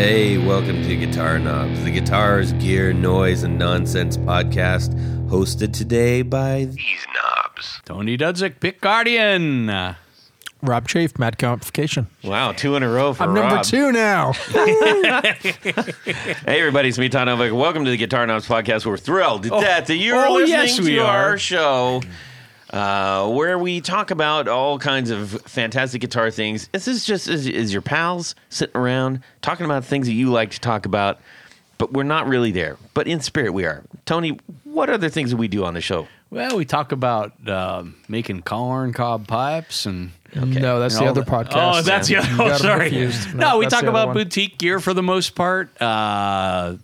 Hey, welcome to Guitar Knobs, the guitars, gear, noise, and nonsense podcast, hosted today by these knobs. Tony Dudzik, Pick Guardian. Rob Chafe, Mad Complication. Wow, two in a row for Rob. I'm number two now. Hey, everybody, it's me, Tom Novak. Welcome to the Guitar Knobs podcast. We're thrilled to death that you're listening to our show. Where we talk about all kinds of fantastic guitar things. This is just is your pals sitting around talking about things that you like to talk about, but we're not really there. But in spirit, we are. Tony, what other things do we do on the show? Well, we talk about making corn cob pipes and... Okay. No, that's the other podcast. Oh, that's the other. Oh, sorry. No, we talk about boutique gear for the most part.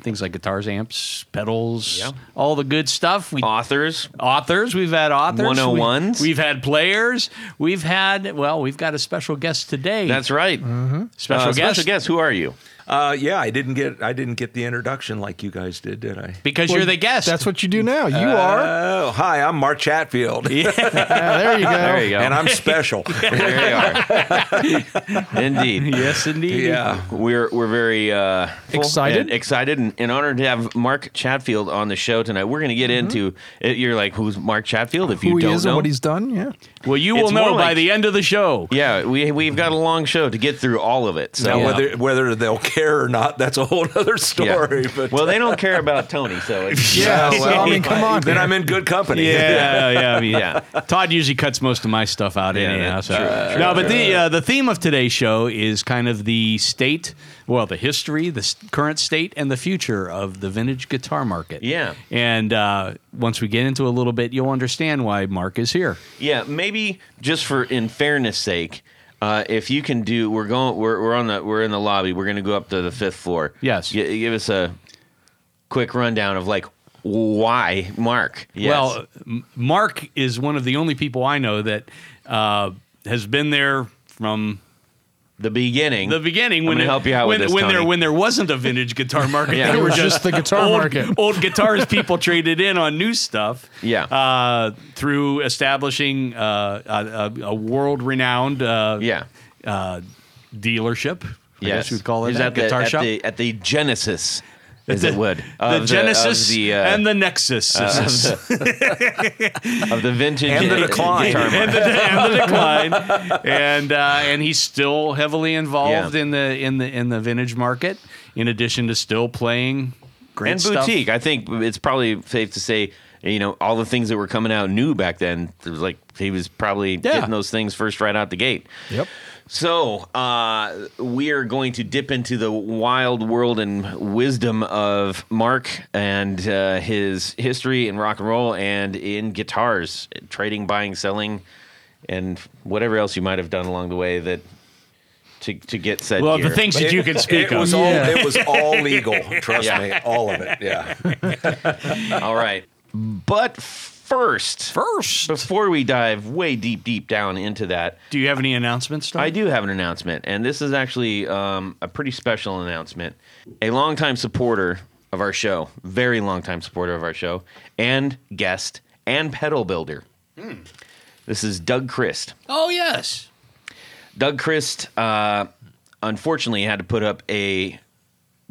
Things like guitars, amps, pedals, all the good stuff. Authors. We've had authors. 101s. We've had players. We've had, we've got a special guest today. That's right. Mm-hmm. Special guest. Who are you? I didn't get the introduction like you guys did I? Because you're the guest. That's what you do now. You are. Hi, I'm Mark Chatfield. Yeah. There you go. And I'm special. There you are. Indeed. Yes, indeed. Yeah. We're very excited and honored to have Mark Chatfield on the show tonight. We're going to get into it. You're like, who's Mark Chatfield? If you don't know. Who he is and what he's done, yeah. Well, you will know by the end of the show. Yeah, we've got a long show to get through all of it. So now, whether they'll care or not, that's a whole other story. Yeah. But they don't care about Tony, so it's... come on. Then I'm in good company. Yeah. Todd usually cuts most of my stuff out anyhow. So. True. No, but the theme of today's show is kind of the state, the history, the current state, and the future of the vintage guitar market. Yeah. And once we get into a little bit, you'll understand why Mark is here. Yeah, maybe just in fairness' sake, if you can do, we're in the lobby. We're going to go up to the fifth floor. Yes. Give us a quick rundown of why Mark. Yes. Well, Mark is one of the only people I know that has been there from the beginning. I'm going to help you out with this, Tony. When there wasn't a vintage guitar market, there were just the guitar market. Old guitars people traded in on new stuff. Yeah. Through establishing a world-renowned dealership. I guess you'd call it that. Guitar shop at the genesis. As it would. The Genesis and the Nexus. Of the vintage. And the decline. And the decline. And he's still heavily involved in the vintage market, in addition to still playing great stuff. And boutique. I think it's probably safe to say, all the things that were coming out new back then, it was he was probably getting those things first right out the gate. Yep. So, we are going to dip into the wild world and wisdom of Mark and his history in rock and roll and in guitars, trading, buying, selling, and whatever else you might have done along the way that to get said gear. Well, the things that you can speak of. It was all legal, trust me, all of it, All right. But First, before we dive way deep down into that... Do you have any announcements, Tom? I do have an announcement, and this is actually a pretty special announcement. A longtime supporter of our show, very longtime supporter of our show, and guest, and pedal builder. Mm. This is Doug Christ. Oh, yes. Doug Christ, unfortunately, had to put up a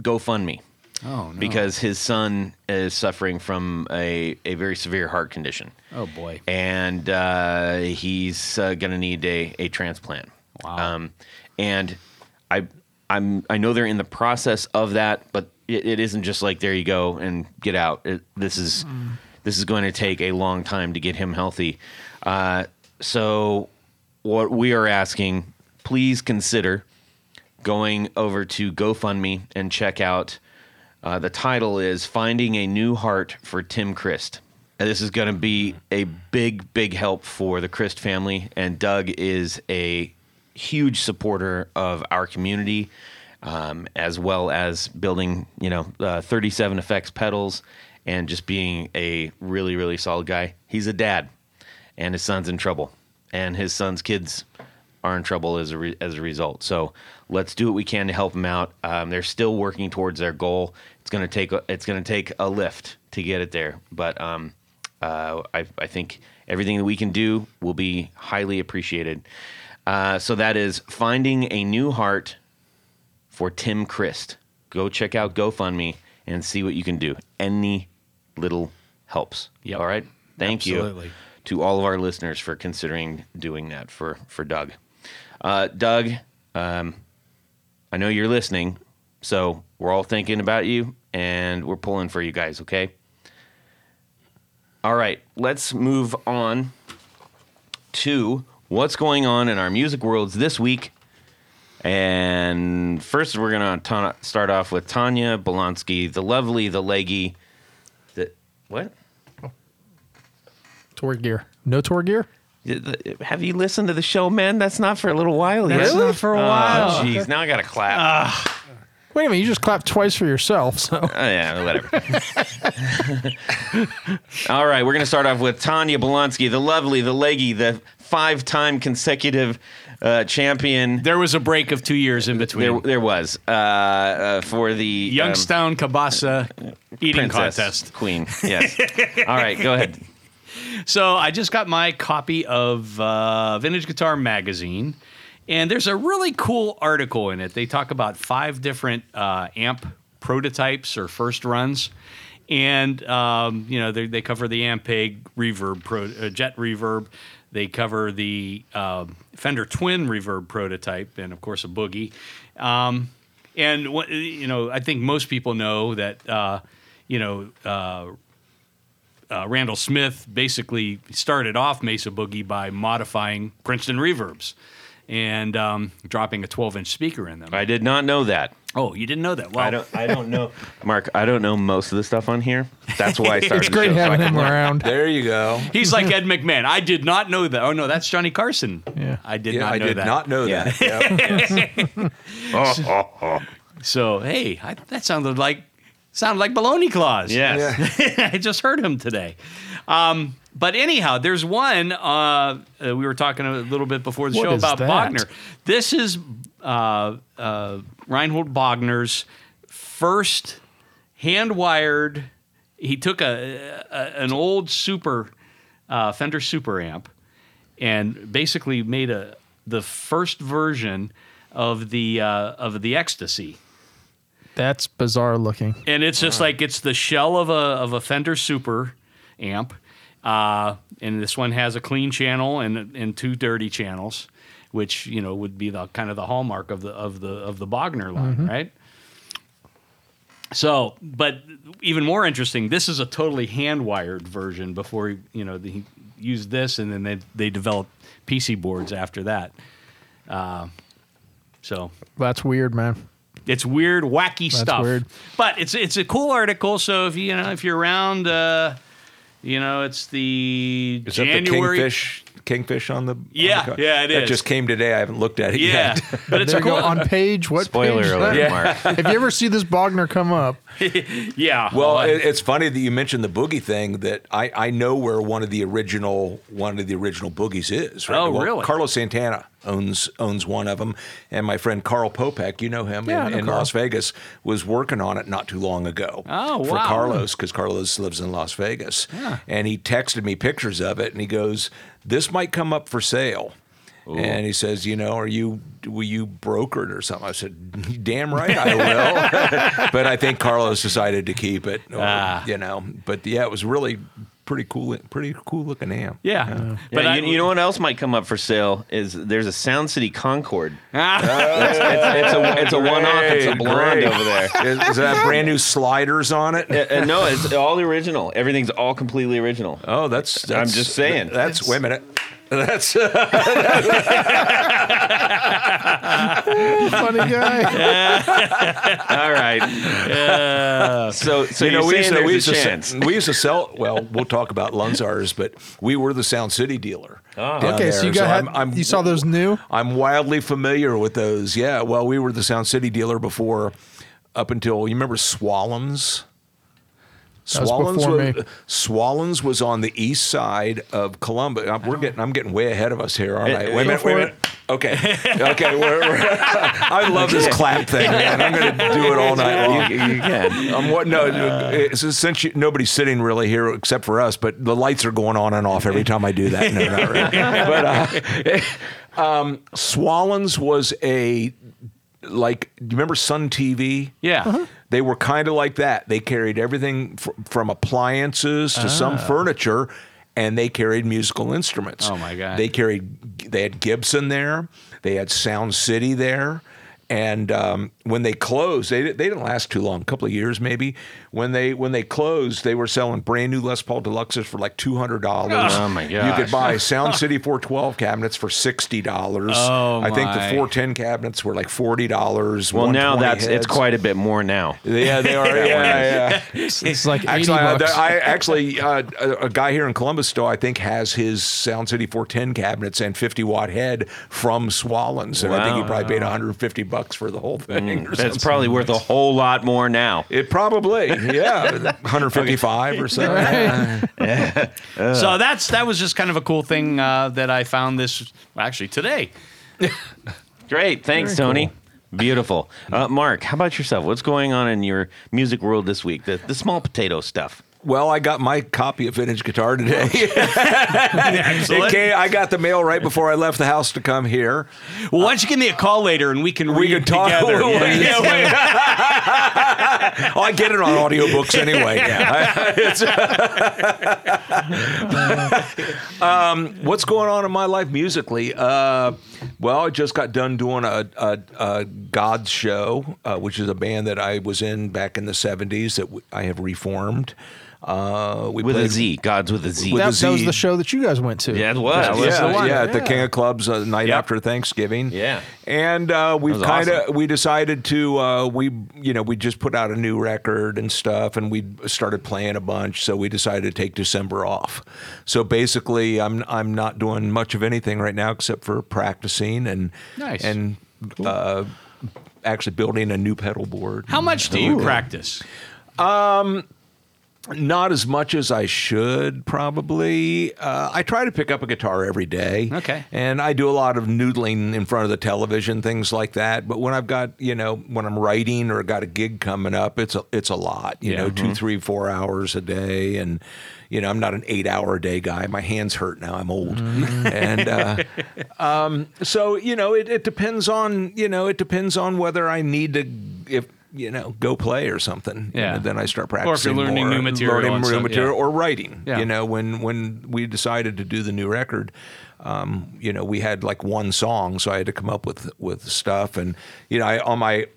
GoFundMe. Oh, no. Because his son is suffering from a very severe heart condition. Oh, boy. And he's going to need a transplant. Wow. And I know they're in the process of that, but it isn't just there you go and get out. This is going to take a long time to get him healthy. So what we are asking, please consider going over to GoFundMe and check out... the title is Finding a New Heart for Tim Christ. And this is going to be a big help for the Christ family. And Doug is a huge supporter of our community, as well as building, 37 Effects pedals and just being a really, really solid guy. He's a dad, and his son's in trouble. And his son's kids are in trouble as a result. So let's do what we can to help them out. They're still working towards their goal. It's going to take a lift to get it there. But I think everything that we can do will be highly appreciated. So that is Finding a New Heart for Tim Christ. go check out GoFundMe and see what you can do. Any little helps. Yep. All right? Thank Absolutely. You to all of our listeners for considering doing that for Doug. Doug, I know you're listening, so we're all thinking about you, and we're pulling for you guys, okay? All right, let's move on to what's going on in our music worlds this week. And first, we're going to start off with Tanya Bolonsky, the lovely, the leggy. The, what? Oh. Tour gear. No tour gear? Have you listened to the show, man? That's not for a little while. That's really? Not for a while. Jeez, now I got to clap. Wait a minute, you just clapped twice for yourself, so... Oh, yeah, whatever. All right, we're going to start off with Tanya Bolonsky, the lovely, the leggy, the five-time consecutive champion. There was a break of 2 years in between. There was. For the... Youngstown Kielbasa eating contest. Queen, yes. All right, go ahead. So I just got my copy of Vintage Guitar Magazine, and there's a really cool article in it. They talk about 5 different amp prototypes or first runs. And, you know, they cover the Ampeg reverb, jet reverb. They cover the Fender Twin reverb prototype and, of course, a Boogie. And, you know, I think most people know that, you know, Randall Smith basically started off Mesa Boogie by modifying Princeton reverbs and dropping a 12-inch speaker in them. I did not know that. Oh, you didn't know that? Well, I don't know. Mark, I don't know most of the stuff on here. That's why I started It's great having him around. There you go. He's like Ed McMahon. I did not know that. Oh, no, that's Johnny Carson. Yeah. I did not know that. Yeah. So, hey, that sounded like Baloney Claws. Yes. Yeah. I just heard him today. But anyhow, there's one we were talking a little bit before the show about Bogner. This is Reinhold Bogner's first hand-wired. He took an old Super Fender Super amp and basically made the first version of the Ecstasy. That's bizarre looking. And it's just like it's the shell of a Fender Super amp. And this one has a clean channel and 2 dirty channels, which you know would be the kind of the hallmark of the Bogner line, right? So, but even more interesting, this is a totally hand-wired version. Before you know, he used this, and then they developed PC boards after that. So that's weird, man. It's weird, wacky stuff. That's weird. But it's a cool article. So if if you're around. You know, it's the is January... Is that the Kingfish on the... Yeah, it is. That just came today. I haven't looked at it yet. Yeah, but it's cool. On page... What Spoiler page alert, Mark. If you ever see this Bogner come up... Yeah. Well, it's funny that you mentioned the Boogie thing, that I know where one of the original Boogies is. Right? Oh, well, really? Carlos Santana owns one of them, and my friend Carl Popek, you know him, in Las Vegas, was working on it not too long ago for Carlos, because Carlos lives in Las Vegas. Yeah. And he texted me pictures of it, and he goes, this might come up for sale. Ooh. And he says, you know, will you broker it or something? I said, damn right I will. But I think Carlos decided to keep it, you know. But, yeah, it was really... Pretty cool looking amp. Yeah. But you know what else might come up for sale is there's a Sound City Concorde. It's a one-off. It's a blonde over there. Is that brand new sliders on it? No, it's all original. Everything's all completely original. Oh, that's I'm just saying. That's wait a minute. That's funny guy. All right. So you know, we used to sell. Well, we'll talk about Lunzars, but we were the Sound City dealer. Oh. Okay, so you saw those new? I'm wildly familiar with those. Yeah. Well, we were the Sound City dealer before, up until you remember Swallums. Swallums was on the east side of Columbus. I'm getting way ahead of us here, aren't I? Wait a minute. Okay. I love this clap thing, man. I'm going to do it all night long. You can. Since nobody's sitting really here except for us, but the lights are going on and off every time I do that. No, not really. But Swallums was a like, do you remember Sun TV? Yeah. Uh-huh. They were kind of like that. They carried everything from appliances to some furniture, and they carried musical instruments. Oh, my God. They had Gibson there. They had Sound City there. And when they closed, they didn't last too long, a couple of years maybe. When they closed, they were selling brand new Les Paul Deluxes for like $200. Oh my gosh. You could buy Sound City 412 cabinets for $60. Oh my. I think the 410 cabinets were like $40. Well, now it's quite a bit more now. Yeah, they are. Yeah. It's like $80. A guy here in Columbus still, I think, has his Sound City 410 cabinets and 50-watt head from Swallens, and I think he probably paid $150 for the whole thing. That's probably worth a whole lot more now. It probably, yeah, 155 or so. Right. Yeah. So that was just kind of a cool thing that I found this actually today. Great, thanks, very Tony. Cool. Beautiful, Mark. How about yourself? What's going on in your music world this week? The small potato stuff. Well, I got my copy of Vintage Guitar today. Excellent. I got the mail right before I left the house to come here. Well, why don't you give me a call later and we can talk together. Yeah. Oh, I get it on audiobooks anyway. Yeah. What's going on in my life musically? Well, I just got done doing a God's show, which is a band that I was in back in the 70s that I have reformed. Gods with a Z. That was the show that you guys went to. Yeah, it was. At the King of Clubs night after Thanksgiving. Yeah, and we decided to we just put out a new record and stuff, and we started playing a bunch, so we decided to take December off. So basically, I'm not doing much of anything right now except for practicing and actually building a new pedal board. How much do you practice? Not as much as I should, probably. I try to pick up a guitar every day. Okay. And I do a lot of noodling in front of the television, things like that. But when I've got, when I'm writing or got a gig coming up, it's a lot, 2, 3, 4 hours a day. And, I'm not an 8-hour-a-day guy. My hands hurt now. I'm old. Mm. And so, it depends on whether I need to... go play or something. Yeah. Then I start practicing. Or if you're learning new material. Or writing. Yeah. When we decided to do the new record, we had like one song, so I had to come up with stuff. And, on my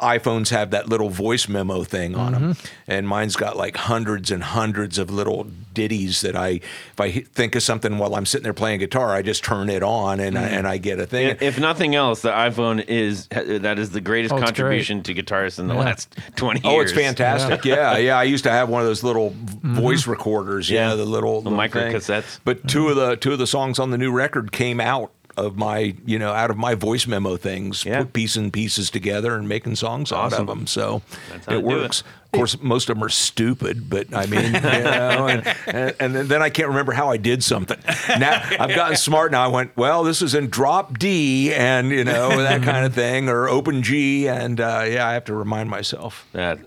iPhones have that little voice memo thing on them. And mine's got like hundreds and hundreds of little ditties that if I think of something while I'm sitting there playing guitar, I just turn it on and I get a thing. If nothing else, the iPhone is the greatest contribution to guitarists in the last 20 years. Oh, it's fantastic. Yeah. Yeah. I used to have one of those little voice recorders, the little micro cassettes. But two of the songs on the new record came out of my, out of my voice memo things, pieces together and making songs out of them. So it works. Of course, most of them are stupid, but I mean, and then I can't remember how I did something. Now I've gotten smart. Now I went, well, this is in drop D and, that kind of thing, or open G. And I have to remind myself. That's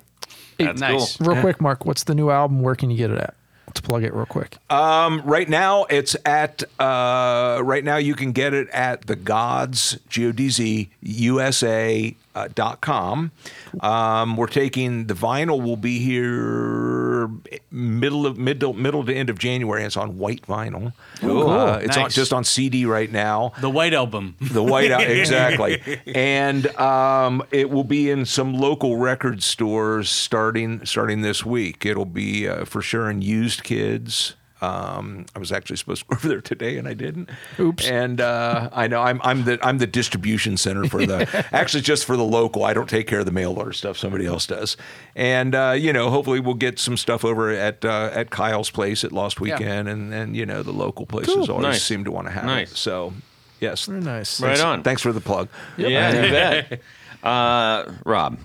nice. Cool. Real quick, Mark, what's the new album? Where can you get it at? To plug it real quick. Right now it's at you can get it at the Gods GODZUSA.com. We're taking the vinyl will be here middle to end of January. It's on white vinyl. Ooh, it's just on CD right now. The white album. The white album, exactly. And it will be in some local record stores starting this week. It'll be for sure in Used Kids. I was actually supposed to go over there today and I didn't. Oops. And I know I'm the distribution center for the actually just for the local. I don't take care of the mail order stuff. Somebody else does. And hopefully we'll get some stuff over at Kyle's place at Lost Weekend and the local places always seem to want to have it. So yes, very nice. Right on. Thanks for the plug. Yep. Yeah, you bet. Rob,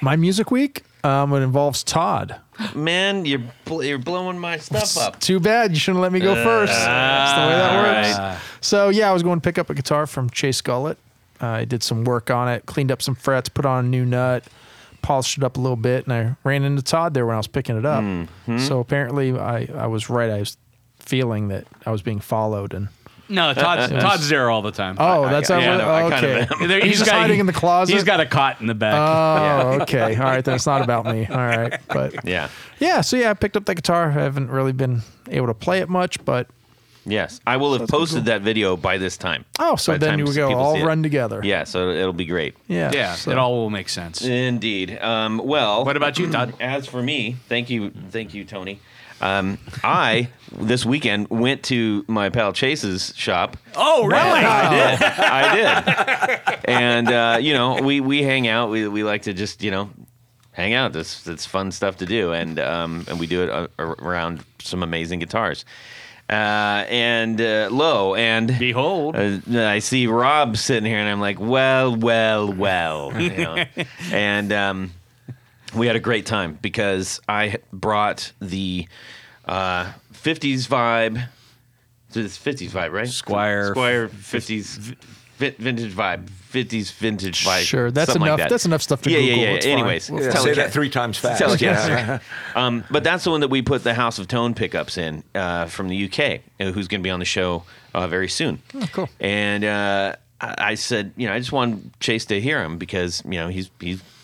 my music week. It involves Todd. Man, you're blowing my stuff up. It's too bad. You shouldn't let me go first. That's the way that works. Right. So, I was going to pick up a guitar from Chase Gullett. I did some work on it, cleaned up some frets, put on a new nut, polished it up a little bit, and I ran into Todd there when I was picking it up. So apparently I was right. I was feeling that I was being followed, and No, Todd's there all the time. Oh, that's how. Yeah, okay. Kind of he's just hiding in the closet. He's got a cot in the back. Oh, yeah. Okay. All right, then it's not about me. All right, but yeah. So I picked up the guitar. I haven't really been able to play it much, but yes, I will have posted that video by this time. Oh, so then you go all run together. Yeah, so it'll be great. Yeah, so it all will make sense. Indeed. Well, what about you, Todd? As for me, thank you, Tony. I, this weekend, went to my pal Chase's shop. Oh, really? I did. And, we hang out. We like to just, hang out. It's fun stuff to do. And we do it around some amazing guitars. Lo and behold, I see Rob sitting here, and I'm like, well. And, we had a great time because I brought the 50s vibe. It's 50s vibe, right? Squire 50s vintage vibe. 50s vintage vibe. Sure, that's enough. Like that. That's enough stuff to Google. Yeah. Anyways, we'll say that 3 times fast. But that's the one that we put the House of Tone pickups in from the UK, who's going to be on the show very soon. Oh, cool. And I said, I just wanted Chase to hear him because he's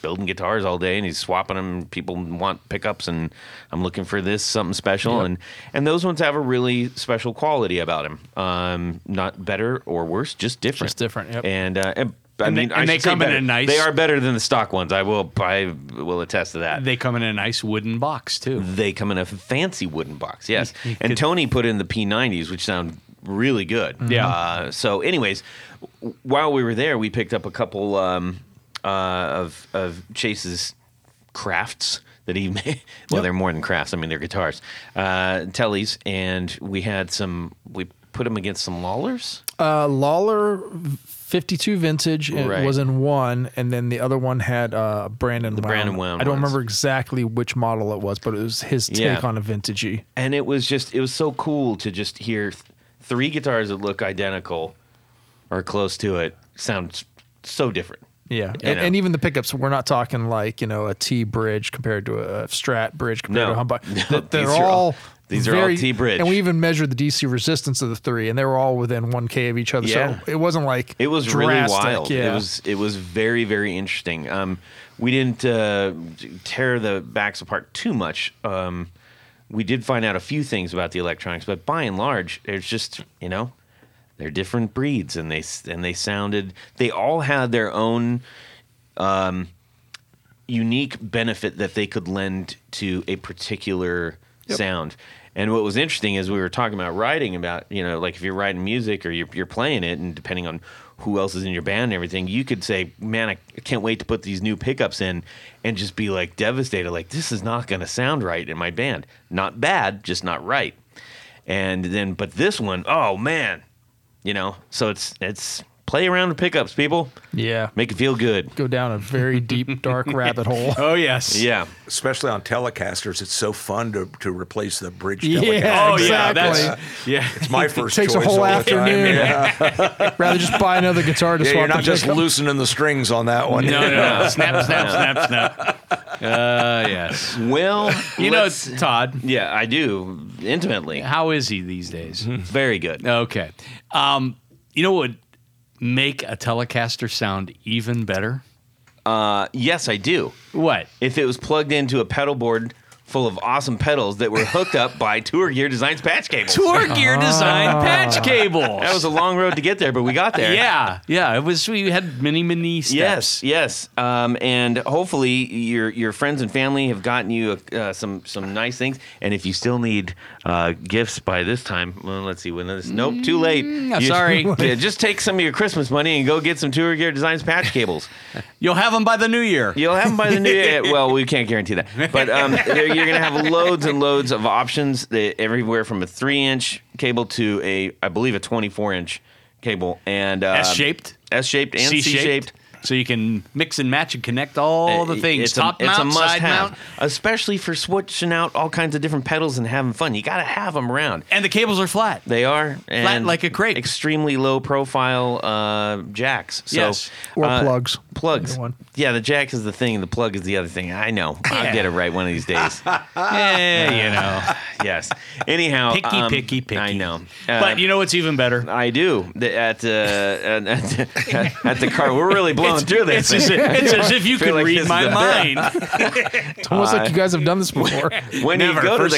building guitars all day and he's swapping them. People want pickups, and I'm looking for this something special. Yep. And those ones have a really special quality about them. Not better or worse, just different. Just different. Yep. And they come in a nice. They are better than the stock ones. I will attest to that. They come in a nice wooden box too. They come in a fancy wooden box. Yes. And Tony put in the P90s, which sound really good. Yeah. So, anyways, while we were there, we picked up a couple. Of Chase's crafts that he made. Well, they're more than crafts. I mean, they're guitars, Tellys, and we put them against some Lawlers. Lawler 52 vintage was in one, and then the other one had Brandon. The Wound. Brandon Wound. I don't remember exactly which model it was, but it was his take on a vintagey. And it was so cool to just hear three guitars that look identical or close to it sound so different. Yeah, and even the pickups, we're not talking like, a T bridge compared to a Strat bridge compared to a Humbucker. No, these are all T bridge. And we even measured the DC resistance of the three, and they were all within 1K of each other. Yeah. So it wasn't like it was drastic. Really wild. Yeah. It was very, very interesting. We didn't tear the backs apart too much. We did find out a few things about the electronics, but by and large, it's just, they're different breeds, and they sounded. They all had their own unique benefit that they could lend to a particular sound. And what was interesting is we were talking about writing about, like if you're writing music or you're playing it, and depending on who else is in your band and everything, you could say, man, I can't wait to put these new pickups in, and just be like devastated, like this is not going to sound right in my band. Not bad, just not right. And then, but this one, oh man. So it's play around with pickups, people. Yeah. Make it feel good. Go down a very deep, dark rabbit hole. Oh, yes. Yeah. Especially on Telecasters, it's so fun to replace the bridge Telecaster. Yeah, exactly. Yeah, it's my first choice. It takes a whole afternoon. Rather just buy another guitar to swap. You're not just loosening the strings on that one. No. Snap. Yes. Well, Todd. Yeah, I do, intimately. How is he these days? Very good. Okay. You know what would make a Telecaster sound even better? Yes, I do. What? If it was plugged into a pedal board full of awesome pedals that were hooked up by Tour Gear Design's patch cables. Tour Gear Design patch cables. That was a long road to get there, but we got there. Yeah. It was. We had many steps. Yes. And hopefully your friends and family have gotten you some nice things. And if you still need gifts by this time, well, let's see when this. Nope, too late. Sorry. Just take some of your Christmas money and go get some Tour Gear Design's patch cables. You'll have them by the New Year. Well, we can't guarantee that, but you're going to have loads and loads of options, everywhere from a 3-inch cable to I believe a 24-inch cable, and S-shaped and C-shaped. So you can mix and match and connect all the things. It's a must-have, especially for switching out all kinds of different pedals and having fun. You got to have them round. And the cables are flat. They are. And flat like a crate. Extremely low profile jacks. So, yes. Or plugs. Plugs. Yeah, the jack is the thing. The plug is the other thing. I know. Yeah. I'll get it right one of these days. Yes. Anyhow. Picky. I know. But you know what's even better? I do. At the car. We're really blowing through this. It's as if you could like read my mind. It's almost like you guys have done this before. When you go to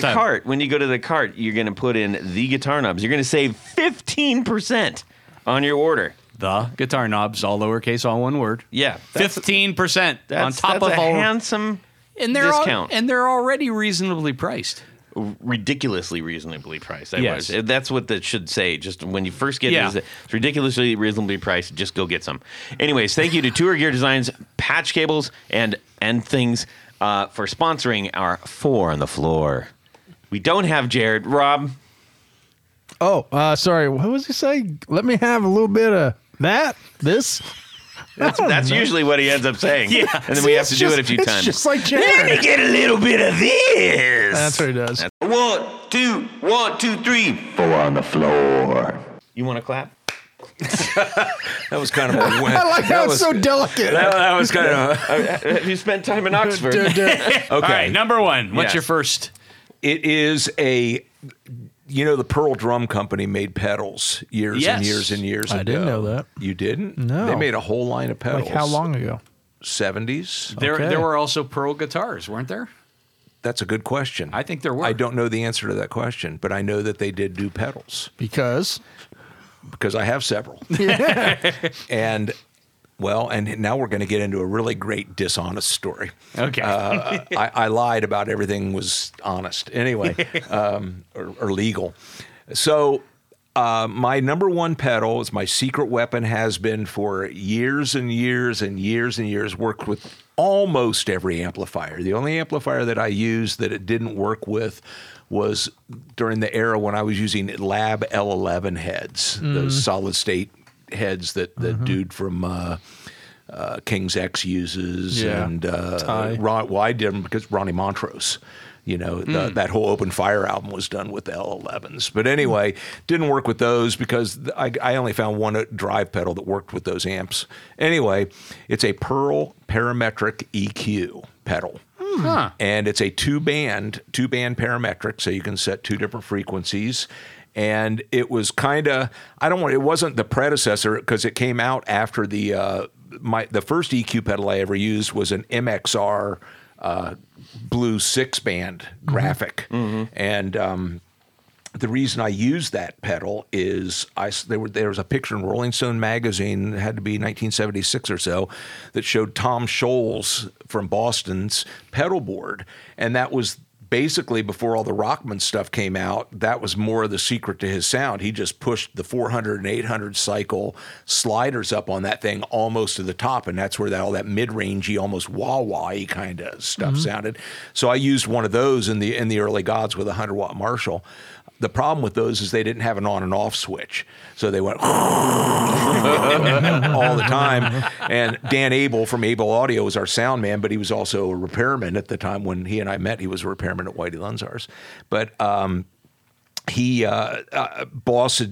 the cart, you're going to put in the guitar knobs. You're going to save 15% on your order. The guitar knobs, all lowercase, all one word. Yeah. 15% on top of all. That's a handsome discount. And they're already reasonably priced. Ridiculously reasonably priced. Yes. That's what that should say. Just when you first get these, it's ridiculously reasonably priced. Just go get some. Anyways, thank you to Tour Gear Designs, Patch Cables, and Things for sponsoring our Four on the Floor. We don't have Jared. Rob. Oh, sorry. What was he saying? Let me have a little bit of that, this. That's usually what he ends up saying. Yeah. And then we have to do it a few times. Just like Jared. Let me get a little bit of this. That's what he does. One, two, three, four on the floor. You want to clap? That was kind of a win. I like how it's so delicate. That was kind of have you spent time in Oxford? Okay. All right, number one. What's your first? It is a... You know, the Pearl Drum Company made pedals years and years ago. I didn't know that. You didn't? No. They made a whole line of pedals. Like how long ago? 70s. There were also Pearl guitars, weren't there? That's a good question. I think there were. I don't know the answer to that question, but I know that they did do pedals. Because? Because I have several. And... Well, and now we're going to get into a really great dishonest story. Okay. I lied about everything was honest anyway, or legal. So my number one pedal is my secret weapon, has been for years and years, worked with almost every amplifier. The only amplifier that I used that it didn't work with was during the era when I was using Lab L11 heads, those solid state heads that the dude from King's X uses, and I did them because Ronnie Montrose, that whole Open Fire album was done with the L11s. But anyway, didn't work with those because I only found one drive pedal that worked with those amps. Anyway, it's a Pearl Parametric EQ pedal. Huh. And it's a two-band parametric, so you can set two different frequencies. And it was it wasn't the predecessor because it came out after the first EQ pedal I ever used was an MXR blue 6-band graphic. Mm-hmm. And the reason I used that pedal is there was a picture in Rolling Stone magazine, it had to be 1976 or so, that showed Tom Scholes from Boston's pedal board. And that was... Basically, before all the Rockman stuff came out, that was more of the secret to his sound. He just pushed the 400 and 800 cycle sliders up on that thing almost to the top, and that's where all that mid-rangey, almost wah-wah-y kind of stuff sounded. So I used one of those in the early gods with a 100-watt Marshall. The problem with those is they didn't have an on and off switch. So they went all the time. And Dan Abel from Abel Audio was our sound man, but he was also a repairman at the time when he and I met. He was a repairman at Whitey Lunsar's. But I know his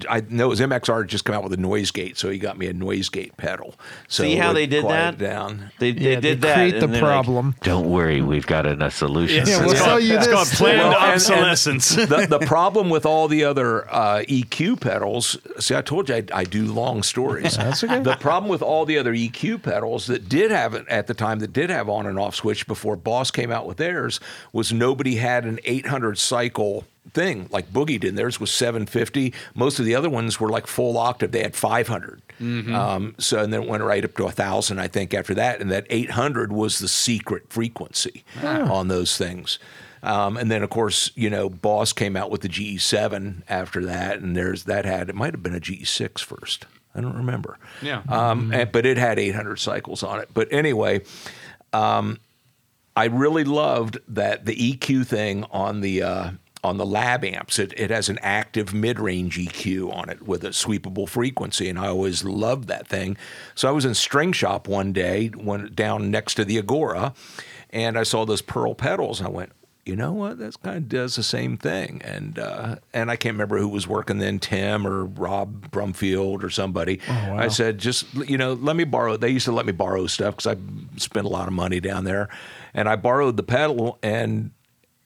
MXR had just come out with a noise gate, so he got me a noise gate pedal. So see how they did that? Down. They create the problem. Like, don't worry, we've got a solution. Yeah, we'll sell you this. It's called planned obsolescence. And the problem with all the other EQ pedals, see, I told you I do long stories. That's okay. The problem with all the other EQ pedals that did have it at the time that did have on and off switch before Boss came out with theirs was nobody had an 800 cycle thing like Boogie did. Theirs was 750. Most of the other ones were like full octave. They had 500. So and then it went right up to 1,000, I think, after that. And that 800 was the secret frequency on those things. And then, of course, Boss came out with the GE7 after that. And it might have been a GE6 first. I don't remember. Yeah. But it had 800 cycles on it. But anyway, I really loved that the EQ thing on the on the lab amps. It has an active mid-range EQ on it with a sweepable frequency, and I always loved that thing. So I was in String Shop one day, down next to the Agora, and I saw those Pearl pedals. I went, you know what, that kind of does the same thing. And I can't remember who was working then, Tim or Rob Brumfield or somebody. Oh, wow. I said, just, you know, let me borrow. They used to let me borrow stuff because I spent a lot of money down there. And I borrowed the pedal, and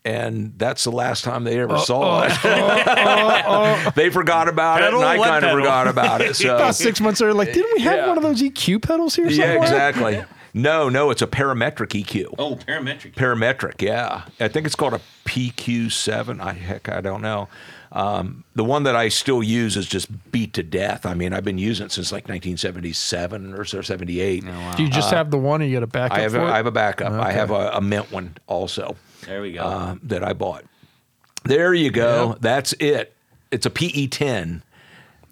that's the last time they ever saw it. They forgot about pedal, it, and I kind of forgot about it. So. About 6 months later, like, didn't we have one of those EQ pedals here somewhere? Yeah, exactly. No, it's a parametric EQ. Oh, parametric. Parametric, yeah. I think it's called a PQ7. I don't know. The one that I still use is just beat to death. I mean, I've been using it since like 1977 or 78. Oh, wow. Do you just have the one, or you got a backup? I have a backup. Okay. I have a mint one also. There we go. That I bought. There you go. Yeah. That's it. It's a PE10.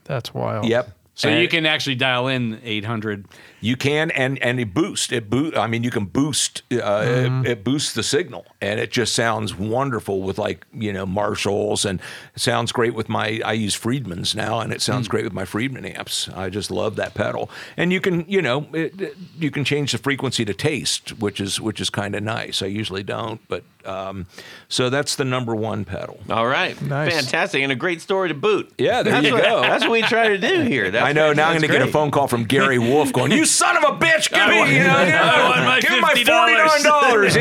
That's wild. Yep. So you can actually dial in 800. You can, and it boosts. I mean, you can boost. It boosts the signal, and it just sounds wonderful with, like, you know, Marshalls, and it sounds great with my. I use Friedmans now, and it sounds great with my Friedman amps. I just love that pedal, and you can, you know, you can change the frequency to taste, which is kind of nice. I usually don't, but so that's the number one pedal. All right, nice, fantastic, and a great story to boot. Yeah, there you go. That's what we try to do here. That's I know. Now I'm going to get a phone call from Gary Wolf going, "You son of a bitch! Give me, give my $49."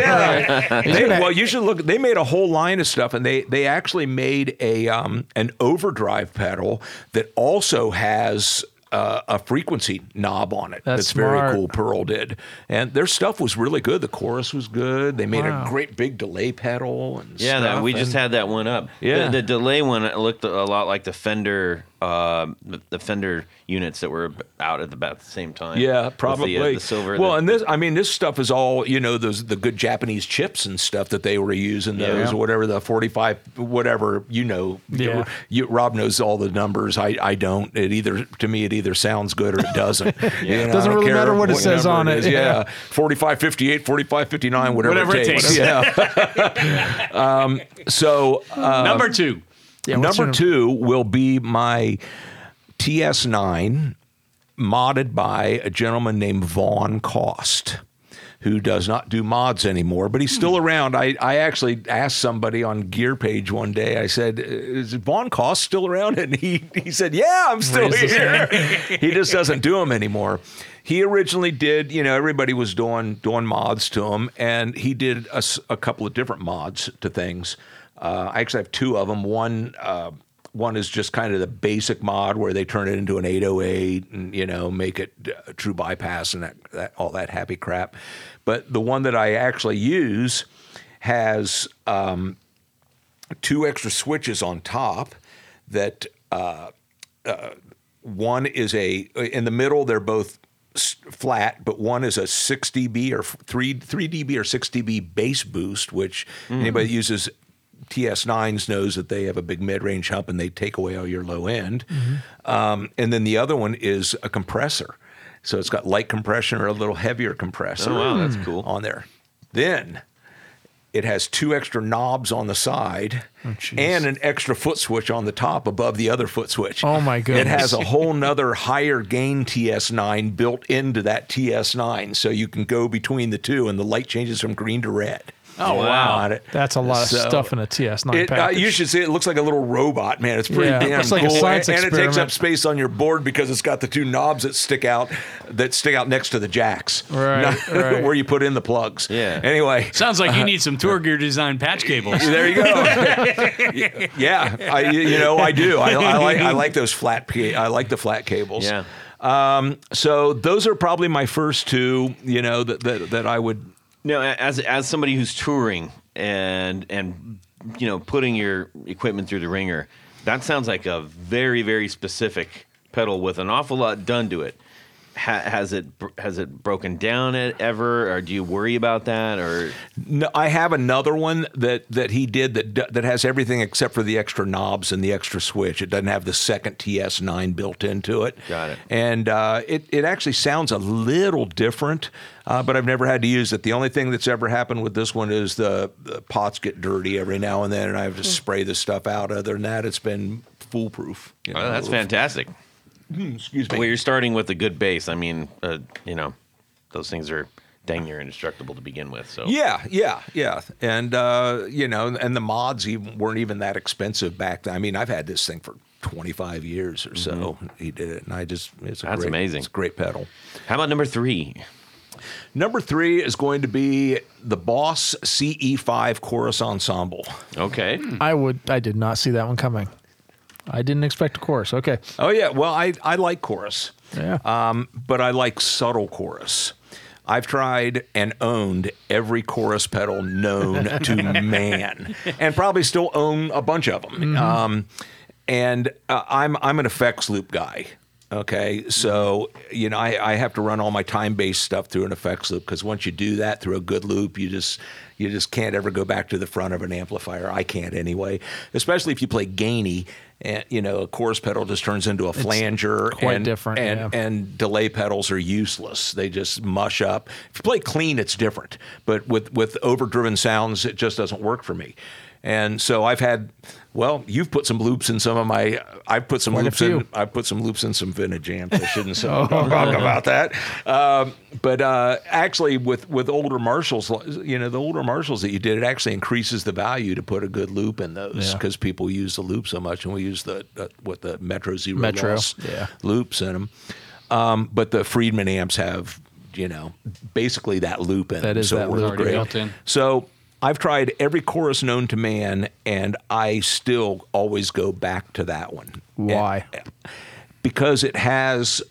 Yeah. Well, you should look. They made a whole line of stuff, and they actually made a an overdrive pedal that also has a frequency knob on it. That's very cool. Pearl did, and their stuff was really good. The chorus was good. They made a great big delay pedal and stuff. Yeah, we just had that one up. Yeah, the delay one looked a lot like the Fender. The Fender units that were out at about the same time. Yeah, probably. The silver. Well, and this stuff is all, you know, the good Japanese chips and stuff that they were using, those or whatever, the 45, whatever, you know. Yeah. Rob knows all the numbers. I don't. To me, it either sounds good or it doesn't. It doesn't really matter what it says on it. Yeah. 45, 58, 45, 59, whatever it takes. Yeah. Number two. Yeah, number two will be my TS9, modded by a gentleman named Vaughn Cost, who does not do mods anymore, but he's still around. I actually asked somebody on GearPage one day, I said, is Vaughn Cost still around? And he said, yeah, I'm still here. He just doesn't do them anymore. He originally did, you know, everybody was doing mods to him, and he did a couple of different mods to things. I actually have two of them. One is just kind of the basic mod where they turn it into an 808 and, you know, make it true bypass and that all that happy crap. But the one that I actually use has two extra switches on top that one is in the middle, they're both flat, but one is a 6 dB or 3 dB or 6 dB bass boost, which anybody uses TS9s knows that they have a big mid-range hump and they take away all your low end. Mm-hmm. And then the other one is a compressor. So it's got light compression or a little heavier compressor. Oh, wow, that's cool. On there. Then it has two extra knobs on the side and an extra foot switch on the top above the other foot switch. Oh, my goodness. It has a whole nother higher gain TS9 built into that TS9. So you can go between the two and the light changes from green to red. Oh, wow. That's a lot of stuff in a TS9 package. You should see it. Looks like a little robot, man. It's pretty damn cool. Like a science experiment. And it takes up space on your board because it's got the two knobs that stick out next to the jacks. Right. Where you put in the plugs. Yeah. Anyway. Sounds like you need some Tour Gear Design patch cables. There you go. I do. I like those flat. I like the flat cables. Yeah. So those are probably my first two, you know, that I would... No, as somebody who's touring and you know, putting your equipment through the ringer, that sounds like a very, very specific pedal with an awful lot done to it. Has it broken down ever, or do you worry about that? Or no, I have another one that he did that has everything except for the extra knobs and the extra switch. It doesn't have the second TS9 built into it. Got it. And it actually sounds a little different, but I've never had to use it. The only thing that's ever happened with this one is the pots get dirty every now and then, and I have to spray this stuff out. Other than that, it's been foolproof. You know, that's fantastic. Excuse me. Well, you're starting with a good base. I mean, those things are dang near indestructible to begin with. So yeah, and and the mods weren't even that expensive back then. I mean, I've had this thing for 25 years or so. Mm-hmm. He did it, and amazing. It's a great pedal. How about number three? Number three is going to be the Boss CE5 Chorus Ensemble. Okay, I did not see that one coming. I didn't expect a chorus. Okay. Oh, yeah. Well, I like chorus. Yeah. But I like subtle chorus. I've tried and owned every chorus pedal known to man, and probably still own a bunch of them. Mm-hmm. I'm an effects loop guy. Okay, so I have to run all my time-based stuff through an effects loop, because once you do that through a good loop, you just can't ever go back to the front of an amplifier. I can't anyway, especially if you play gainy. And, a chorus pedal just turns into a flanger. Quite different. And delay pedals are useless. They just mush up. If you play clean, it's different, but with overdriven sounds, it just doesn't work for me. And so I've had, you've put some loops in some of my, I've put some loops in some vintage jams. I shouldn't say talk about that. But actually with older Marshalls, the older Marshalls that you did, it actually increases the value to put a good loop in those, because people use the loop so much, and we use the Metro Zero loss loops in them. But the Friedman amps have, basically that loop in them. That is that loop built in. So I've tried every chorus known to man, and I still always go back to that one. Why? Because it has,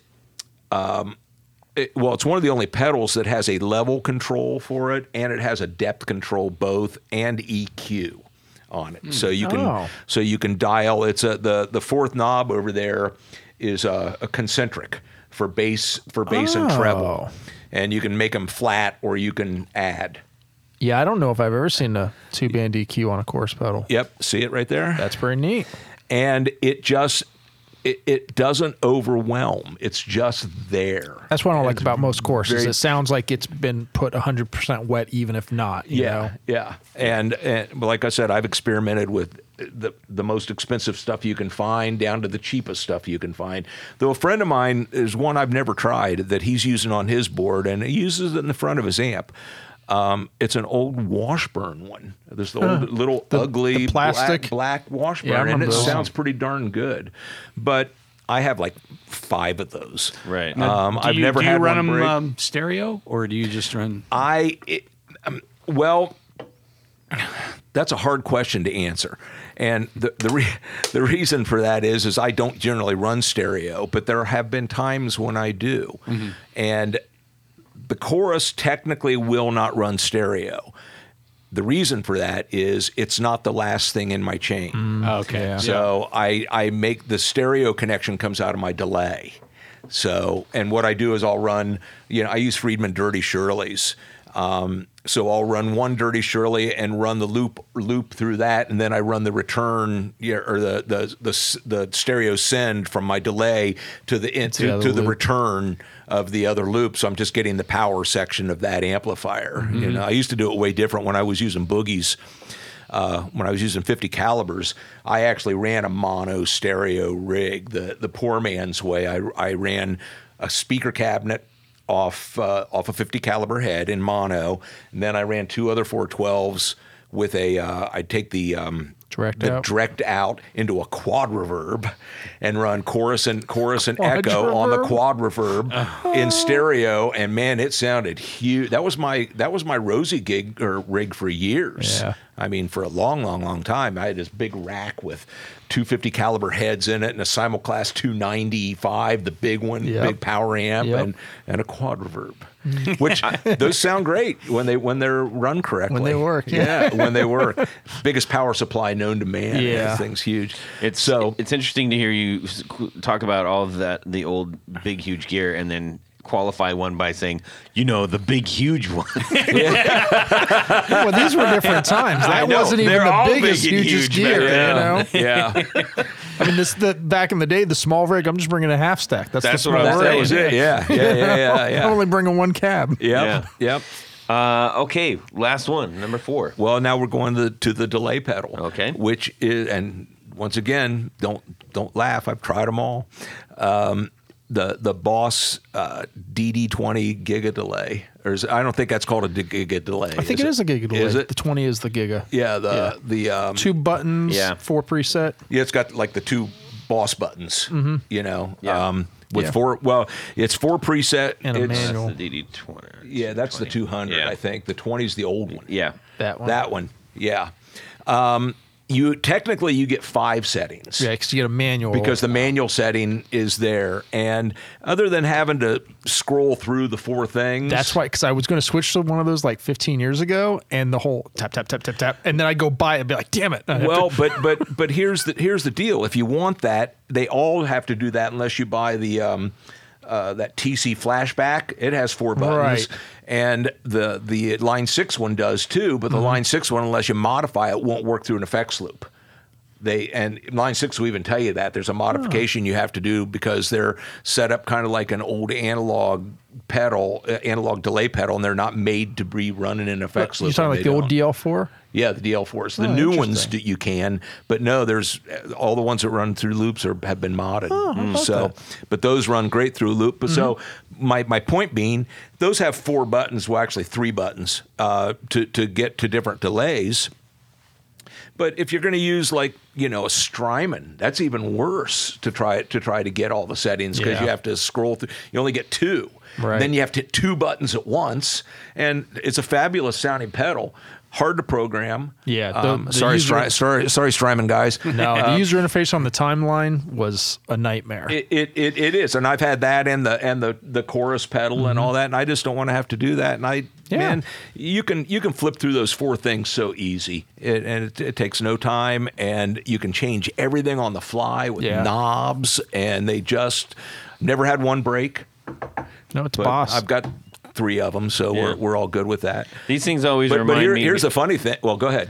it's one of the only pedals that has a level control for it, and it has a depth control both, and EQ on it. So you can dial. It's the fourth knob over there is a concentric for bass and treble, and you can make them flat or you can add. Yeah, I don't know if I've ever seen a 2-band EQ on a chorus pedal. Yep, see it right there? That's pretty neat. And it just, it doesn't overwhelm. It's just there. That's what I don't like about most choruses. It sounds like it's been put 100% wet, even if not, you know? Yeah, and like I said, I've experimented with the most expensive stuff you can find down to the cheapest stuff you can find. Though a friend of mine is one I've never tried that he's using on his board, and he uses it in the front of his amp. It's an old Washburn one. There's the old ugly plastic black Washburn, and it sounds pretty darn good. But I have like 5 of those. Right. Do you run them stereo, or do you just run? That's a hard question to answer, and the reason for that is I don't generally run stereo, but there have been times when I do, and the chorus technically will not run stereo. The reason for that is it's not the last thing in my chain. Okay. So I make the stereo connection comes out of my delay. So, and what I do is I'll run, I use Friedman Dirty Shirleys. So I'll run one Dirty Shirley and run the loop through that, and then I run the return or the stereo send from my delay to the return of the other loop. So I'm just getting the power section of that amplifier. Mm-hmm. I used to do it way different when I was using boogies. When I was using 50 calibers, I actually ran a mono stereo rig, the poor man's way. I ran a speaker cabinet off a 50 caliber head in mono, and then I ran 2 other 412s with I'd take the direct out into a quad reverb and run chorus and echo on the quad reverb in stereo, and man, it sounded huge. That was my Rosie gig or rig for years. Yeah. I mean, for a long, long, long time, I had this big rack with 250 caliber heads in it and a Simulclass 295, the big one, big power amp, and a quad reverb. Which those sound great when they're run correctly. When they work, when they work. Biggest power supply known to man. Yeah, that thing's huge. It's interesting to hear you talk about all of that, the old big huge gear, and then qualify one by saying, you know, the big, huge one. Well, these were different times. That wasn't even the biggest, hugest gear, you know? Yeah. I mean, back in the day, the small rig, I'm just bringing a half stack. That's what I was saying. That was it, yeah. I'm only bringing one cab. Yep. Yeah. Yep. Okay, last one, number 4. Well, now we're going to the delay pedal. Okay. Which is, and once again, don't laugh. I've tried them all. The Boss DD20 Giga Delay. I don't think that's called a Giga Delay. I think it is a Giga Delay. Is it? The 20 is the Giga. Yeah. Two buttons, 4 preset. Yeah, it's got like the 2 Boss buttons, mm-hmm. you know. Yeah. With 4, well, it's 4 preset. And a manual. That's the DD20. Yeah, that's 20. The 200, I think. The 20 is the old one. Yeah. That one, yeah. You get 5 settings. Yeah, because you get a manual. Because the manual setting is there. And other than having to scroll through the 4 things. That's why, because I was going to switch to one of those like 15 years ago, and the whole tap, tap, tap, tap, tap. And then I go buy it and be like, damn it. Well, but here's the deal. If you want that, they all have to do that unless you buy the that TC Flashback. It has 4 buttons. Right. And the Line 6 one does too, but the Line 6 one, unless you modify it, won't work through an effects loop. And Line 6 will even tell you that. There's a modification you have to do because they're set up kind of like an old analog delay pedal, and they're not made to be running an effects loop. You're talking like the old DL4? Yeah, the DL4s. The new ones that you can, but no, there's all the ones that run through loops have been modded. But those run great through a loop. But so my point being, those have 4 buttons, well actually 3 buttons to get to different delays. But if you're going to use like, you know, a Strymon, that's even worse to try to get all the settings because you have to scroll through. You only get 2. Right. Then you have to hit 2 buttons at once, and it's a fabulous sounding pedal. Hard to program. Yeah. Sorry, Strymon guys. No, the user interface on the timeline was a nightmare. It is, and I've had that and the chorus pedal and all that, and I just don't want to have to do that. And man, you can flip through those 4 things so easy, and it takes no time, and you can change everything on the fly with knobs, and they just never had one break. No, it's Boss. I've got 3 of them, so we're all good with that. These things always remind me. But here's the funny thing. Well, go ahead.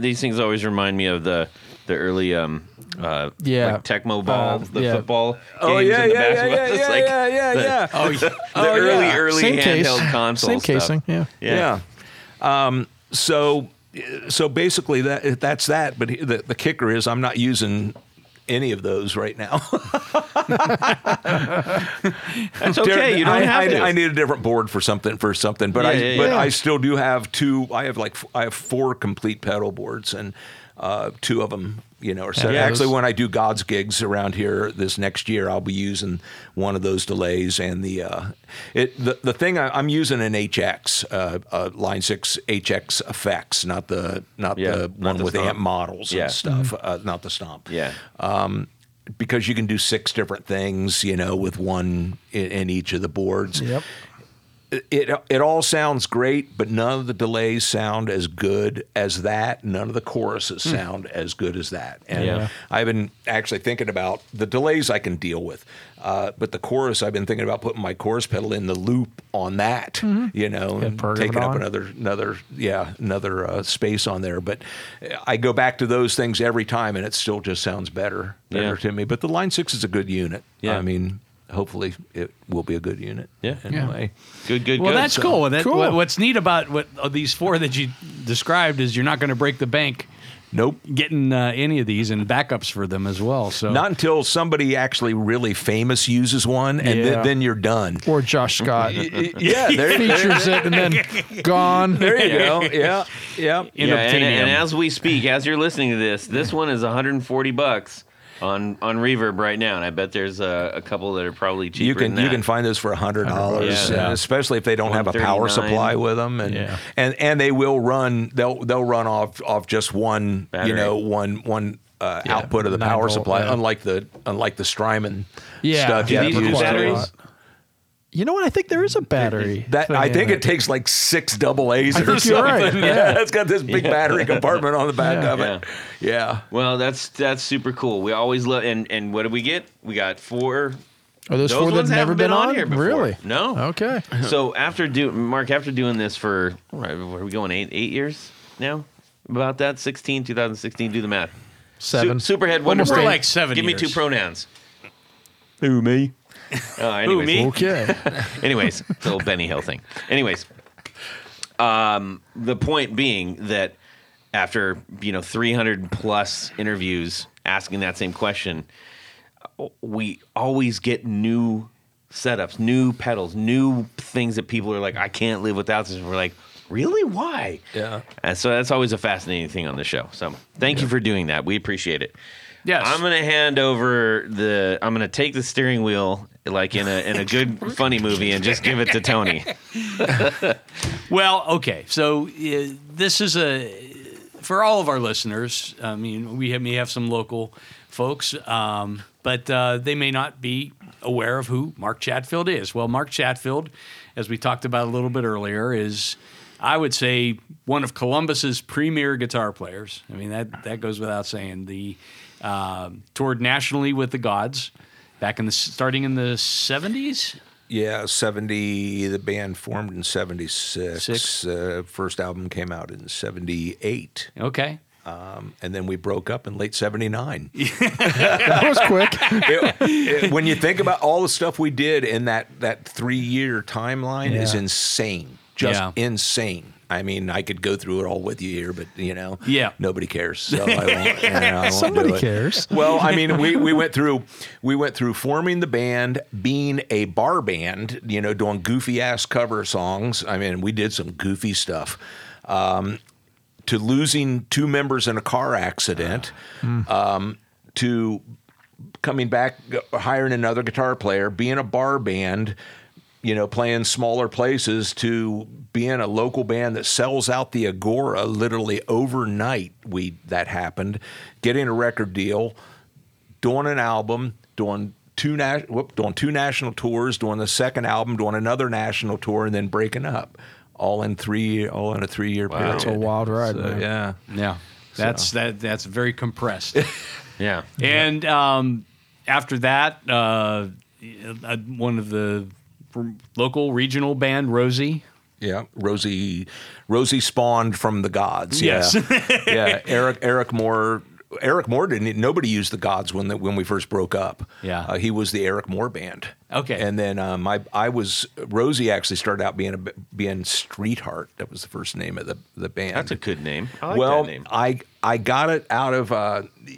These things always remind me of the early like Tecmo Bowl, the football games and the basketball. The early handheld console same stuff. Same casing, yeah. So basically that's that. But the kicker is I'm not using any of those right now. That's okay. You don't have to. I need a different board for something. But I still do have 2. I have 4 complete pedal boards, and 2 of them, you know, are set. Yeah, actually, when I do God's gigs around here this next year, I'll be using one of those delays and the thing I'm using an HX Line 6 HX effects, not the one with amp models and stuff, not the stomp. Yeah. Because you can do 6 different things, you know, with one in each of the boards. Yep. It all sounds great, but none of the delays sound as good as that. None of the choruses sound as good as that. And I've been actually thinking about the delays I can deal with, but the chorus, I've been thinking about putting my chorus pedal in the loop on that. You know, and taking up another space on there. But I go back to those things every time, and it still just sounds better to me. But the Line 6 is a good unit. Yeah. I mean, hopefully it will be a good unit. Yeah. Anyway. Yeah. Good. Well, that's cool. What's neat about these 4 that you described is you're not going to break the bank. Nope. Getting any of these and backups for them as well. So not until somebody actually really famous uses one, and then you're done. Or Josh Scott. Features it and then gone. There you go. Yeah. And as we speak, as you're listening to this, this one is $140. On Reverb right now, and I bet there's a couple that are probably cheaper. You can find those for $100, especially if they don't have a power supply with them, and they will run. They'll run off just one battery. You know, one output of the power supply, unlike the Strymon stuff. Do these use batteries? You know what? I think there is a battery. I think it takes like 6 AA's or something. Right. Yeah, it's got this big battery compartment on the back of it. Yeah. Well, that's super cool. We always love. And what do we get? We got 4 Are those four that have never been on here before? Really? No. Okay. So after doing this for, what are we going, eight years now? About that, 2016, do the math. 7. Superhead Wonder Brain. Almost like 7 Give years. Me 2 pronouns. Who, me? Anyways. Who, me? Okay. Anyways, it's the old Benny Hill thing. Anyways, the point being that after, 300 plus interviews asking that same question, we always get new setups, new pedals, new things that people are like, I can't live without this. And we're like, really? Why? Yeah. And so that's always a fascinating thing on the show. So thank you for doing that. We appreciate it. Yes. I'm going to hand over I'm going to take the steering wheel like in a good funny movie and just give it to Tony. Well, okay. So this is for all of our listeners. I mean, we may have some local folks, but they may not be aware of who Mark Chatfield is. Well, Mark Chatfield, as we talked about a little bit earlier, is, I would say, one of Columbus's premier guitar players. I mean, that goes without saying. The toured nationally with the Gods back starting in the 70s. Yeah, 70. The band formed in 76. First album came out in 78. Okay. And then we broke up in late 79. That was quick. When you think about all the stuff we did in that 3-year timeline is insane. Just insane. I mean, I could go through it all with you here, but, nobody cares. So I won't, I somebody won't cares. Well, I mean, we went through forming the band, being a bar band, doing goofy-ass cover songs. I mean, we did some goofy stuff. To losing 2 members in a car accident, to coming back, hiring another guitar player, being a bar band, playing smaller places, to being a local band that sells out the Agora literally overnight. That happened. Getting a record deal, doing an album, doing two national tours, doing the second album, doing another national tour, and then breaking up. All in a 3-year period. That's a wild ride, man. Yeah. That's very compressed. Yeah. And after that, one of the local regional band, Rosie. Yeah, Rosie spawned from the Gods. Yes. Yeah. Yeah. Eric Moore nobody used the Gods when we first broke up. Yeah. He was the Eric Moore band. Okay. And then Rosie actually started out being Streetheart. That was the first name of the band. That's a good name. I like that name. I got it out of,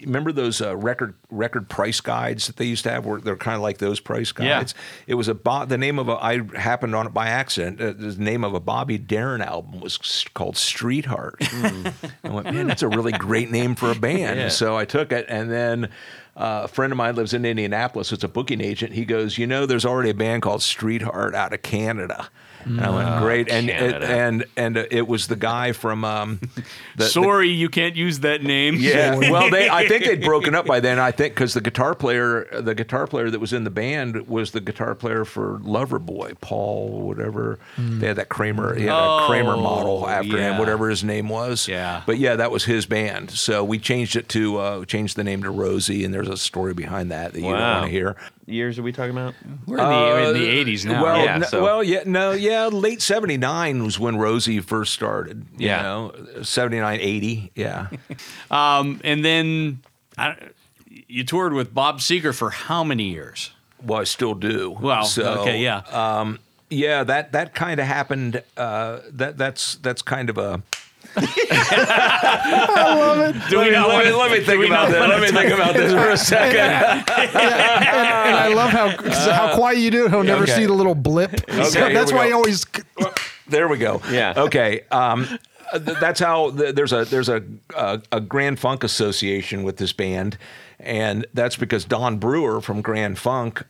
remember those record price guides that they used to have? Where they're kind of like those price guides. Yeah. It was the name of I happened on it by accident. The name of a Bobby Darin album was called Streetheart. I went, man, that's a really great name for a band. Yeah. So I took it, and then a friend of mine lives in Indianapolis. It's a booking agent. He goes, there's already a band called Streetheart out of Canada. And I went, great, and it was the guy from you can't use that name. Yeah, well, I think they'd broken up by then. I think because the guitar player that was in the band was the guitar player for Loverboy, Paul, whatever. They had that Kramer, a Kramer model after him, whatever his name was. Yeah, but that was his band. So we changed it to changed the name to Rosie, and there's a story behind that you don't want to hear. Years are we talking about? We're in the 80s now. Well, yeah, late 79 was when Rosie first started. You know, 79, 80, yeah. And then you toured with Bob Seger for how many years? Well, I still do. Well, okay, yeah. That kind of happened. That's kind of a... I love it. Let me think about this for a second. And I love how quiet you do. He'll never see the little blip. Okay, so that's why he always. There we go. Yeah. Okay. That's how there's a Grand Funk association with this band, and that's because Don Brewer from Grand Funk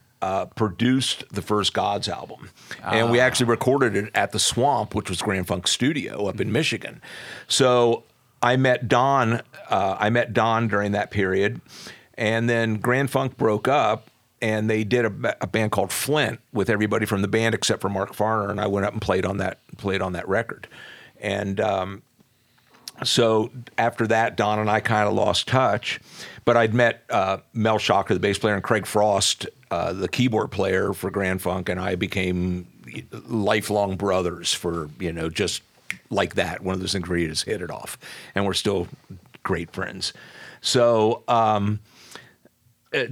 produced the first Gods album. And we actually recorded it at the Swamp, which was Grand Funk Studio up in Michigan. So I met Don during that period. And then Grand Funk broke up, and they did a band called Flint with everybody from the band except for Mark Farner, and I went up and played on that record. And so after that, Don and I kind of lost touch. But I'd met Mel Shocker, the bass player, and Craig Frost the keyboard player for Grand Funk and I became lifelong brothers for, you know, just like that. One of those things where you just hit it off, and we're still great friends. So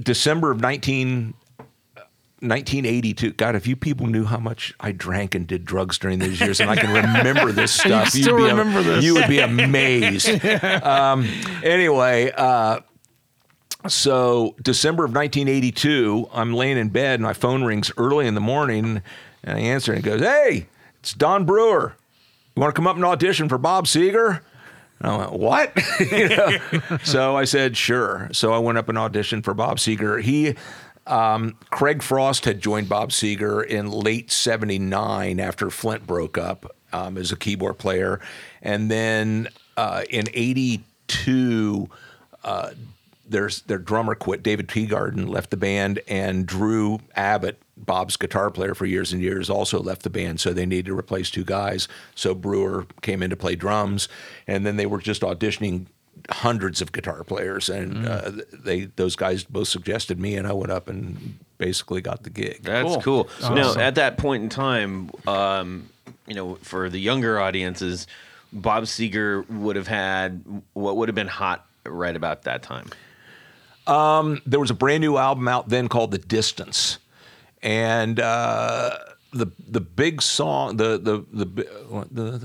December of 1982. God, if you people knew how much I drank and did drugs during those years, and I can remember this stuff, you would be amazed. Anyway, so December of 1982, I'm laying in bed, and my phone rings early in the morning, and I answer, and it goes, "Hey, it's Don Brewer. You want to come up and audition for Bob Seger?" And I went, "What?" You know? So I said, "Sure." So I went up and auditioned for Bob Seger. He... Craig Frost had joined Bob Seger in late 79 after Flint broke up as a keyboard player. And then in 82, their drummer quit. David Teagarden left the band, and Drew Abbott, Bob's guitar player for years and years, also left the band. So they needed to replace two guys. So Brewer came in to play drums, and then they were just auditioning hundreds of guitar players, and those guys both suggested me, and I went up and basically got the gig. That's cool. Awesome. Now, at that point in time, you know, for the younger audiences, Bob Seger would have had what would have been hot right about that time. There was a brand new album out then called The Distance, and the big song, I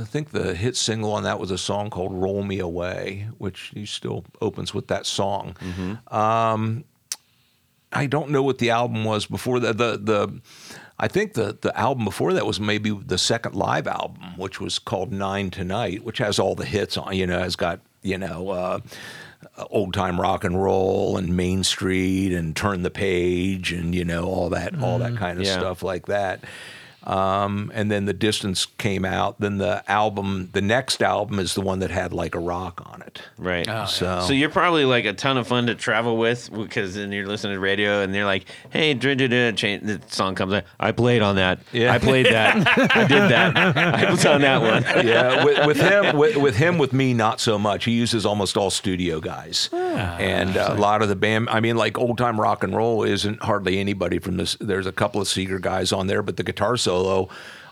think the hit single on that was a song called "Roll Me Away," which he still opens with that song. Mm-hmm. I don't know what the album was before that. I think the album before that was maybe the second live album, which was called "Nine Tonight," which has all the hits on. You know, has got, you know, Old Time Rock and Roll and Main Street and Turn the Page and, you know, all that kind of stuff like that. And then The Distance came out. Then the next album is the one that had like a rock on it. Right. Oh, so you're probably like a ton of fun to travel with, because then you're listening to radio and they're like, "Hey, the song comes out. I played on that. Yeah. I played that. I did that. I was on that one." Yeah. With me, not so much. He uses almost all studio guys, and a lot of the band. I mean, like Old Time Rock and Roll isn't hardly anybody from this. There's a couple of Seger guys on there, but the guitar solo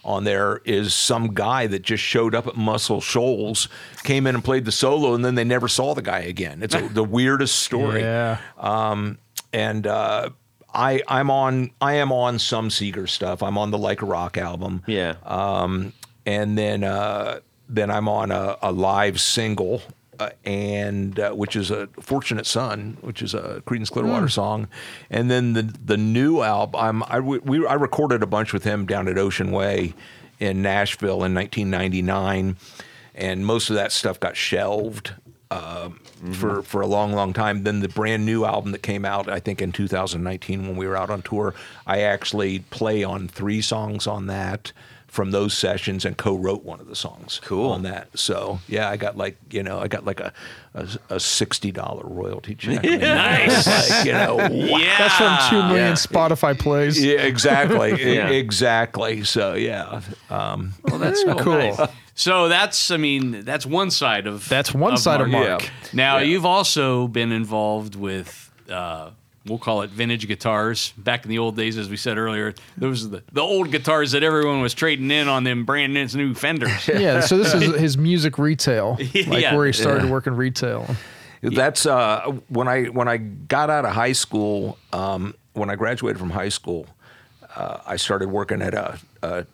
on there is some guy that just showed up at Muscle Shoals, came in and played the solo, and then they never saw the guy again. It's the weirdest story. Yeah. I am on some Seger stuff. I'm on the Like a Rock album. Yeah. And then I'm on a live single, and which is a Fortunate Son, which is a Creedence Clearwater song, and then the new album. I recorded a bunch with him down at Ocean Way in Nashville in 1999, and most of that stuff got shelved for a long, long time. Then the brand new album that came out, I think in 2019 when we were out on tour, I actually play on 3 songs on that from those sessions and co-wrote one of the songs on that. So yeah, I got like a $60 royalty check. Nice. Like, you know, wow. Yeah. That's from 2 million Spotify plays. Yeah, exactly. Yeah. Exactly. So yeah. Well, that's cool. Nice. So that's one side of Mark. Yeah. Now you've also been involved with we'll call it vintage guitars. Back in the old days, as we said earlier, those are the old guitars that everyone was trading in on them brand new Fenders. Yeah, so this is his music retail, where he started working retail. That's when I got out of high school, when I graduated from high school, I started working at I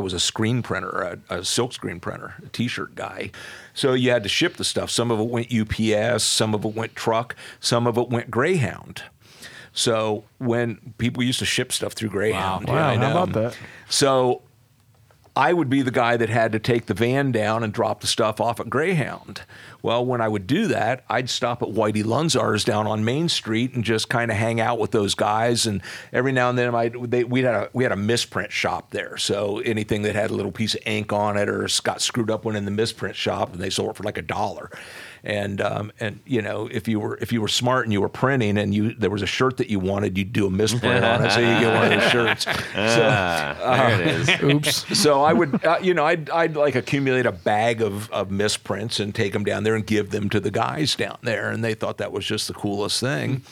was a screen printer, a silk screen printer, a T-shirt guy. So you had to ship the stuff. Some of it went UPS, some of it went truck, some of it went Greyhound. So when people used to ship stuff through Greyhound. Wow. How about that? So I would be the guy that had to take the van down and drop the stuff off at Greyhound. Well, when I would do that, I'd stop at Whitey Lunzar's down on Main Street and just kind of hang out with those guys. And every now and then, we had a misprint shop there. So anything that had a little piece of ink on it or got screwed up went in the misprint shop, and they sold it for like $1. And you know, if you were smart and you were printing and there was a shirt that you wanted, you'd do a misprint on it, so you get one of the shirts. So, there it is. Oops. So I would, I'd like accumulate a bag of misprints and take them down there and give them to the guys down there, and they thought that was just the coolest thing.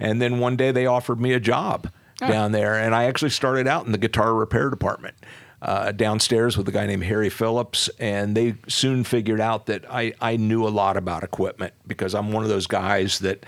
And then one day they offered me a job down there. And I actually started out in the guitar repair department downstairs with a guy named Harry Phillips. And they soon figured out that I knew a lot about equipment, because I'm one of those guys that,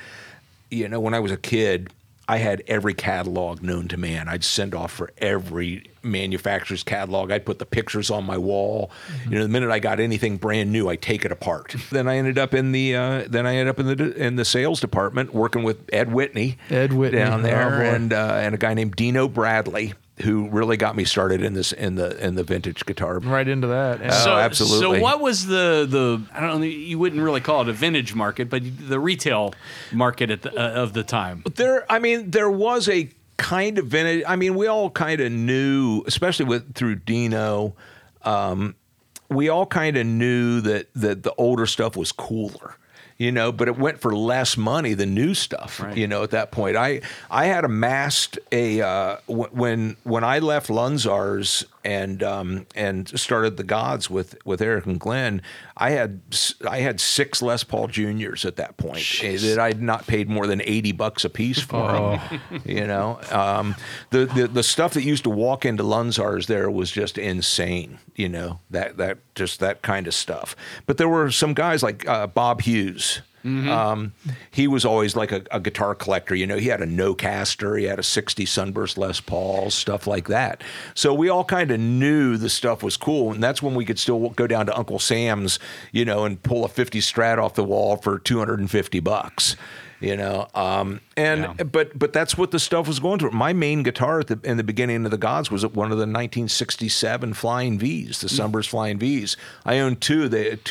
you know, when I was a kid, I had every catalog known to man. I'd send off for every manufacturer's catalog. I'd put the pictures on my wall. Mm-hmm. You know, the minute I got anything brand new, I take it apart. Then I ended up in the then I ended up in the sales department working with Ed Whitney down there, and a guy named Dino Bradley, who really got me started in the vintage guitar. Right into that. Yeah. So, absolutely. So what was the I don't know, you wouldn't really call it a vintage market, but the retail market at of the time? There was a kind of vintage. I mean, we all kind of knew, especially through Dino, we all kind of knew that the older stuff was cooler. You know, but it went for less money than new stuff, right. You know, at that point. I had amassed when I left Lunzars and started The Gods with Eric and Glenn, I had 6 Les Paul Juniors at that point. Jeez. That I'd not paid more than $80 a piece for. You know, the stuff that used to walk into Lunzars there was just insane, you know, that just that kind of stuff. But there were some guys like Bob Hughes. Mm-hmm. He was always like a guitar collector. You know, he had a No-Caster, he had a 60 Sunburst Les Paul, stuff like that. So we all kind of knew the stuff was cool, and that's when we could still go down to Uncle Sam's, you know, and pull a 50 Strat off the wall for $250. You know, but that's what the stuff was going through. My main guitar in the beginning of The Gods was one of the 1967 Flying V's, the Sunburst Flying V's. I owned two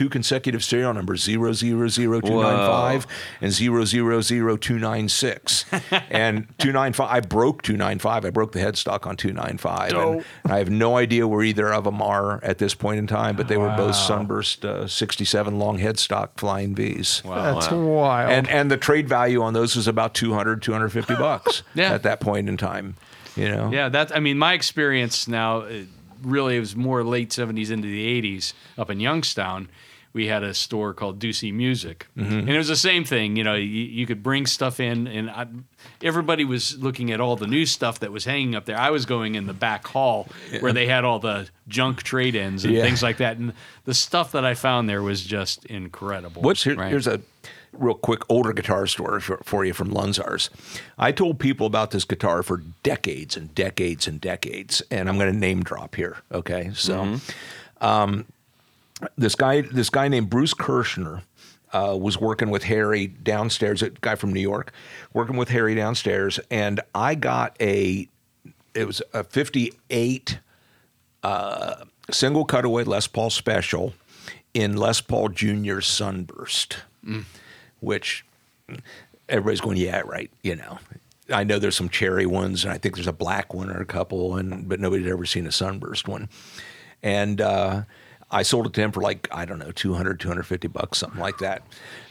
consecutive serial numbers, 000295 and 000296. And 295, I broke 295. I broke the headstock on 295. Oh. And I have no idea where either of them are at this point in time, but they were both Sunburst 67 long headstock Flying V's. Wow. That's wild. And the trade value on those was about $200-$250 at that point in time, you know. Yeah, my experience now, it was more late 70s into the 80s up in Youngstown. We had a store called Ducey Music, mm-hmm. and it was the same thing. You know, you could bring stuff in, and everybody was looking at all the new stuff that was hanging up there. I was going in the back hall where they had all the junk trade-ins and things like that, and the stuff that I found there was just incredible. Here's a real quick older guitar story for you from Lunzars. I told people about this guitar for decades and decades and decades, and I'm going to name drop here, okay? So this guy named Bruce Kirshner was working with Harry downstairs, a guy from New York, working with Harry downstairs, and I got it was a 58 single cutaway Les Paul Special in Les Paul Jr. Sunburst. Mm. Which everybody's going, yeah, right, you know. I know there's some cherry ones, and I think there's a black one or a couple, but nobody's ever seen a sunburst one. And I sold it to him for like, I don't know, $200-$250, something like that.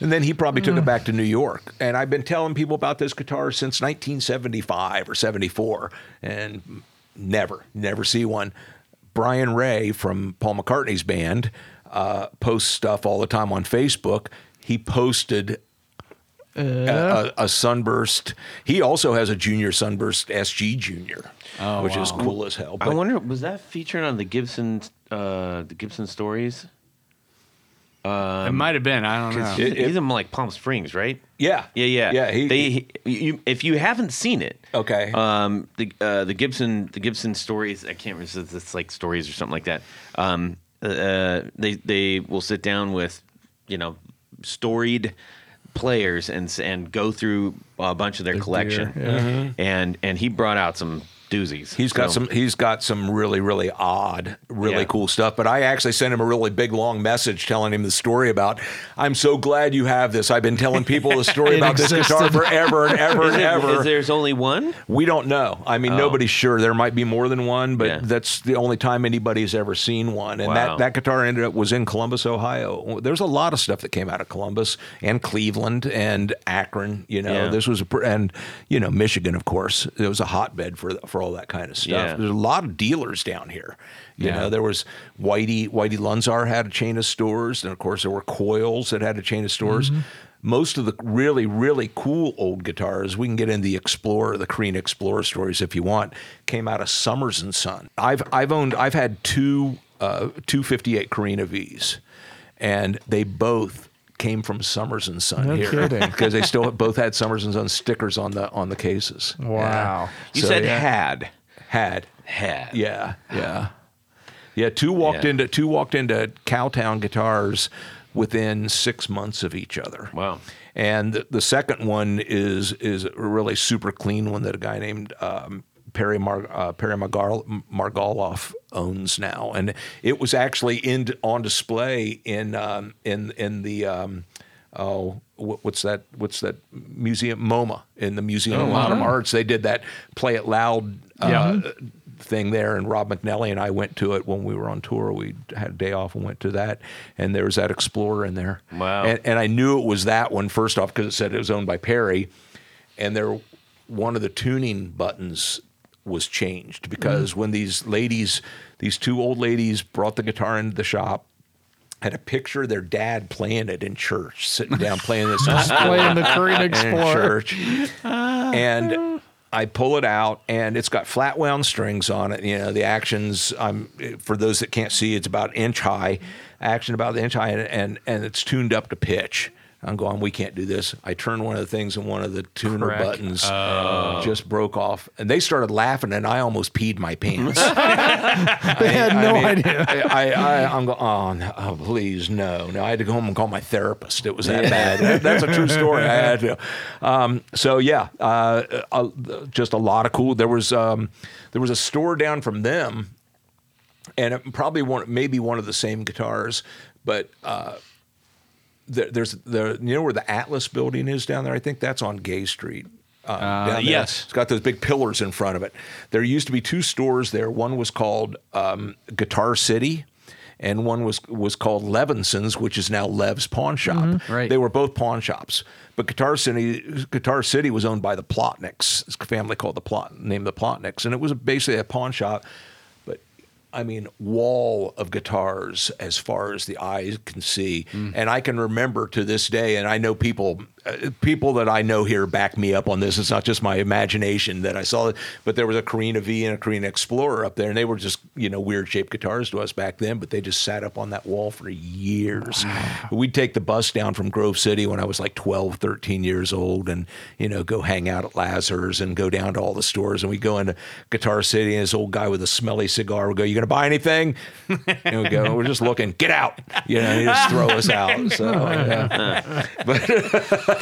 And then he probably took it back to New York. And I've been telling people about this guitar since 1975 or 74, and never see one. Brian Ray from Paul McCartney's band posts stuff all the time on Facebook. He posted a Sunburst. He also has a Junior Sunburst SG Junior, which is cool as hell. But I wonder, was that featured on the Gibson Stories? It might have been. I don't know. He's in like Palm Springs, right? Yeah. If you haven't seen it, okay. The Gibson Stories. I can't remember. It's like Stories or something like that. They will sit down with, you know, storied players and go through a bunch of their collection, and he brought out some doozies. He's got some really, really odd, really cool stuff. But I actually sent him a really big long message telling him the story about, I'm so glad you have this. I've been telling people the story about this guitar forever and ever and ever. Is there's only one? We don't know. I mean, nobody's sure. There might be more than one, but that's the only time anybody's ever seen one. And that guitar was in Columbus, Ohio. There's a lot of stuff that came out of Columbus and Cleveland and Akron. You know, this was and you know, Michigan, of course. It was a hotbed for all that kind of stuff. Yeah. There's a lot of dealers down here. You know, there was Whitey Lunzar had a chain of stores, and of course there were Coils that had a chain of stores. Mm-hmm. most of the really, really cool old guitars, we can get into the Explorer, the Korean Explorer stories if you want, came out of Summers and Son. I've had two 58 Carina Vs, and they both came from Summers and Son. No kidding. Because they still both had Summers and Son stickers on the cases. Wow. Yeah. You said had. Yeah. Two walked into Cowtown Guitars within 6 months of each other. Wow. And the second one is a really super clean one that a guy named Perry Margoloff owns now, and it was actually on display in the what's that museum, MoMA, in the Museum of Modern Arts. They did that Play It Loud thing there, and Rob McNally and I went to it when we were on tour. We had a day off and went to that, and there was that Explorer in there. Wow. And I knew it was that one first off because it said it was owned by Perry, and there one of the tuning buttons was changed because when these two old ladies brought the guitar into the shop, had a picture of their dad playing it in church, sitting down playing this playing the Korean Explorer in church, and I pull it out, and it's got flat wound strings on it. You know, the action's, for those that can't see, it's about inch high, action about the inch high, and it's tuned up to pitch. I'm going, we can't do this. I turned one of the things and one of the tuner buttons just broke off. And they started laughing, and I almost peed my pants. I had no idea. I'm going, please, no. No, I had to go home and call my therapist. It was that bad. That's a true story. I had to. Just a lot of cool. There was a store down from them, and it probably maybe one of the same guitars, but... There's where the Atlas building is down there? I think that's on Gay Street. Down there. Yes. It's got those big pillars in front of it. There used to be two stores there. One was called Guitar City, and one was called Levinson's, which is now Lev's Pawn Shop. Mm-hmm. Right. They were both pawn shops. But Guitar City was owned by the Plotniks. It's a family named the Plotniks. And it was basically a pawn shop. I mean, wall of guitars as far as the eye can see. Mm. And I can remember to this day, and I know people that I know here back me up on this. It's not just my imagination that I saw it, but there was a Carina V and a Carina Explorer up there, and they were just, you know, weird-shaped guitars to us back then, but they just sat up on that wall for years. Wow. We'd take the bus down from Grove City when I was like 12, 13 years old and, you know, go hang out at Lazar's and go down to all the stores, and we'd go into Guitar City, and this old guy with a smelly cigar would go, "You going to buy anything?" And we go, "We're just looking. Get out!" You know, they just throw us out. So, yeah. But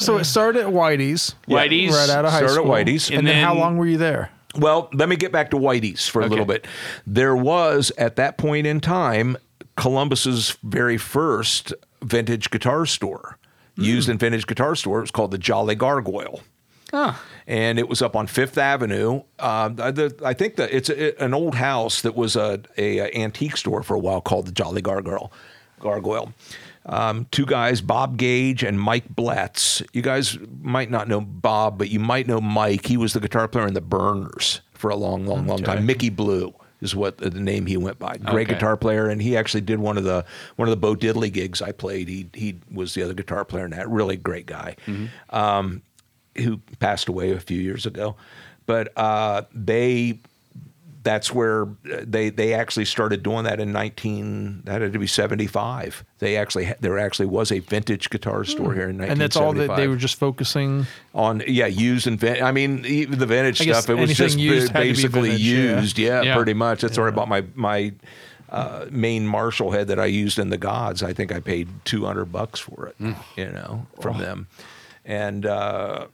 so it started at Whitey's. Whitey's, right out of high school. Started at Whitey's, and then how long were you there? Well, let me get back to Whitey's for a little bit. There was at that point in time Columbus's very first vintage guitar store, used in vintage guitar store. It was called the Jolly Gargoyle. Oh. And it was up on Fifth Avenue. I think that it's an old house that was a antique store for a while called the Jolly Gargoyle. Two guys, Bob Gage and Mike Blatz. You guys might not know Bob, but you might know Mike. He was the guitar player in the Burners for a long time. Mickey Blue is what the name he went by. Great guitar player, and he actually did one of the Bo Diddley gigs I played. He was the other guitar player in that. Really great guy. Mm-hmm. Who passed away a few years ago, but that's where they actually started doing that in that had to be 75. There actually was a vintage guitar store here in 1975. And that's all that they were just focusing on, used and vintage. I mean, even the vintage stuff, it was just basically used, pretty much. That's where I bought my Maine Marshall head that I used in The Gods. I think I paid $200 for it, from them. And, a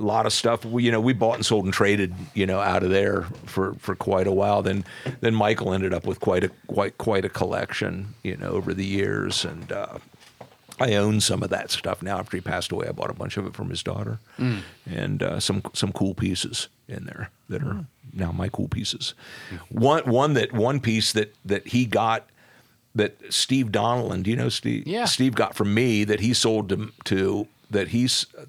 lot of stuff, we bought and sold and traded, out of there for quite a while. Then Michael ended up with quite a collection, over the years. And I own some of that stuff now. After he passed away, I bought a bunch of it from his daughter and some cool pieces in there that are now my cool pieces. One piece that he got, that Steve Donnellan, Steve got from me, that he sold to that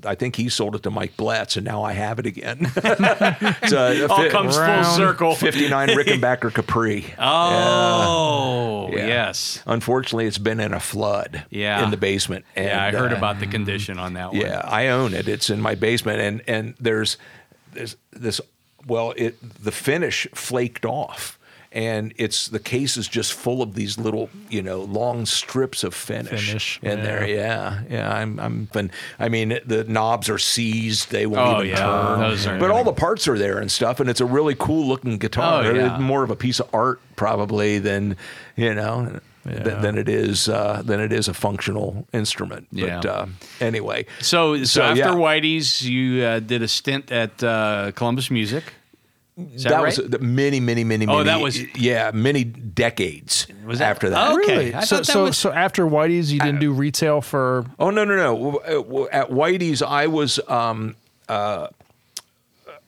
I think he sold it to Mike Blatz, and now I have it again. All comes full circle. 59 Rickenbacker Capri. Oh, yeah. Yes. Unfortunately, it's been in a flood in the basement. And, I heard about the condition on that one. Yeah, I own it. It's in my basement, and there's this, the finish flaked off. And the case is just full of these little, long strips of finish in there. Yeah. I mean, the knobs are seized; they won't even turn. But all the parts are there and stuff, and it's a really cool looking guitar. It's more of a piece of art probably than, than it is a functional instrument. But anyway. So after Whitey's, you did a stint at Columbus Music. That was many. Oh, that was many decades after that. Really? Really? So after Whitey's, you didn't do retail for? Oh no. At Whitey's,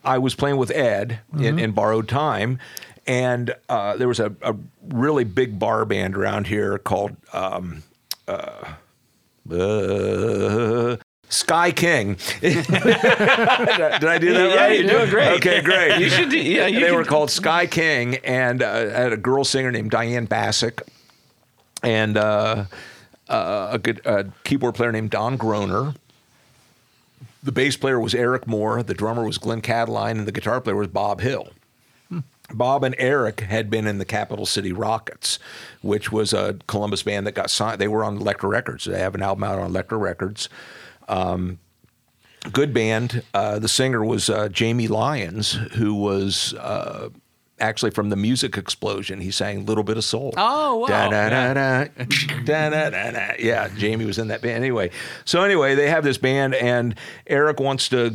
I was playing with Ed in Borrowed Time, and there was a really big bar band around here called Sky King. Did I do that right? Yeah, you're doing great. Okay, great. You should do, they were called Sky King, and I had a girl singer named Diane Bassick, and a keyboard player named Don Groner. The bass player was Eric Moore, the drummer was Glenn Catiline, and the guitar player was Bob Hill. Bob and Eric had been in the Capital City Rockets, which was a Columbus band that got signed. They were on Elektra Records. They have an album out on Elektra Records. Good band. The singer was Jamie Lyons, who was actually from the Music Explosion. He sang Little Bit of Soul. Oh, wow. Da-da-da-da, da-da-da-da. Yeah, Jamie was in that band. Anyway, they have this band, and Eric wants to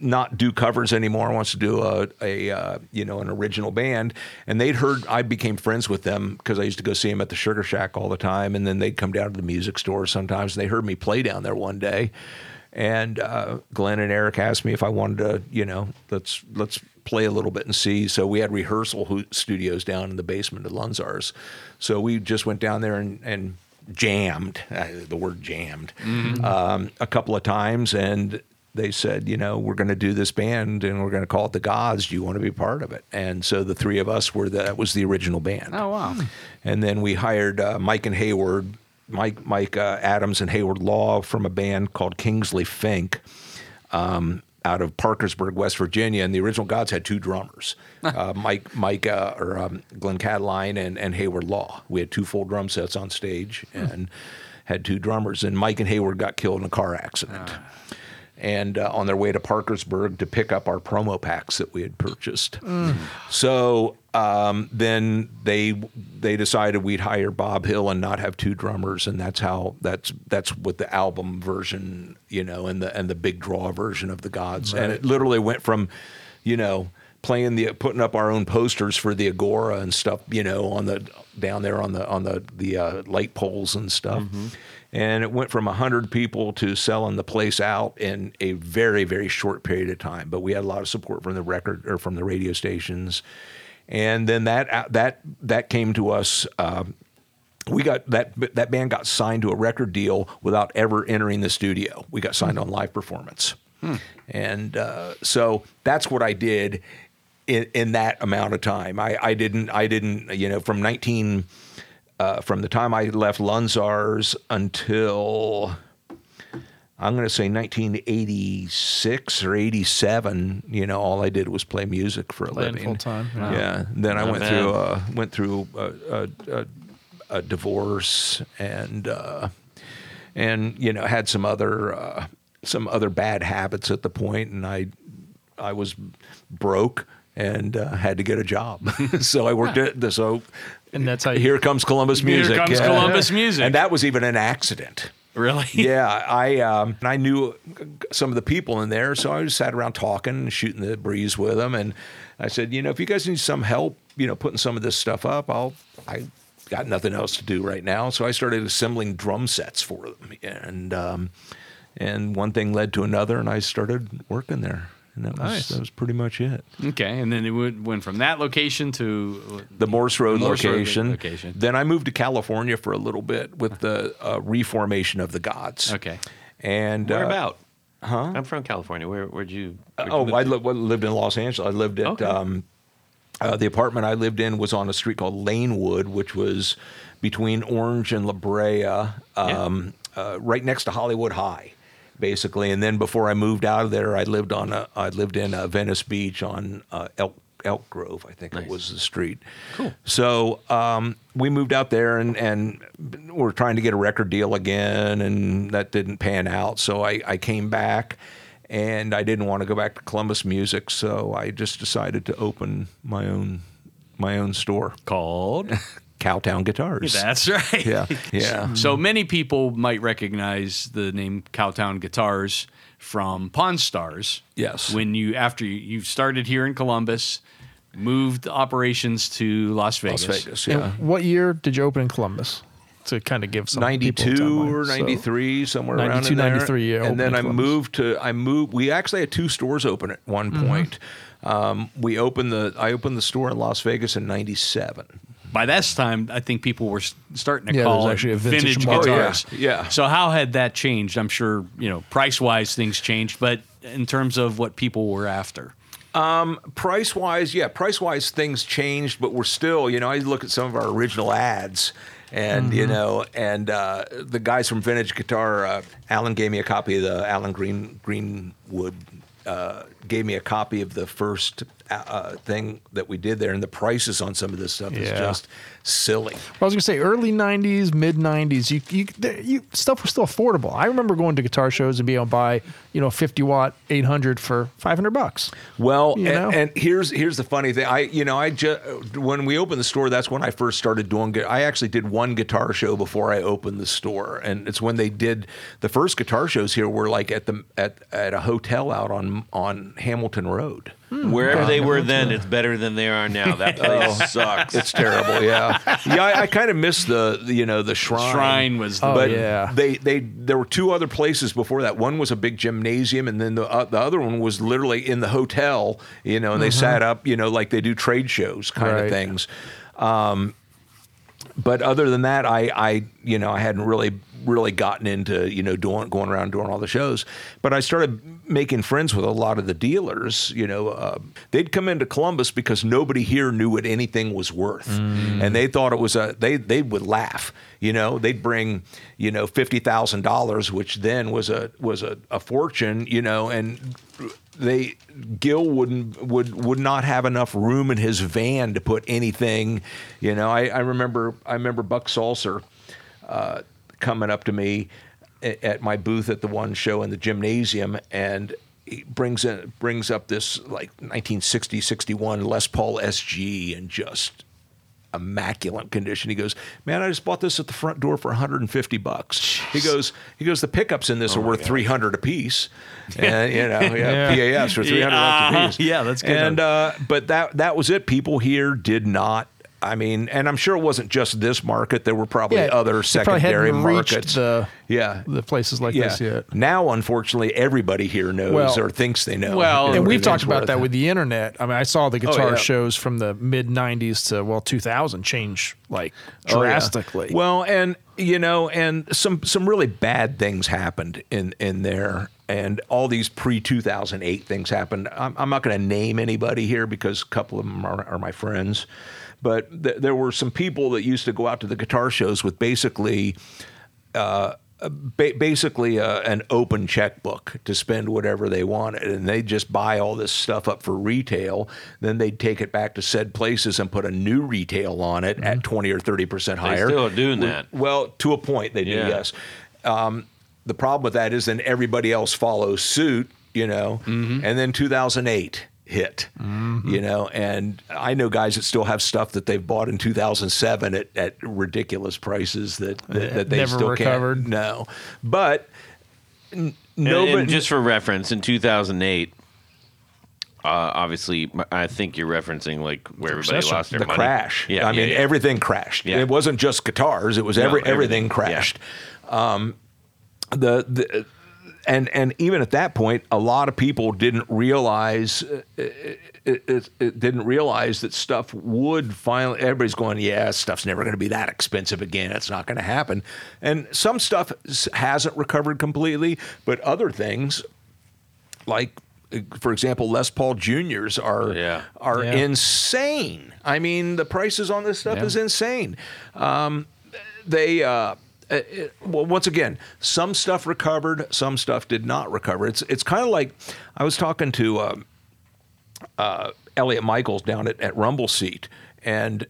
not do covers anymore, wants to do an original band. And they'd heard, I became friends with them because I used to go see them at the Sugar Shack all the time. And then they'd come down to the music store sometimes, and they heard me play down there one day. And Glenn and Eric asked me if I wanted to, let's play a little bit and see. So we had rehearsal studios down in the basement of Lunzar's. So we just went down there and jammed, the word jammed, a couple of times. And they said, we're going to do this band, and we're going to call it The Gods. Do you want to be part of it? And so the three of us that was the original band. Oh, wow. And then we hired Mike and Hayward, Mike Adams and Hayward Law from a band called Kingsley Fink out of Parkersburg, West Virginia. And the original Gods had two drummers, Glenn Catiline and Hayward Law. We had two full drum sets on stage and had two drummers. And Mike and Hayward got killed in a car accident. And on their way to Parkersburg to pick up our promo packs that we had purchased. So then they decided we'd hire Bob Hill and not have two drummers, and that's what the album version, and the big draw version of The Gods. Right. And it literally went from, putting up our own posters for the Agora and stuff, down there on the light poles and stuff. And it went from 100 people to selling the place out in a very, very short period of time. But we had a lot of support from the record or from the radio stations, and then that came to us. We got that band got signed to a record deal without ever entering the studio. We got signed on live performance, and so that's what I did in that amount of time. I didn't from from the time I left Lunzar's until, I'm going to say 1986 or 87, all I did was play music for a living. Full time. Wow. Yeah. Then I went through a divorce and had some other bad habits at the point, and I was broke and had to get a job. So I worked at this. And that's how Here Comes Columbus Music. Here Comes Columbus Music. And that was even an accident. Really? Yeah. I knew some of the people in there, so I just sat around talking and shooting the breeze with them. And I said, if you guys need some help, putting some of this stuff up, I got nothing else to do right now. So I started assembling drum sets for them. And one thing led to another, and I started working there. And that was pretty much it. Okay, and then it went from that location to the Morse Road location. Then I moved to California for a little bit with the reformation of The Gods. Okay, And where about? Huh? I'm from California. Where'd you I lived in Los Angeles. I lived at the apartment I lived in was on a street called Lanewood, which was between Orange and La Brea, right next to Hollywood High, basically. And then before I moved out of there, I lived in Venice Beach on Elk Grove, I think it was the street. Cool. So we moved out there and we're trying to get a record deal again, and that didn't pan out. So I came back, and I didn't want to go back to Columbus music, so I just decided to open my own store called Cowtown Guitars. That's right. Yeah. So many people might recognize the name Cowtown Guitars from Pawn Stars. Yes. After you started here in Columbus, moved operations to Las Vegas. Yeah. And what year did you open in Columbus? To kind of give some 92 timeline, or 93, so somewhere around in there. 93, yeah. And then I moved. We actually had two stores open at one point. I opened the store in Las Vegas in 97. By that time, I think people were starting to call it vintage guitars. Oh, yeah. So how had that changed? I'm sure, price-wise things changed, but in terms of what people were after. Price-wise things changed, but we're still, I look at some of our original ads and, the guys from Vintage Guitar, Alan gave me a copy of Greenwood gave me a copy of the first thing that we did there, and the prices on some of this stuff is just silly. Well, I was going to say early 90s, mid 90s, you stuff was still affordable. I remember going to guitar shows and being able to buy, 50-watt 800 for $500. Well, and here's the funny thing. When we opened the store, that's when I first started doing. I actually did one guitar show before I opened the store, and it's when they did the first guitar shows here were like at a hotel out on Hamilton Road. Wherever they were then, it's better than they are now. That place sucks. It's terrible. Yeah, I kind of miss the shrine. Shrine was, there were two other places before that. One was a big gymnasium, and then the other one was literally in the hotel. And they sat up, like they do trade shows kind of things. But other than that, I hadn't really gotten into, going around doing all the shows. But I started making friends with a lot of the dealers, they'd come into Columbus because nobody here knew what anything was worth. And they thought it was they would laugh, they'd bring, $50,000, which then was a fortune, and Gil would not have enough room in his van to put anything, I remember Buck Salser, coming up to me at my booth at the one show in the gymnasium, and he brings up this like 1960, 61 Les Paul SG in just immaculate condition. He goes, "Man, I just bought this at the front door for $150. Jeez. He goes, the pickups in this are worth $300 a piece, and PAS for $300 a piece. Yeah, that's good. And but that was it. People here did not. I mean, and I'm sure it wasn't just this market. There were probably other secondary markets. The places like this yet. Now, unfortunately, everybody here knows or thinks they know. Well, and we've talked about that with the internet. I mean, I saw the guitar shows from the mid '90s to 2000 change like drastically. Well, and and some really bad things happened in there. And all these pre-2008 things happened. I'm not going to name anybody here because a couple of them are my friends. But there were some people that used to go out to the guitar shows with basically an open checkbook to spend whatever they wanted. And they'd just buy all this stuff up for retail. Then they'd take it back to said places and put a new retail on it at 20 or 30% higher. They still are doing that. Well, to a point they do, yes. The problem with that is then everybody else follows suit, and then 2008 hit, and I know guys that still have stuff that they've bought in 2007 at ridiculous prices that they never still recovered. Can't. No, but and just for reference, in 2008, obviously, I think you're referencing like where everybody lost their money. The crash. Yeah, I mean, everything crashed. Yeah. It wasn't just guitars; it was everything crashed. Yeah. And even at that point, a lot of people didn't realize that stuff would finally. Everybody's going, yeah, stuff's never going to be that expensive again. It's not going to happen. And some stuff hasn't recovered completely, but other things, like for example, Les Paul Juniors are insane. I mean, the prices on this stuff is insane. Once again, some stuff recovered, some stuff did not recover. It's kind of like I was talking to Elliot Michaels down at Rumble Seat, and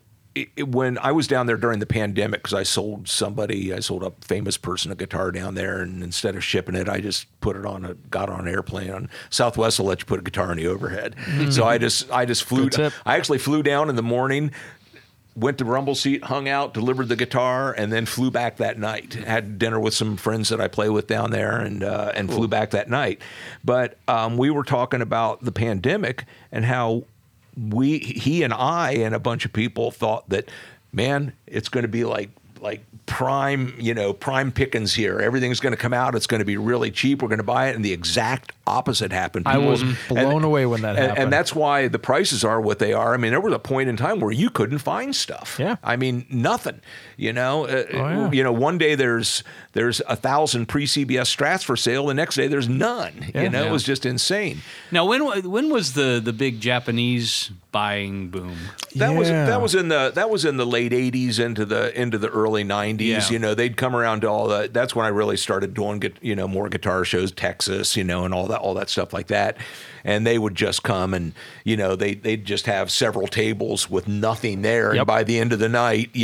when I was down there during the pandemic, because I sold a famous person a guitar down there, and instead of shipping it, I just got on an airplane. On Southwest will let you put a guitar in the overhead. Mm-hmm. So I just flew. I actually flew down in the morning, went to Rumble Seat, hung out, delivered the guitar, and then flew back that night. Had dinner with some friends that I play with down there, and flew back that night. But we were talking about the pandemic and how he and I and a bunch of people thought that, man, it's going to be like prime pickings here. Everything's going to come out. It's going to be really cheap. We're going to buy it. And the exact opposite happened. I was blown away when that happened. And that's why the prices are what they are. I mean, there was a point in time where you couldn't find stuff. Yeah. I mean, nothing, you know, one day there's 1,000 pre-CBS Strats for sale. The next day there's none, it was just insane. Now, when was the big Japanese buying boom? That was in the late 80s into the early 90s. Yeah. You know, they'd come around to all that. That's when I really started doing more guitar shows, Texas, and all that stuff like that. And they would just come and they'd just have several tables with nothing there. Yep. And by the end of the night, by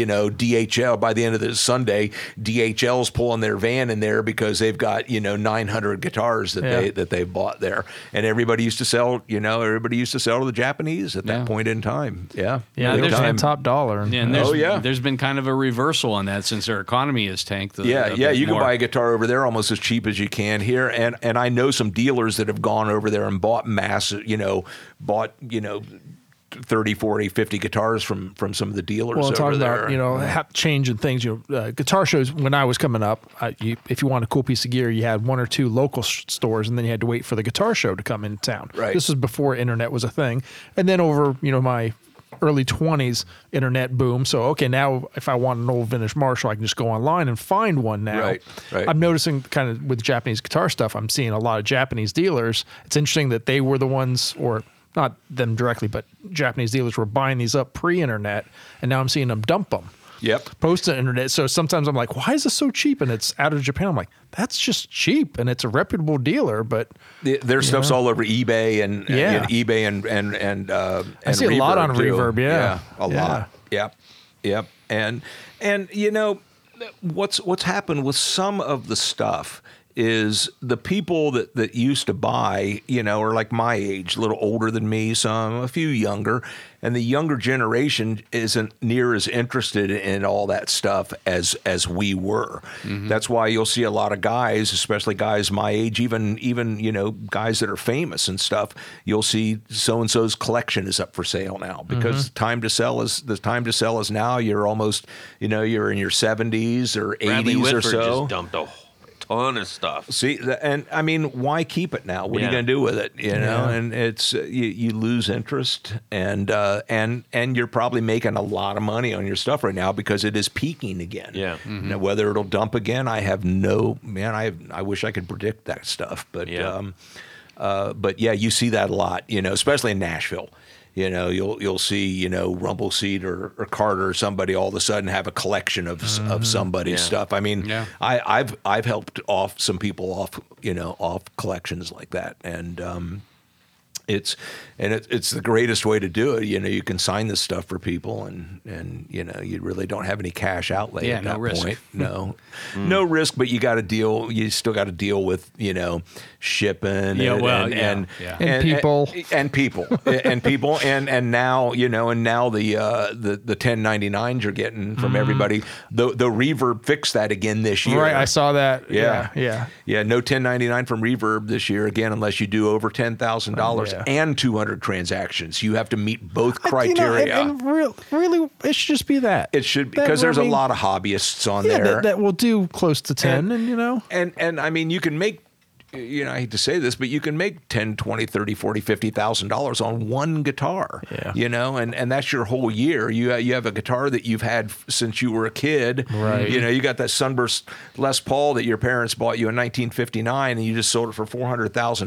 the end of the Sunday, DHL's pulling their van in there because they've got 900 guitars that they bought there. And everybody used to sell. Everybody used to sell to the Japanese at that point in time. Yeah. Yeah. There's a top dollar. Yeah, and there's been kind of a reversal on that since their economy has tanked. You can buy a guitar over there almost as cheap as you can here. And I know some dealers that have gone over there and bought massive 30, 40, 50 guitars from some of the dealers over there. Well, talking about, changing things, guitar shows, when I was coming up, if you want a cool piece of gear, you had one or two local stores, and then you had to wait for the guitar show to come in town. Right. This was before internet was a thing. And then over, my early 20s, internet boom. So, okay, now if I want an old vintage Marshall, I can just go online and find one now. Right. I'm noticing kind of with Japanese guitar stuff, I'm seeing a lot of Japanese dealers. It's interesting that they were the ones, or not them directly, but Japanese dealers were buying these up pre-internet, and now I'm seeing them dump them. Yep. Post the internet. So sometimes I'm like, why is this so cheap? And it's out of Japan. I'm like, that's just cheap, and it's a reputable dealer. But their stuff's all over eBay and I see a lot on Reverb. Yeah, a lot. Yep. And what's happened with some of the stuff is the people that used to buy, are like my age, a little older than me, some, a few younger, and the younger generation isn't near as interested in all that stuff as we were. Mm-hmm. That's why you'll see a lot of guys, especially guys my age, even guys that are famous and stuff. You'll see so-and-so's collection is up for sale now because the time to sell is now. You're almost, you're in your 70s or 80s. Bradley Whitford or so. Just dumped a ton of stuff. See, and I mean, why keep it now? What are you going to do with it? And it's you lose interest, and you're probably making a lot of money on your stuff right now because it is peaking again. Yeah. Mm-hmm. Now, whether it'll dump again, I have no man. I wish I could predict that stuff, but you see that a lot, especially in Nashville. You'll see Rumble Seat or Carter or somebody all of a sudden have a collection of somebody's stuff. I mean, I've helped off some people off collections like that, and it's the greatest way to do it. You can sign this stuff for people, and you really don't have any cash outlay at that point. No risk, but you still got to deal with, shipping and people and now, the 1099s you're getting from everybody. The Reverb fixed that again this year. Right. I saw that. Yeah. No 1099 from Reverb this year again, unless you do over $10,000. And 200 transactions. You have to meet both criteria. Really, it should just be that. It should, because there's a lot of hobbyists on there that will do close to 10, and I mean, you can make you know, I hate to say this, but you can make $10,000, $20,000, $30,000, $40,000, $50,000 on one guitar, yeah. You know, and that's your whole year. You have a guitar that you've had since you were a kid. Right. You know, you got that Sunburst Les Paul that your parents bought you in 1959, and you just sold it for $400,000,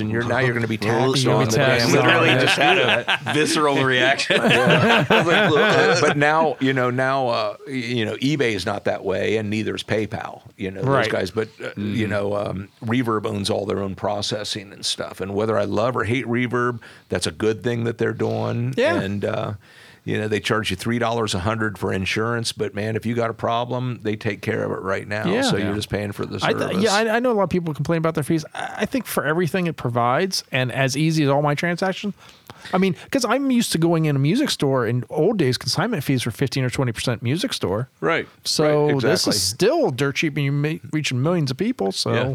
and now you're going to be taxed on it. Literally just had a visceral reaction. Yeah. But now, you know, you know, eBay is not that way, and neither is PayPal, you know, right. Those guys. But, you know, Reverb owns all their own processing and stuff. And whether I love or hate Reverb, that's a good thing that they're doing. Yeah. And, you know, they charge you $3 a hundred for insurance, but man, if you got a problem, they take care of it right now. Yeah. So you're just paying for the service. I know a lot of people complain about their fees. I think for everything it provides, and as easy as all my transactions, I mean, because I'm used to going in a music store in old days, consignment fees were 15 or 20% music store. Right. So right, exactly. This is still dirt cheap, and you're reaching millions of people. So. Yeah.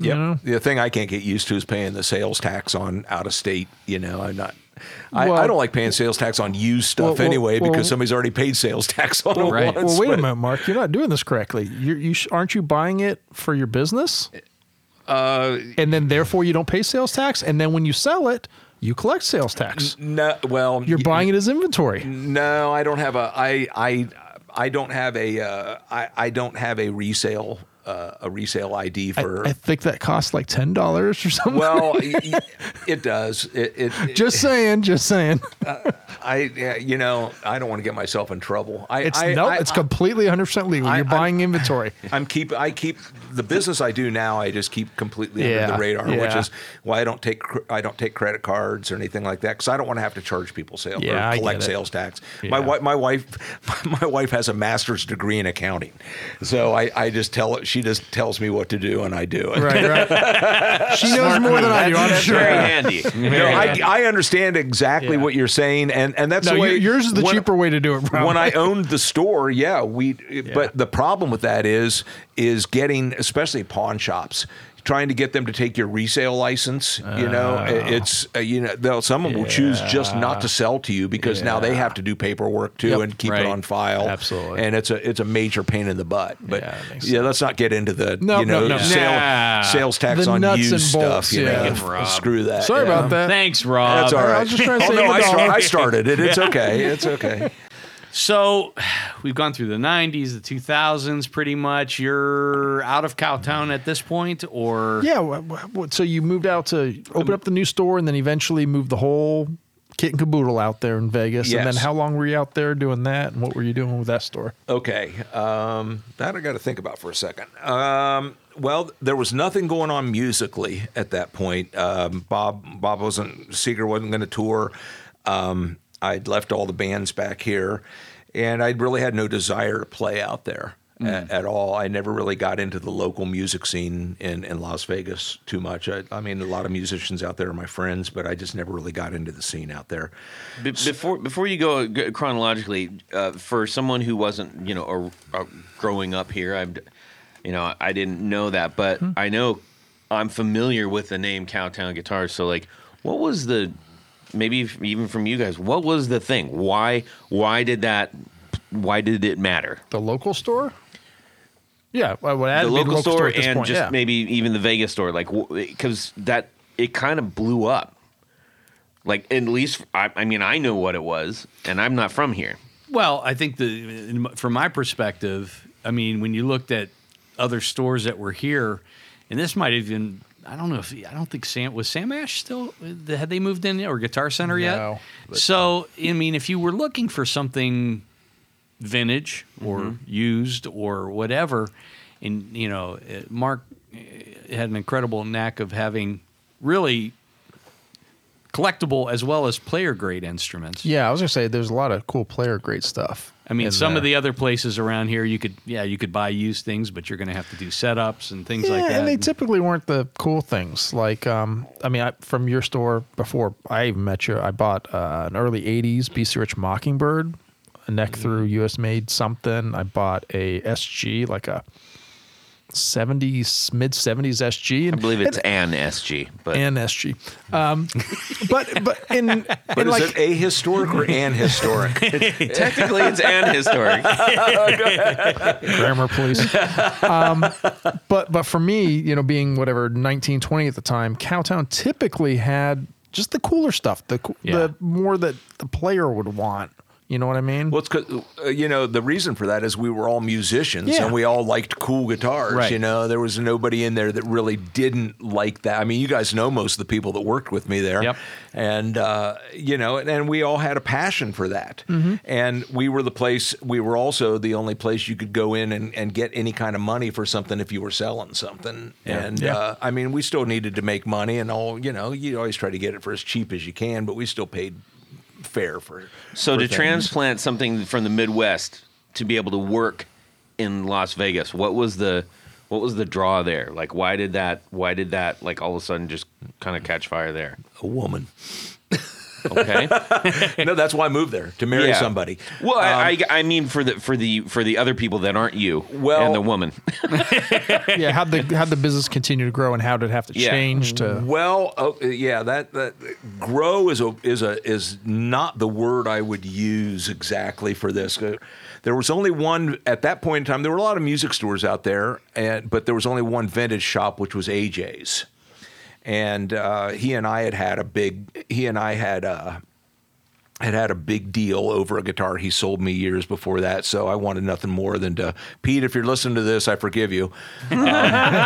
Yeah, you know? The thing I can't get used to is paying the sales tax on out of state. You know, I don't like paying sales tax on used stuff because somebody's already paid sales tax on it once. Well, wait a minute, Mark, you're not doing this correctly. Aren't you buying it for your business? And then therefore you don't pay sales tax, and then when you sell it, you collect sales tax. No, well, you're buying it as inventory. No, I don't have a resale. A resale ID for... I think that costs like $10 or something. Well, it does. Just saying. You know, I don't want to get myself in trouble. It's completely 100% legal. You're buying inventory. I keep the business I do now. I just keep completely under the radar, which is why I don't take credit cards or anything like that, because I don't want to have to charge people or collect sales tax. Yeah. My wife has a master's degree in accounting, so I just tell her. She just tells me what to do, and I do it. Right. She knows more than I do, I'm sure. Very handy. I understand exactly what you're saying, and that's the way... Yours is the cheaper way to do it, probably. When I owned the store, but the problem with that is getting, especially pawn shops, trying to get them to take your resale license, you know, it's, you know, someone will choose just not to sell to you because now they have to do paperwork too and keep it on file. Absolutely. And it's a major pain in the butt, but let's not get into the, sales tax on used stuff, you know, screw that. Sorry about that. Thanks, Rob. That's all right. I was just trying to say, I started it. It's okay. It's okay. So we've gone through the 90s, the 2000s, pretty much. You're out of Cowtown at this point, or? Yeah, so you moved out to open up the new store and then eventually moved the whole kit and caboodle out there in Vegas. Yes. And then how long were you out there doing that, and what were you doing with that store? Okay, that I got to think about for a second. Well, there was nothing going on musically at that point. Seeger wasn't going to tour. I'd left all the bands back here, and I really had no desire to play out there at all. I never really got into the local music scene in Las Vegas too much. I mean, a lot of musicians out there are my friends, but I just never really got into the scene out there. Before you go chronologically, for someone who wasn't, you know, growing up here, I didn't know that, but I know I'm familiar with the name Cowtown Guitars. So, like, what was the... Maybe even from you guys, what was the thing? Why did it matter? The local store? Yeah. The local store and just maybe even the Vegas store. Like, because it kind of blew up. Like, at least, I mean, I know what it was, and I'm not from here. Well, I think from my perspective, I mean, when you looked at other stores that were here, and this might have been... I don't know I don't think Sam Ash still, had they moved in yet, or Guitar Center yet? No. So, I mean, if you were looking for something vintage or used or whatever, and, you know, Mark had an incredible knack of having really collectible as well as player grade instruments. Yeah, I was going to say there's a lot of cool player grade stuff. I mean, some of the other places around here, you could buy used things, but you're going to have to do setups and things like that. Yeah, and they typically weren't the cool things. Like, from your store before I even met you, I bought an early 80s B.C. Rich Mockingbird, a neck through U.S. made something. I bought a SG, like a mid-70s SG. And I believe it's an SG. But. An SG. But is like, it ahistoric or an historic? Technically, it's an historic. Grammar, please. But for me, you know, being whatever, 19, 20 at the time, Cowtown typically had just the cooler stuff, the more that the player would want. You know what I mean? Well, it's 'cause, you know, the reason for that is we were all musicians and we all liked cool guitars. Right. You know, there was nobody in there that really didn't like that. I mean, you guys know most of the people that worked with me there. Yep. And, you know, and we all had a passion for that. Mm-hmm. And we were the place, we were also the only place you could go in and get any kind of money for something if you were selling something. Yeah. And, I mean, we still needed to make money and all, you know, you always try to get it for as cheap as you can, but we still paid fair for so for to things. Transplant something from the Midwest to be able to work in Las Vegas, what was the draw there? Like, why did that like all of a sudden just kind of catch fire there? A woman. Okay. No, that's why I moved there, to marry somebody. Well, I mean for the other people that aren't you and the woman. Yeah, how'd the business continue to grow, and how did it have to change to? Well, that grow is not the word I would use exactly for this. There was only one at that point in time. There were a lot of music stores out there, but there was only one vintage shop, which was AJ's. And he and I had a big deal over a guitar he sold me years before that, so I wanted nothing more than to, Pete, if you're listening to this, I forgive you. Well,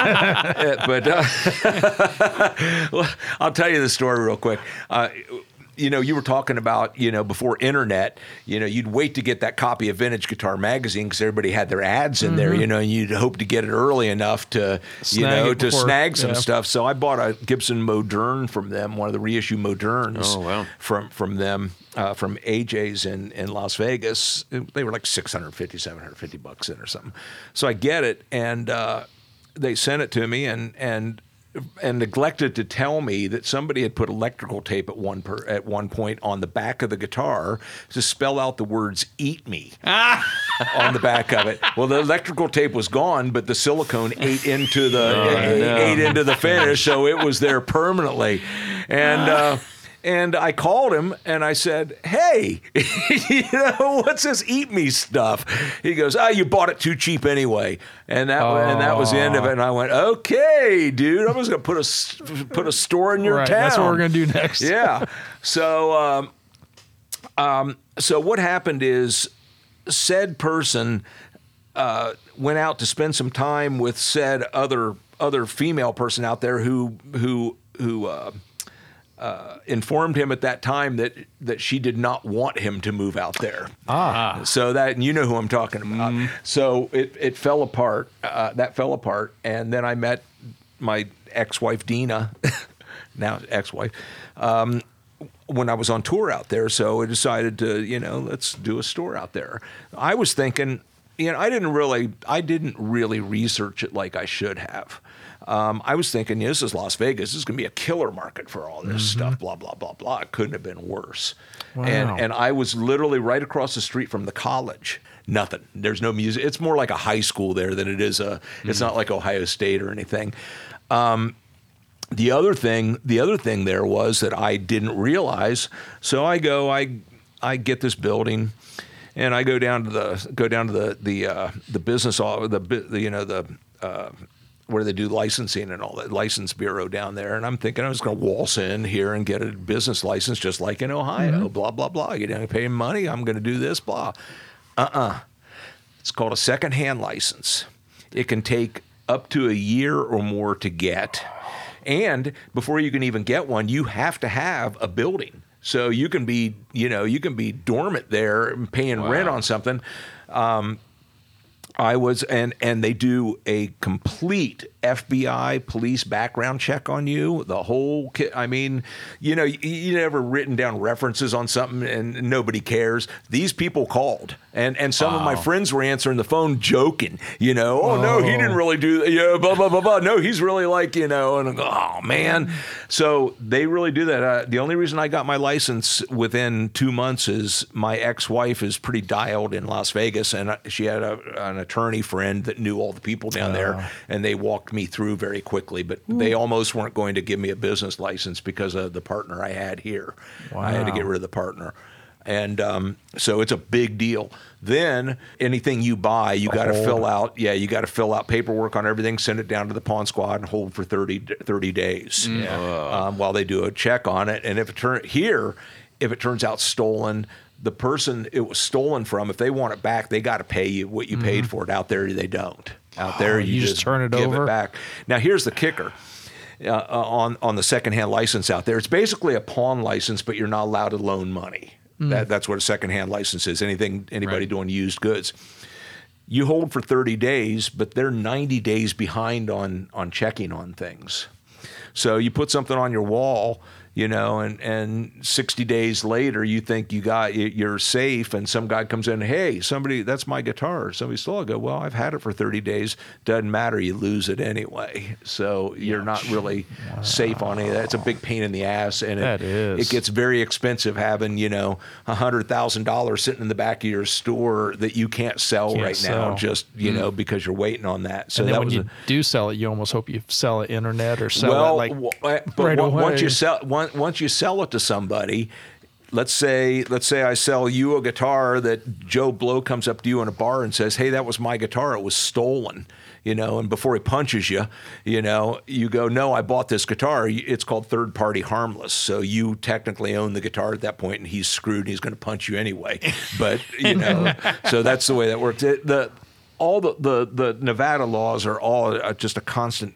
I'll tell you the story real quick. You know, you were talking about, you know, before internet, you know, you'd wait to get that copy of Vintage Guitar Magazine because everybody had their ads in there, you know, and you'd hope to get it early enough to, snag some stuff. So I bought a Gibson Moderne from them, one of the reissue Modernes from them, from AJ's in Las Vegas. They were like $650, $750 in or something. So I get it, and they sent it to me, and neglected to tell me that somebody had put electrical tape at one point on the back of the guitar to spell out the words "eat me" on the back of it. Well, the electrical tape was gone, but the silicone ate into the finish, so it was there permanently. And I called him and I said, "Hey, you know, what's this eat me stuff?" He goes, "You bought it too cheap anyway." And that was the end of it. And I went, "Okay, dude, I'm just gonna put a store in your town. That's what we're gonna do next." Yeah. So, so what happened is, said person went out to spend some time with said other female person out there who. Informed him at that time that she did not want him to move out there. So that, and you know who I'm talking about. So it fell apart. That fell apart, and then I met my ex-wife Dina, now ex-wife, when I was on tour out there. So I decided to, you know, let's do a store out there. I was thinking, you know, I didn't really research it like I should have. I was thinking, you know, this is Las Vegas. This is going to be a killer market for all this stuff, blah, blah, blah, blah. It couldn't have been worse. Wow. And I was literally right across the street from the college. Nothing. There's no music. It's more like a high school there than it is it's not like Ohio State or anything. The other thing there was that I didn't realize. So I get this building, and I go down to the business, where they do licensing and all that, license bureau down there. And I'm thinking I was going to waltz in here and get a business license just like in Ohio, blah, blah, blah. You don't pay money. I'm going to do this, blah. It's called a secondhand license. It can take up to a year or more to get. And before you can even get one, you have to have a building. So you can be, you know, dormant there and paying rent on something. I was, and they do a complete FBI police background check on you, the whole kit. I mean, you know, you never written down references on something and nobody cares. These people called, and some of my friends were answering the phone joking, you know, no, he didn't really do that, you know, blah, blah, blah, blah. No, he's really like, you know, and oh man. So they really do that. The only reason I got my license within 2 months is my ex-wife is pretty dialed in Las Vegas, and she had an attorney friend that knew all the people down there, and they walked me through very quickly, but they almost weren't going to give me a business license because of the partner I had here. Wow. I had to get rid of the partner. And so it's a big deal. Then anything you buy, you got to fill out. Yeah, you got to fill out paperwork on everything, send it down to the pawn squad, and hold for 30 days while they do a check on it. And if it turns out stolen, the person it was stolen from, if they want it back, they got to pay you what you paid for it. Out there, they don't. Out there, you just turn it over. Give it back. Now, here's the kicker. On the secondhand license out there, it's basically a pawn license, but you're not allowed to loan money. That's what a secondhand license is, anybody doing used goods. You hold for 30 days, but they're 90 days behind on checking on things. So you put something on your wall, you know, and 60 days later you think you're safe, and some guy comes in, hey, somebody, that's my guitar. Somebody stole it. I go, well, I've had it for 30 days. Doesn't matter. You lose it anyway. So you're not really safe on any of that. It's a big pain in the ass, and it gets very expensive having, you know, $100,000 sitting in the back of your store that you can't sell now, just, you know, because you're waiting on that. So and then when you do sell it, you almost hope you sell it internet or sell it like but right away. Once you sell it to somebody, let's say I sell you a guitar that Joe Blow comes up to you in a bar and says, hey, that was my guitar. It was stolen. You know, and before he punches you, you know, you go, no, I bought this guitar. It's called third party harmless. So you technically own the guitar at that point, and he's screwed and he's going to punch you anyway. But, you know, so that's the way that works. All the Nevada laws are all just a constant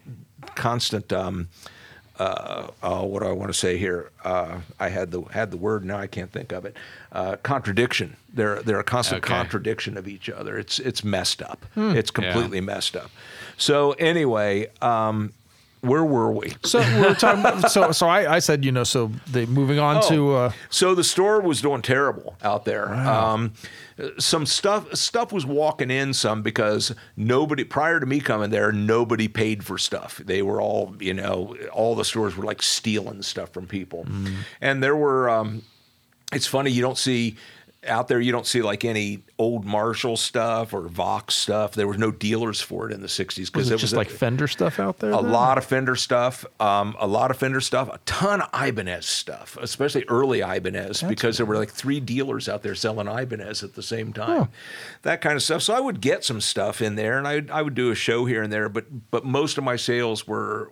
what do I want to say here? I had the word, now I can't think of it. Contradiction. They're a constant contradiction of each other. It's messed up. It's completely messed up. So anyway, where were we? So we were talking about, so I said, you know, so they moving on to so the store was doing terrible out there. Wow. Some stuff was walking in some because nobody prior to me coming there, nobody paid for stuff. They were all, you know, all the stores were like stealing stuff from people. And there were it's funny, you don't see out there, you don't see like any old Marshall stuff or Vox stuff. There was no dealers for it in the 60s. Because it was just like Fender stuff out there? Lot of Fender stuff. A ton of Ibanez stuff, especially early Ibanez, because there were like three dealers out there selling Ibanez at the same time. That kind of stuff. So I would get some stuff in there, and I would do a show here and there, but most of my sales were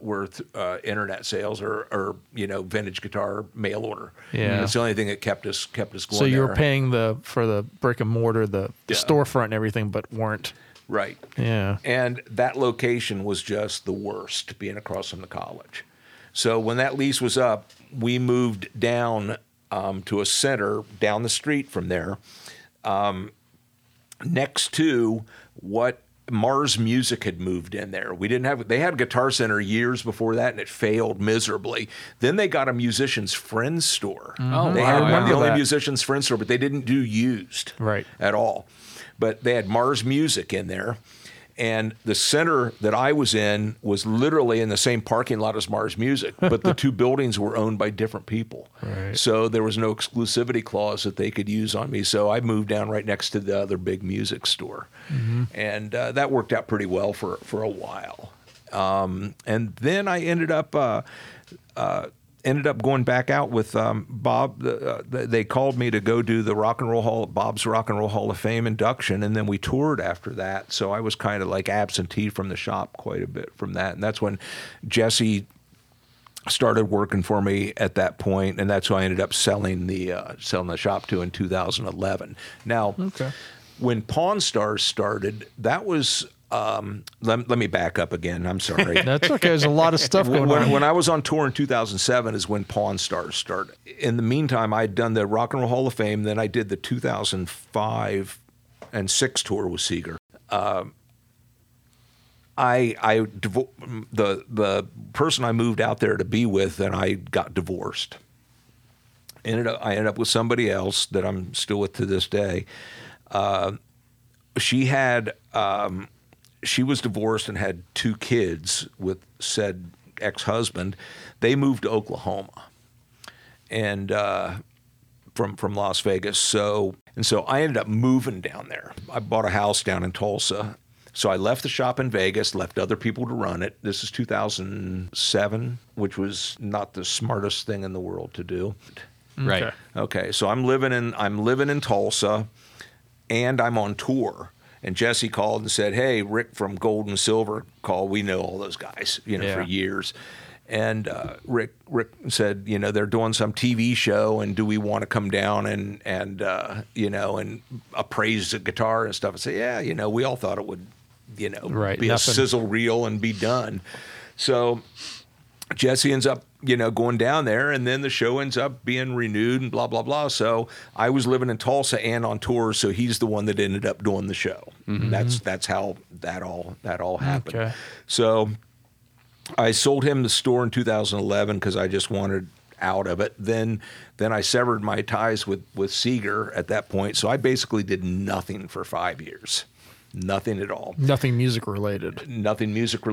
internet sales or you know, vintage guitar mail order. Yeah. That's the only thing that kept us going. So you were paying for the brick and mortar, the storefront and everything, but weren't. Right. Yeah. And that location was just the worst, being across from the college. So when that lease was up, we moved down to a center down the street from there, next to what Mars Music had moved in there. They had a Guitar Center years before that, and it failed miserably. Then they got a Musician's Friends store. They had one of the only Musician's Friends store, but they didn't do used at all. But they had Mars Music in there. And the center that I was in was literally in the same parking lot as Mars Music, but the two buildings were owned by different people. Right. So there was no exclusivity clause that they could use on me. So I moved down right next to the other big music store. And that worked out pretty well for a while. And then I ended up going back out with Bob. They called me to go do the Bob's Rock and Roll Hall of Fame induction, and then we toured after that. So I was kind of like absentee from the shop quite a bit from that. And that's when Jesse started working for me at that point, and that's who I ended up selling the shop to in 2011. Now, when Pawn Stars started, that was... let me back up again. I'm sorry. That's okay. There's a lot of stuff going on. When I was on tour in 2007 is when Pawn Stars started. In the meantime, I had done the Rock and Roll Hall of Fame. Then I did the 2005 and 2006 tour with Seeger. the person I moved out there to be with and I got divorced. I ended up with somebody else that I'm still with to this day. She was divorced and had two kids with said ex-husband. They moved to Oklahoma, and from Las Vegas. So I ended up moving down there. I bought a house down in Tulsa. So I left the shop in Vegas, left other people to run it. This is 2007, which was not the smartest thing in the world to do. Right. Okay. So I'm living in Tulsa, and I'm on tour. And Jesse called and said, "Hey, Rick from Gold and Silver called. We know all those guys, for years." And Rick said, "They're doing some TV show, and do we want to come down and appraise the guitar and stuff?" I said, "Yeah, we all thought it would." Be nothing. A sizzle reel and be done. So Jesse ends up, going down there, and then the show ends up being renewed and blah, blah, blah. So I was living in Tulsa and on tour, so he's the one that ended up doing the show. Mm-hmm. That's how that all happened. Okay. So I sold him the store in 2011 because I just wanted out of it. Then I severed my ties with Seeger at that point, so I basically did nothing for 5 years. Nothing at all. Nothing music related. Nothing business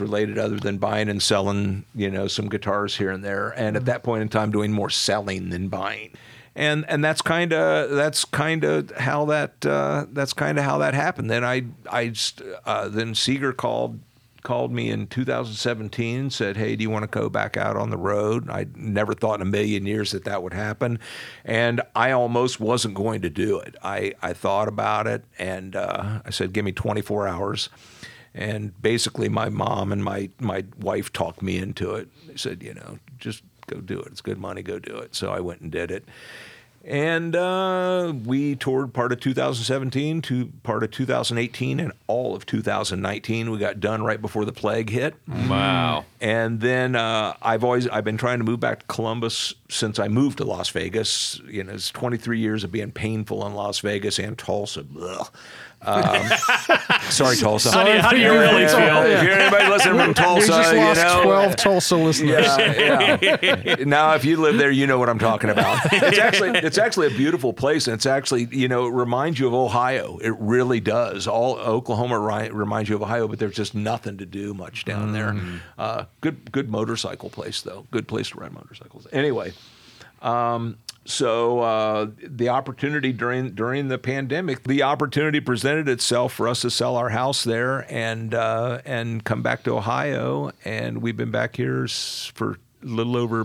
related other than buying and selling, some guitars here and there. And at that point in time, doing more selling than buying. And that's kind of how that happened. Then then Seeger called me in 2017, said, "Hey, do you want to go back out on the road?" I never thought in a million years that would happen, and I almost wasn't going to do it. I thought about it, and I said, "Give me 24 hours." And basically, my mom and my wife talked me into it. They said, "Just go do it. It's good money. Go do it." So I went and did it. And we toured part of 2017 to part of 2018 and all of 2019. We got done right before the plague hit. Wow. And then I've been trying to move back to Columbus since I moved to Las Vegas. It's 23 years of being painful in Las Vegas and Tulsa. Sorry, Tulsa. How do you really feel? If you're anybody listening from Tulsa, we just lost 12 Tulsa listeners. Yeah. Now, if you live there, you know what I'm talking about. It's actually a beautiful place, and it's actually, it reminds you of Ohio. It really does. All Oklahoma reminds you of Ohio, but there's just nothing to do much down there. Good motorcycle place, though. Good place to ride motorcycles. Anyway. So the opportunity during the pandemic, the opportunity presented itself for us to sell our house there and come back to Ohio, and we've been back here for a little over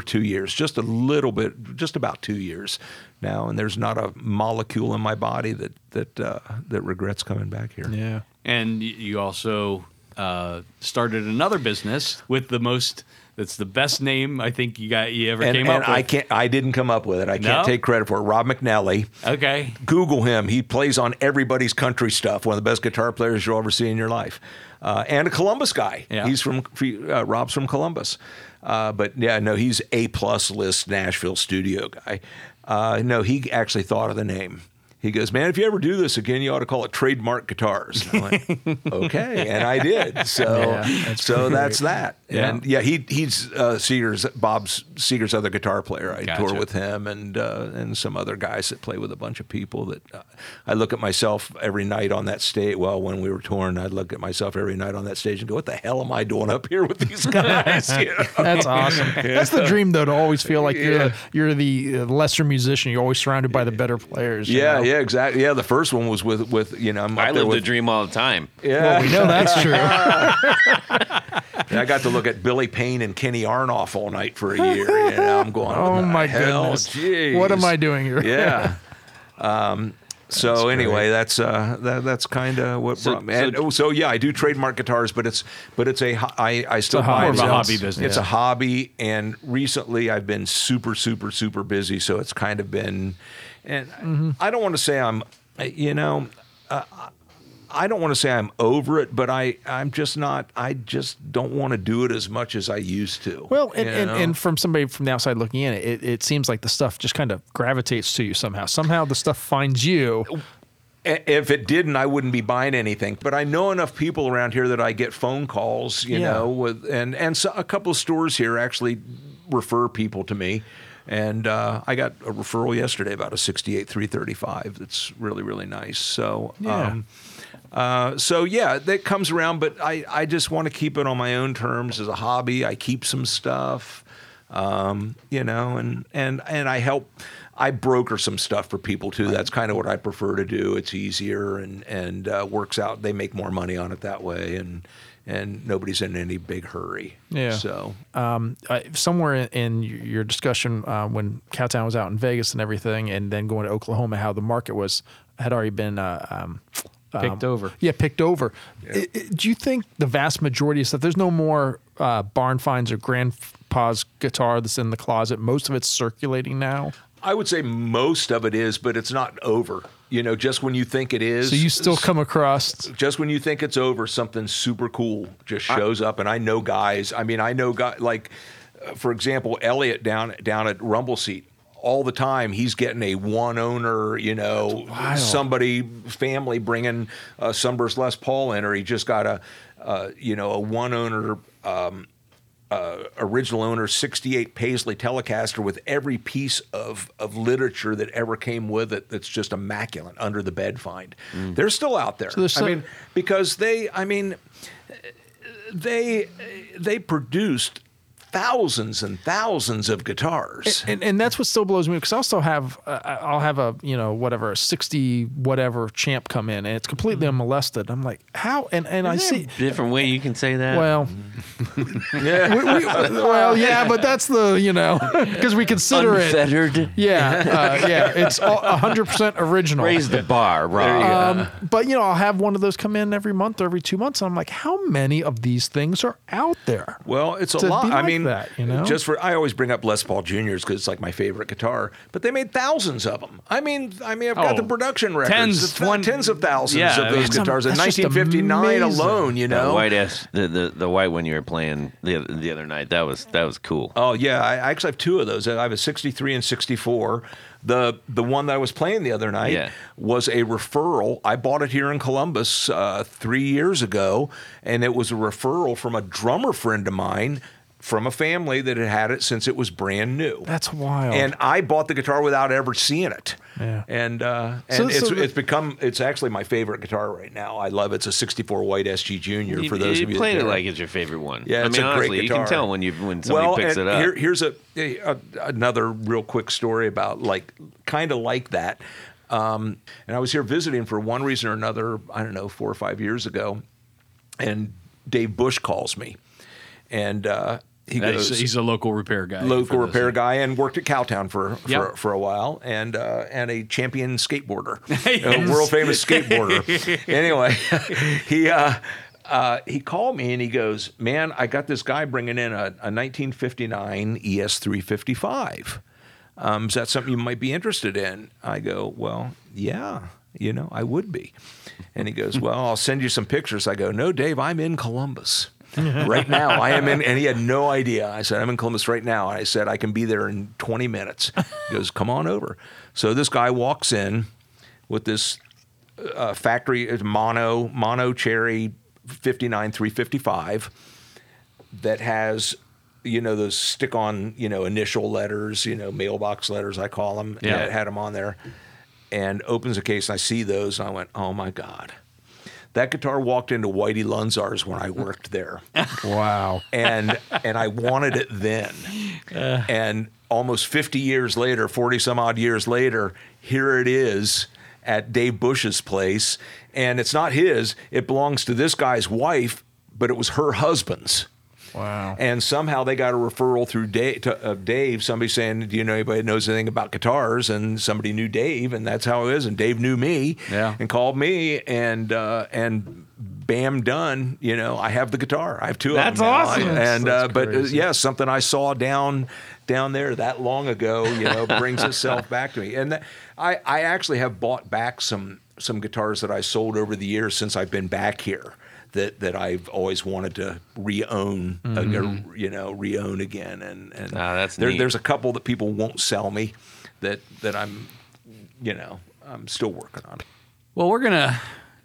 2 years, just about 2 years now, and there's not a molecule in my body that regrets coming back here. Yeah, and you also started another business with the most. That's the best name I think you ever came up with. I didn't come up with it. I can't take credit for it. Rob McNally. Okay. Google him. He plays on everybody's country stuff. One of the best guitar players you'll ever see in your life. And a Columbus guy. Yeah. Rob's from Columbus. He's A+ list Nashville studio guy. He actually thought of the name. He goes, "Man, if you ever do this again, you ought to call it Trademark Guitars." And I went, "Okay," and I did. So that's that. Yeah. And he's Bob Seeger's other guitar player. I tour with him and some other guys that play with a bunch of people. That I look at myself every night on that stage. Well, when we were touring, I'd look at myself every night on that stage and go, "What the hell am I doing up here with these guys?" That's awesome. Yeah. That's the dream, though, to always feel like you're the lesser musician. You're always surrounded by the better players. Yeah. Yeah, exactly. Yeah, the first one was with. I live the dream all the time. Yeah, well, we know that's true. I got to look at Billy Payne and Kenny Arnoff all night for a year. I'm going, "Oh my goodness, geez. What am I doing here?" Yeah. That's kind of what brought me. I do Trademark Guitars, but it's a hobby business. It's a hobby, and recently I've been super, super, super busy, so it's kind of been. And I don't want to say I'm over it, but I just don't want to do it as much as I used to. Well, and from somebody from the outside looking in, it seems like the stuff just kind of gravitates to you somehow. Somehow the stuff finds you. If it didn't, I wouldn't be buying anything. But I know enough people around here that I get phone calls, you know, with, and so a couple of stores here actually refer people to me. And I got a referral yesterday about a 68 335. That's really, really nice. So, that comes around. But I just want to keep it on my own terms as a hobby. I keep some stuff, and I help. I broker some stuff for people too. That's kind of what I prefer to do. It's easier and works out. They make more money on it that way, and nobody's in any big hurry. Yeah. So somewhere in your discussion when Cowtown was out in Vegas and everything, and then going to Oklahoma, how the market had already been picked over. Yeah, picked over. Yeah. Do you think the vast majority of stuff? There's no more barn finds or grandpa's guitar that's in the closet. Most of it's circulating now. I would say most of it is, but it's not over. You know, just when you think it is. So you still come across. Just when you think it's over, something super cool just shows up. And I know guys. I mean, like, for example, Elliot down at Rumble Seat. All the time, he's getting a one-owner, you know, family bringing Sunburst Les Paul in, or he just got a one-owner original owner, 68 Paisley Telecaster with every piece of literature that ever came with it that's just immaculate under the bed find. Mm. They're still out there. So they produced thousands and thousands of guitars, and that's what still blows me, because I'll still have a 60 whatever champ come in, and it's completely unmolested. I'm like, how? And I see a different way you can say that. Well, yeah, but that's the because we consider unfettered. It it's 100% original. Raise the bar, right? But I'll have one of those come in every month or every 2 months, and I'm like, how many of these things are out there? Well, it's a lot. I always bring up Les Paul Juniors because it's like my favorite guitar, but they made thousands of them. I've got the production records, tens of thousands of those guitars in 1959 alone. The white one you were playing the other night, that was cool. Oh yeah, I actually have two of those. I have a 63 and 64. The one that I was playing the other night was a referral. I bought it here in Columbus 3 years ago, and it was a referral from a drummer friend of mine, from a family that had had it since it was brand new. That's wild. And I bought the guitar without ever seeing it. Yeah. It's actually my favorite guitar right now. I love it. It's a 64 White SG Junior. For those of you played that it like it's your favorite one. Yeah, honestly, great guitar. You can tell when somebody picks it up. Here's another real quick story about kind of like that. And I was here visiting for one reason or another. I don't know, 4 or 5 years ago, and Dave Bush calls me, and he's a local repair guy. Local repair guy, and worked at Cowtown for a while, and a champion skateboarder, a world famous skateboarder. Anyway, he called me and he goes, "Man, I got this guy bringing in a 1959 ES355. Is that something you might be interested in?" I go, "Well, yeah. I would be." And he goes, "Well, I'll send you some pictures." I go, "No, Dave, I'm in Columbus right now. I am in," and he had no idea. I said, "I'm in Columbus right now." And I said, "I can be there in 20 minutes. He goes, "Come on over." So this guy walks in with this factory mono Cherry 59 355 that has, those stick-on, initial letters, mailbox letters, I call them. Yeah. And it had them on there. And opens a case, and I see those, and I went, "Oh my God." That guitar walked into Whitey Lunzar's when I worked there. Wow. And I wanted it then. And almost 50 years later, 40 some odd years later, here it is at Dave Bush's place. And it's not his, it belongs to this guy's wife, but it was her husband's. Wow. And somehow they got a referral through Dave, somebody saying, "Do you know anybody that knows anything about guitars?" And somebody knew Dave, and that's how it is. And Dave knew me and called me, and bam, done. I have the guitar. I have two of them. Awesome. But something I saw down there that long ago, brings itself back to me. And I actually have bought back some guitars that I sold over the years since I've been back here, that I've always wanted to re-own, re-own again. And that's neat. There's a couple that people won't sell me that I'm still working on. Well, we're going to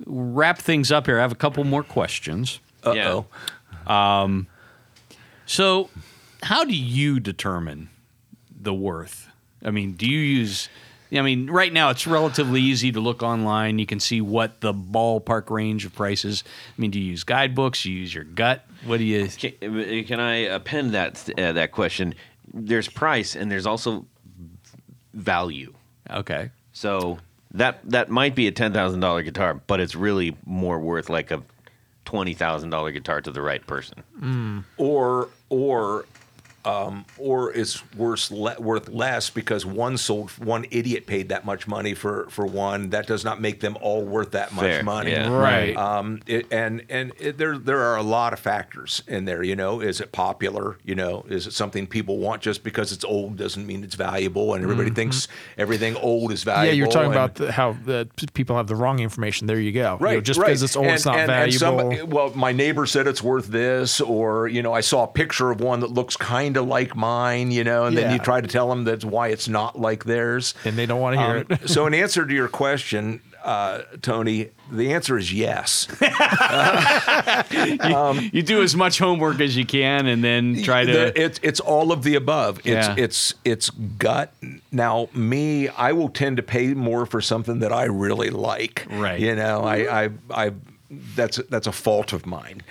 wrap things up here. I have a couple more questions. Uh-oh. Yeah. So how do you determine the worth? I mean, do you use... I mean, right now it's relatively easy to look online. You can see what the ballpark range of prices. I mean, do you use guidebooks? Do you use your gut? What do you... Can I append that question? There's price and there's also value. Okay. So that might be a $10,000 guitar, but it's really more worth like a $20,000 guitar to the right person. Mm. Or it's worth less because one idiot paid that much money for one. That does not make them all worth that much money. Yeah. Right. There are a lot of factors in there. You know, is it popular? You know, is it something people want? Just because it's old doesn't mean it's valuable. And everybody thinks everything old is valuable. Yeah, you're talking about how people have the wrong information. There you go. Right. You know, just because it's old, it's not valuable. And my neighbor said it's worth this, or you know, I saw a picture of one that looks kind of like mine, you know, and then you try to tell them that's why it's not like theirs. And they don't want to hear it. So in answer to your question, Tony, the answer is yes. You do as much homework as you can and then try to... It's all of the above. It's gut. Now, me, I will tend to pay more for something that I really like. Right. You know, that's a fault of mine.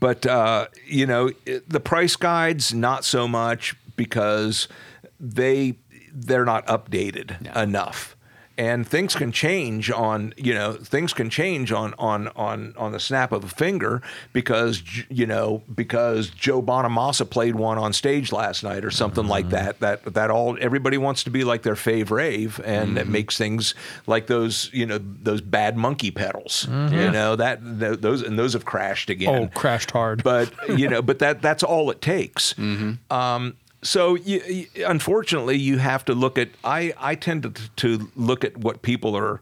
But, you know, the price guides, not so much because they're not updated enough. And things can change on the snap of a finger because Joe Bonamassa played one on stage last night or something like that. That all everybody wants to be like their fave rave, and it makes things like those bad monkey pedals. Mm-hmm. You know those have crashed again. Oh, crashed hard. But but that's all it takes. Mm-hmm. So, unfortunately, you have to look at. I tend to look at what people are,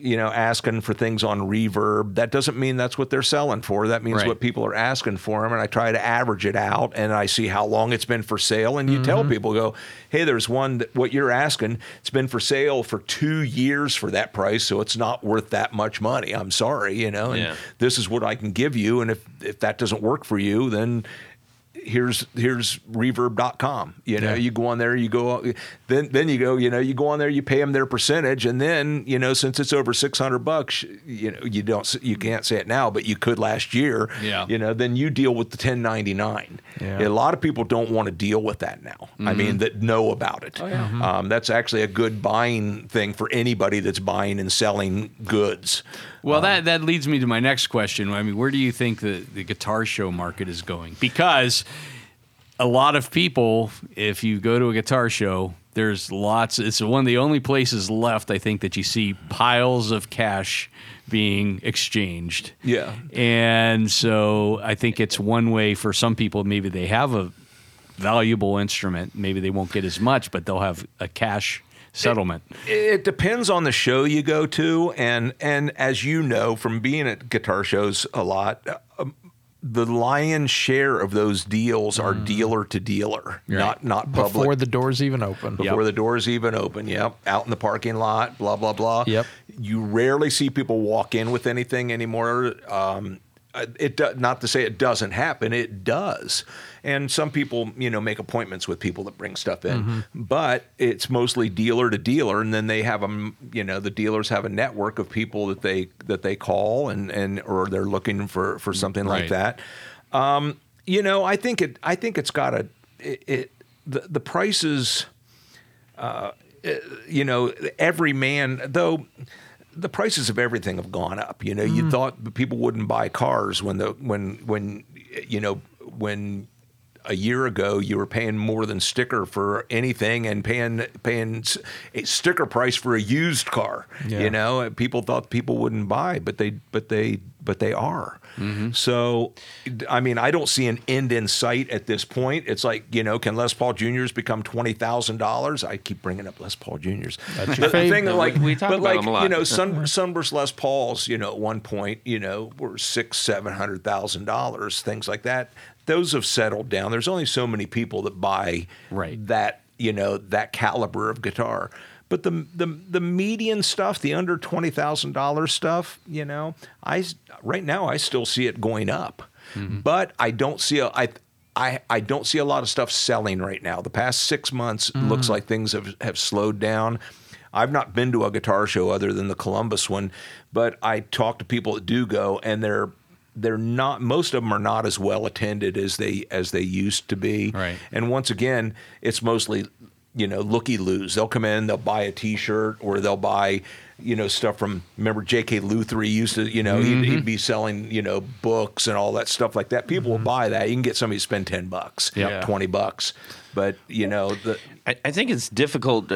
asking for things on Reverb. That doesn't mean that's what they're selling for. That means what people are asking for them, and I try to average it out, and I see how long it's been for sale. And you tell people, go, hey, there's one that what you're asking. It's been for sale for 2 years for that price, so it's not worth that much money. I'm sorry, And this is what I can give you, and if that doesn't work for you, then. Here's reverb.com. You go on there, you go on there, you pay them their percentage, and then since it's over $600, you can't say it now, but you could last year. Yeah. Then you deal with the 1099. Yeah. A lot of people don't want to deal with that now. Mm-hmm. I mean, that know about it. Oh, yeah. Mm-hmm. That's actually a good buying thing for anybody that's buying and selling goods. Well, that leads me to my next question. I mean, where do you think the guitar show market is going? Because a lot of people, if you go to a guitar show, there's lots. It's one of the only places left, I think, that you see piles of cash being exchanged. Yeah. And so I think it's one way for some people, maybe they have a valuable instrument. Maybe they won't get as much, but they'll have a cash settlement. It depends on the show you go to, and as you know from being at guitar shows a lot, the lion's share of those deals are dealer to dealer, not public. Before the doors even open. Yep. Out in the parking lot, blah, blah, blah. Yep. You rarely see people walk in with anything anymore. Not to say it doesn't happen, it does. And some people, make appointments with people that bring stuff in, but it's mostly dealer to dealer. And then they have the dealers have a network of people that they call or they're looking for something like that. I think the prices, every man though. The prices of everything have gone up. You thought people wouldn't buy cars when a year ago you were paying more than sticker for anything and paying a sticker price for a used car. Yeah. People thought people wouldn't buy, but they are. Mm-hmm. So, I mean, I don't see an end in sight at this point. It's like, can Les Paul Juniors become $20,000? I keep bringing up Les Paul Juniors. That's your favorite. Thing, like, we talk about them a lot. Sunburst Les Pauls, at one point, were $600,000-$700,000, things like that. Those have settled down. There's only so many people that buy that caliber of guitar. But the median stuff, the under $20,000 stuff, you know, right now I still see it going up, mm-hmm. but I don't see I don't see a lot of stuff selling right now. The past 6 months mm-hmm. looks like things have slowed down. I've not been to a guitar show other than the Columbus one, but I talk to people that do go, and they're not, most of them are not as well attended as they used to be. Right. And once again, it's mostly, you know, looky-loos. They'll come in, they'll buy a T-shirt, or they'll buy, you know, stuff from, remember J.K. Luther, he used to, you know, mm-hmm. he'd be selling, you know, books and all that stuff like that. People mm-hmm. will buy that. You can get somebody to spend $10, yep. $20. But, you know. I think it's difficult,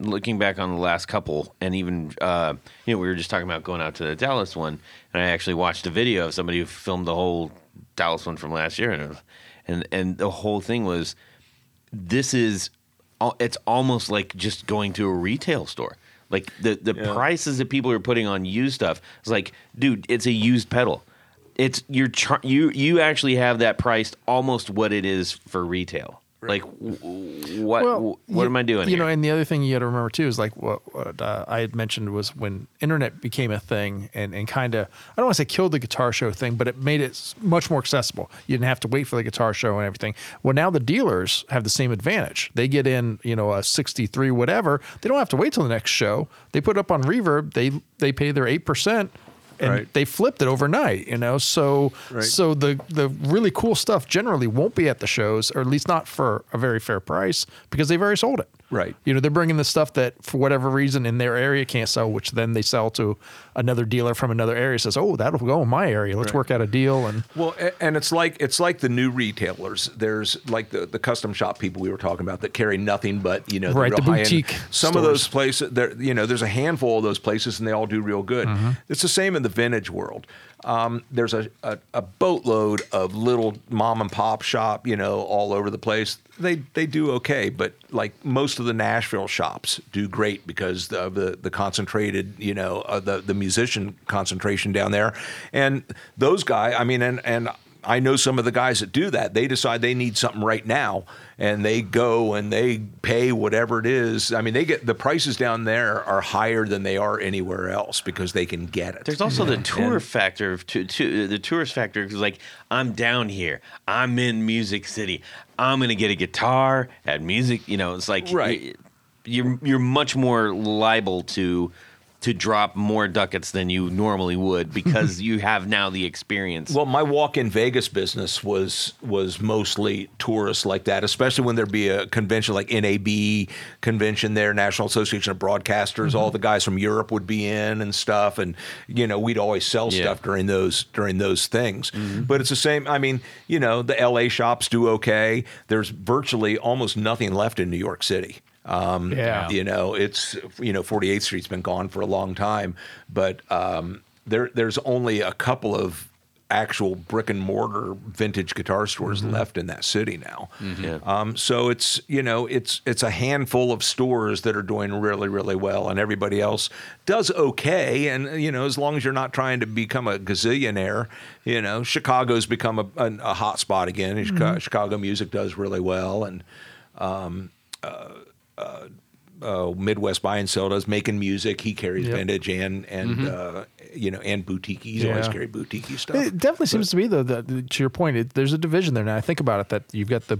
looking back on the last couple, and even, you know, we were just talking about going out to the Dallas one, and I actually watched a video of somebody who filmed the whole Dallas one from last year, and the whole thing was, it's almost like just going to a retail store. Like the yeah. prices that people are putting on used stuff. It's like, dude, it's a used pedal. It's you actually have that priced almost what it is for retail. Right. Like what am I doing? You here? Know, and the other thing you got to remember too is like what I had mentioned was when internet became a thing and kind of, I don't want to say killed the guitar show thing, but it made it much more accessible. You didn't have to wait for the guitar show and everything. Well, now the dealers have the same advantage. They get in, you know, a 63 whatever. They don't have to wait till the next show. They put it up on Reverb. They pay their 8%. And right. they flipped it overnight, you know. So right. so the really cool stuff generally won't be at the shows, or at least not for a very fair price, because they've already sold it. Right. You know, they're bringing the stuff that for whatever reason in their area can't sell, which then they sell to another dealer from another area, says, oh, that'll go in my area. Let's right. work out a deal. And well, and it's like the new retailers. There's like the custom shop people we were talking about that carry nothing but, you know, the, right, the boutique high-end. Some stores. Of those places, you know, there's a handful of those places and they all do real good. Mm-hmm. It's the same in the vintage world. There's a boatload of little mom and pop shop, you know, all over the place. They do okay, but like most of the Nashville shops do great because of the concentrated, you know, the musician concentration down there. And those guys, I mean, and I know some of the guys that do that. They decide they need something right now, and they go and they pay whatever it is. I mean, they get the prices down there are higher than they are anywhere else because they can get it. There's also yeah. the tour and, factor of the tourist factor, because like I'm down here, I'm in Music City, I'm gonna get a guitar at music. You know, it's like right. you're much more liable to drop more ducats than you normally would because you have now the experience. Well, my walk-in Vegas business was mostly tourists like that, especially when there'd be a convention like NAB convention there, National Association of Broadcasters. Mm-hmm. All the guys from Europe would be in and stuff, and you know we'd always sell yeah. stuff during those things. Mm-hmm. But it's the same. I mean, you know, the LA shops do okay. There's virtually almost nothing left in New York City. Yeah. You know, it's, you know, 48th Street's been gone for a long time, but there's only a couple of actual brick and mortar vintage guitar stores mm-hmm. left in that city now. Mm-hmm. So it's, you know, it's a handful of stores that are doing really, really well, and everybody else does okay. And, you know, as long as you're not trying to become a gazillionaire, you know, Chicago's become a hot spot again. And mm-hmm. Chicago music does really well. And, Midwest Buy and Sell does Making Music. He carries yep. vintage and mm-hmm. You know, and boutique. He's yeah. always carried boutique stuff. It definitely seems to me though that, to your point, there's a division there now. I think about it that you've got the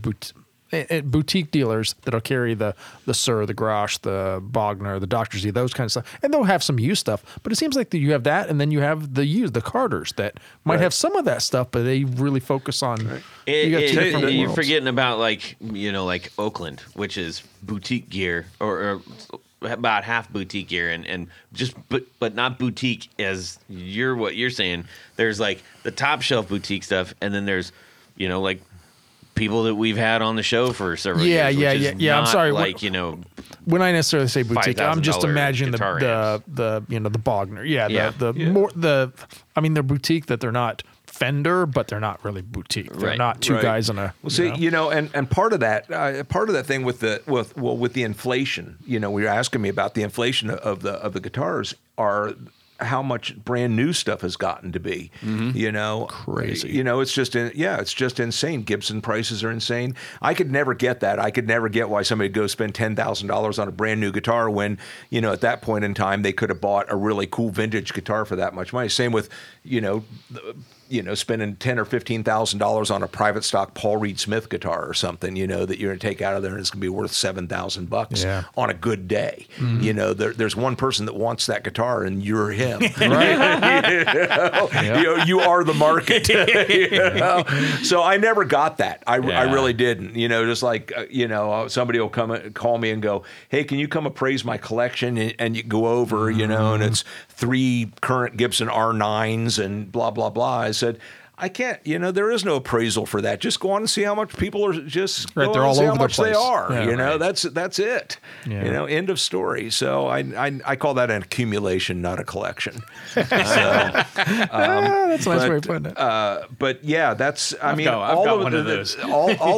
boutique dealers that'll carry the Sur, the Grosh, the Bogner, the Dr. Z, those kind of stuff, and they'll have some used stuff. But it seems like you have that, and then you have the used, the Carters that might right. have some of that stuff, but they really focus on. Right. You're forgetting about like, you know, like Oakland, which is boutique gear or about half boutique gear, and just but not boutique as what you're saying. There's like the top shelf boutique stuff, and then there's, you know, like. People that we've had on the show for several years. Yeah. I'm sorry. Like, you know, when I necessarily say boutique, I'm just imagining the you know, the Bogner. I mean, they're boutique that they're not Fender, but they're not really boutique. They're right. not two right. guys on a. Well, see, you know, and part of that thing with the inflation, you know, we were asking me about the inflation of the guitars are how much brand new stuff has gotten to be, you know, crazy, you know, it's just, it's just insane. Gibson prices are insane. I could never get that. I could never get why somebody would go spend $10,000 on a brand new guitar when, you know, at that point in time, they could have bought a really cool vintage guitar for that much money. Same with, you know, spending $10,000 or $15,000 on a private stock Paul Reed Smith guitar or something, you know, that you're going to take out of there and it's going to be worth $7,000 on a good day. You know, there's one person that wants that guitar and you're him. You are the market. So I never got that. I really didn't. You know, just like, you know, somebody will come and call me and go, hey, can you come appraise my collection? And you go over, you know, and it's 3 current Gibson R9s and blah, blah, blah. I said, I can't, you know, there is no appraisal for that. Just go on and see how much people are just right, they're all see over how much the place. They are. Yeah, you know, right. That's it. Yeah. You know, end of story. So I call that an accumulation, not a collection. So, that's a nice way of putting it. But yeah, that's all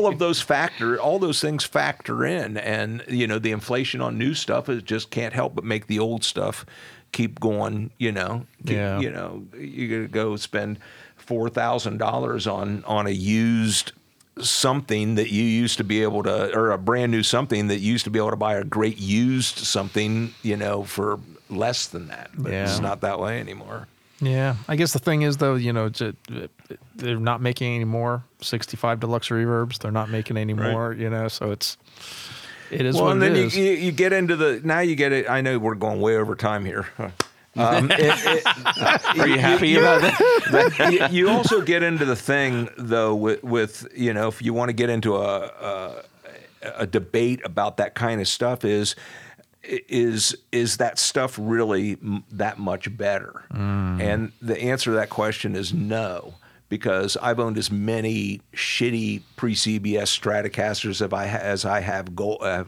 of those factor, all those things factor in, and you know, the inflation on new stuff is just can't help but make the old stuff keep going. You know, you know, you're gonna go spend $4,000 on a used something that you used to be able to, or a brand new something that you used to be able to buy a great used something, you know, for less than that. But it's not that way anymore. Yeah. I guess the thing is, though, you know, they're not making any more 65 Deluxe Reverbs. They're not making any more, you know, so it is well, what and it then is. You get into the, now you get it. I know we're going way over time here. Are you happy about that? You also get into the thing, though, with you know, if you want to get into a debate about that kind of stuff, is that stuff really that much better? And the answer to that question is no, because I've owned as many shitty pre-CBS Stratocasters as I have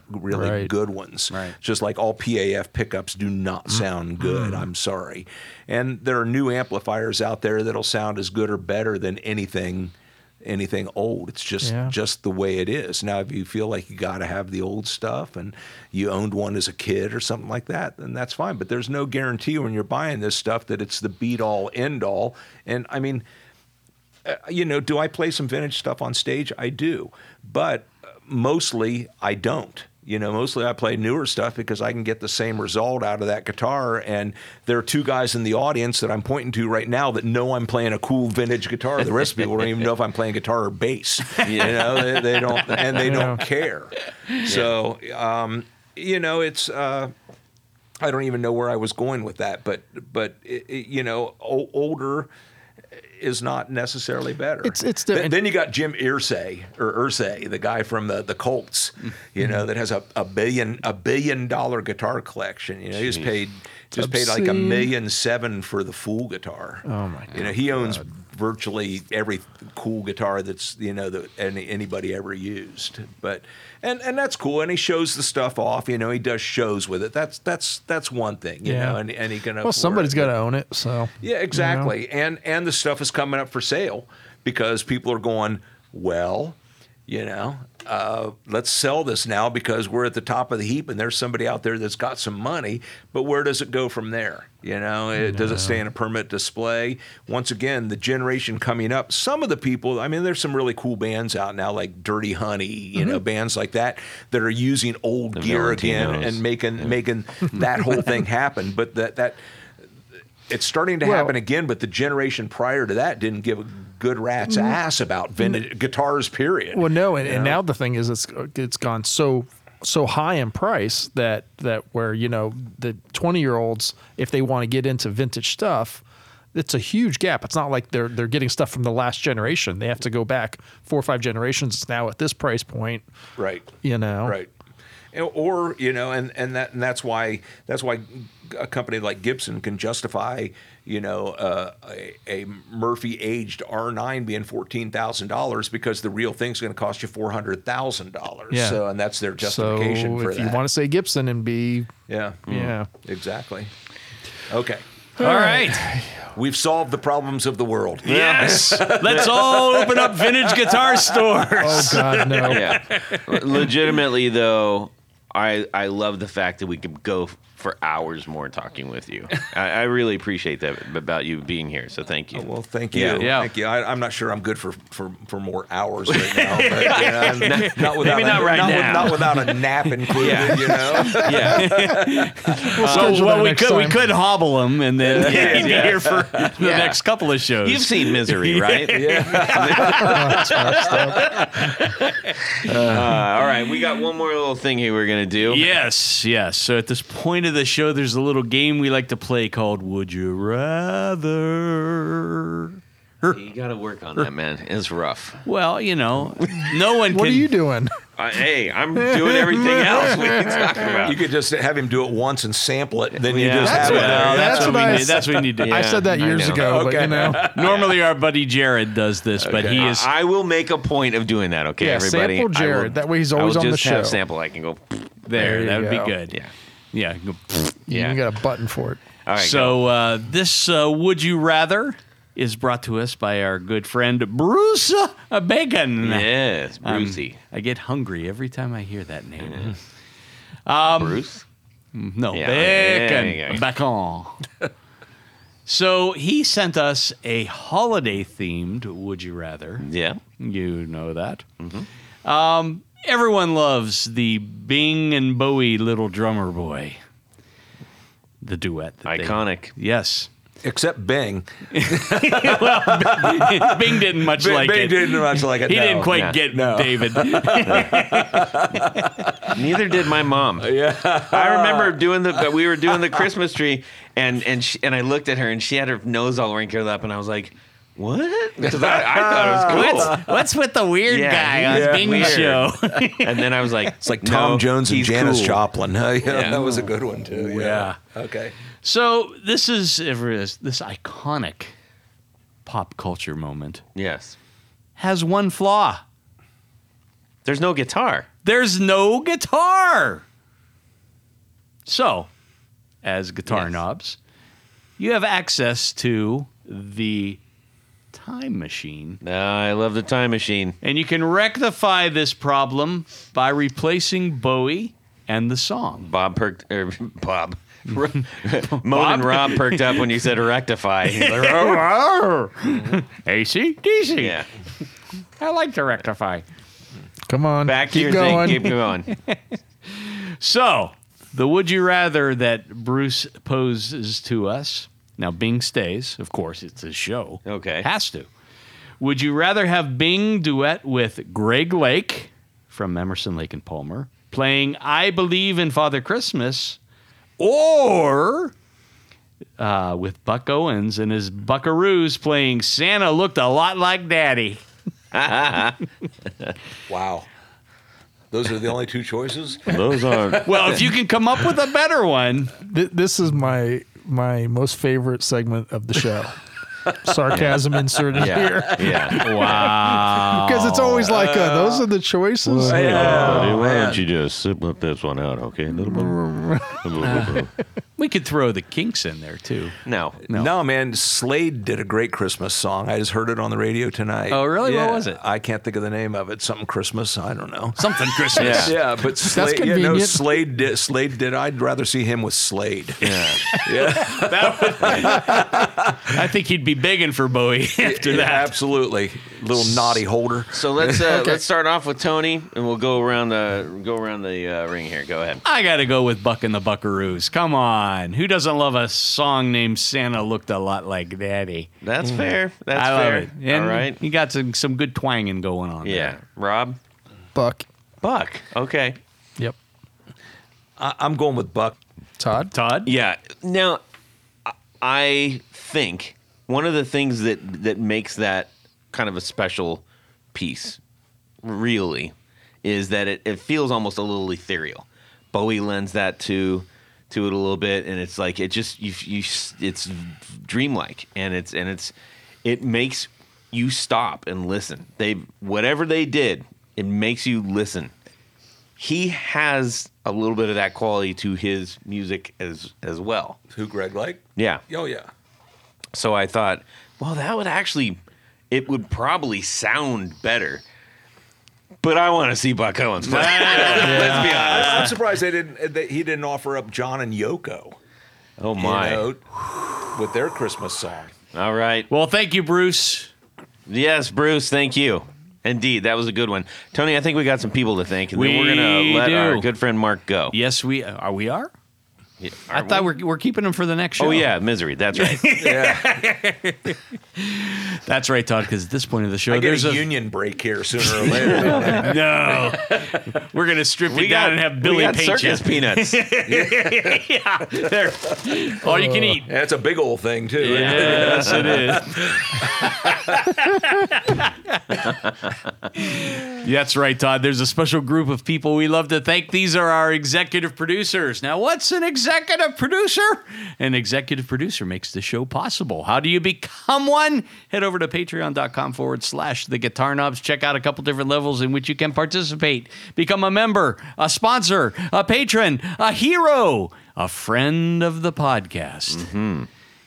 really good ones. Right. Just like all PAF pickups do not sound good, I'm sorry. And there are new amplifiers out there that'll sound as good or better than anything old. It's just the way it is. Now, if you feel like you got to have the old stuff and you owned one as a kid or something like that, then that's fine. But there's no guarantee when you're buying this stuff that it's the beat-all, end-all. And, I mean... you know, do I play some vintage stuff on stage? I do, but mostly I don't. You know, mostly I play newer stuff because I can get the same result out of that guitar. And there are 2 guys in the audience that I'm pointing to right now that know I'm playing a cool vintage guitar. The rest of people don't even know if I'm playing guitar or bass. You know, they don't, and they don't care. So, you know, it's... I don't even know where I was going with that, but it, you know, older... is not necessarily better. It's different. Then you got Jim Irsay, the guy from the Colts, you know, that has a billion dollar guitar collection. You know, he just paid like $1.7 million for the Fool guitar. Oh my God! You know, he owns virtually every cool guitar that's, you know, that anybody ever used. But and that's cool. And he shows the stuff off. You know, he does shows with it. That's one thing. You know, and he can. Well, somebody's got to own it. So yeah, exactly. You know? And the stuff is coming up for sale because people are going, well, you know, let's sell this now because we're at the top of the heap and there's somebody out there that's got some money, but where does it go from there? You know, does it stay in a permanent display? Once again, the generation coming up, some of the people, I mean, there's some really cool bands out now like Dirty Honey, you know, bands like that are using old gear again and making that whole thing happen. But that it's starting to happen again, but the generation prior to that didn't give a good rat's ass about vintage guitars, period. Well, no, and now the thing is it's gone so high in price that where, you know, the 20-year-olds, if they want to get into vintage stuff, it's a huge gap. It's not like they're getting stuff from the last generation. They have to go back 4 or 5 generations. It's now at this price point. Right. You know. Right. Or, you know, and that's why a company like Gibson can justify, you know, a Murphy aged R9 being $14,000 because the real thing's going to cost you $400,000. Yeah. So, and that's their justification for that. So if you want to say Gibson and be... Yeah. Yeah. Exactly. Okay. All right. We've solved the problems of the world. Yes. Let's all open up vintage guitar stores. Oh, God, no. Yeah. Legitimately, though... I love the fact that we could go for hours more talking with you. I really appreciate that about you being here, so thank you. Oh, well, thank you. Yeah. Thank you. I'm not sure I'm good for more hours right now. But, you know, not without a nap included, you know? Yeah. We could hobble them and then he'd be here for the next couple of shows. You've seen Misery, right? Yeah. All right, we got one more little thing here we're going to do. Yes. So at this point of the show, there's a little game we like to play called Would You Rather. You got to work on that, man. It's rough. Well, you know, no one can... What are you doing? Hey, I'm doing everything else we can talk about. You could just have him do it once and sample it. Then you just have it. That's what we need to do. I said that years ago, okay. But you know. Normally our buddy Jared does this, but he is... I will make a point of doing that, okay, everybody? Sample Jared. That way he's always on the show. I will just have sample. I can go... There that would be good. Yeah. You got a button for it. All right, so this Would You Rather... is brought to us by our good friend Bruce Bacon. Yes, Brucey. I get hungry every time I hear that name. Yes. Bruce? No, Bacon. Bacon. So he sent us a holiday-themed Would You Rather. Yeah. You know that. Mm-hmm. Everyone loves the Bing and Bowie Little Drummer Boy. The duet. Iconic. Yes. Except Bing. Well, Bing didn't much like it. Bing didn't much like it. He didn't quite get David. Neither did my mom. Yeah. I remember we were doing the Christmas tree, and I looked at her, and she had her nose all wrinkled up, and I was like, what? Because I thought it was cool. What's with the weird guy on Bing's show? And then I was like, it's like Tom Jones and Janis Joplin. That was a good one, too. Yeah. Okay. So this is this iconic pop culture moment. Yes. Has one flaw. There's no guitar. So, as guitar knobs, you have access to the time machine. I love the time machine. And you can rectify this problem by replacing Bowie and the song. Moan and Rob perked up when you said rectify. He's like, ACDC. Yeah. I like to rectify. Come on. Back to your thing. Keep going. So, the Would You Rather that Bruce poses to us. Now, Bing stays. Of course, it's his show. Okay. Has to. Would you rather have Bing duet with Greg Lake from Emerson, Lake and Palmer playing I Believe in Father Christmas, or with Buck Owens and his Buckaroos playing Santa Looked a Lot Like Daddy? Wow. Those are the only two choices? Those are. Well, if you can come up with a better one. This is my most favorite segment of the show. Sarcasm inserted here. Yeah. Wow. Because it's always like, those are the choices. Well, why don't you just slip this one out, okay? We could throw the Kinks in there, too. No, man. Slade did a great Christmas song. I just heard it on the radio tonight. Oh, really? Yeah. What was it? I can't think of the name of it. Something Christmas. I don't know. Something Christmas. Yeah, but Slade, Slade did. I'd rather see him with Slade. Yeah. I think he'd be begging for Bowie after that. Absolutely. Little naughty holder. So let's start off with Tony, and we'll go around the ring here. Go ahead. I got to go with Buck and the Buckaroos. Come on. Who doesn't love a song named Santa Looked a Lot Like Daddy? That's fair. I love it. And all right. You got some good twanging going on there. Rob? Buck. Okay. Yep. I'm going with Buck. Todd? Yeah. Now, I think one of the things that makes that kind of a special piece, really, is that it feels almost a little ethereal. Bowie lends that to it a little bit, and it's like it just it's dreamlike, and it makes you stop and listen. Whatever they did, it makes you listen. He has a little bit of that quality to his music as well. Who Greg like? Yeah. Oh yeah. So I thought, well, that would probably sound better But I want to see Buck Owens play. Let's be honest. I'm surprised he didn't offer up John and Yoko. Oh, my. With their Christmas song. All right. Well, thank you, Bruce. Yes, Bruce, thank you. Indeed, that was a good one. Tony, I think we got some people to thank, and then we're going to let our good friend Mark go. Yes, we are. We are? Yeah, I thought we're keeping him for the next show. Oh, yeah, Misery. That's right. That's right, Todd, because at this point of the show, there's a union break here sooner or later. No. We're going to strip you down and have Billy paint you. Circus peanuts. Yeah. There. All you can eat. That's a big old thing, too. Yes, it is. That's right, Todd. There's a special group of people we love to thank. These are our executive producers. Now, what's an executive producer? An executive producer makes the show possible. How do you become one? Head over to patreon.com/theguitarknobs. Check out a couple different levels in which you can participate. Become a member, a sponsor, a patron, a hero, a friend of the podcast. Mm-hmm.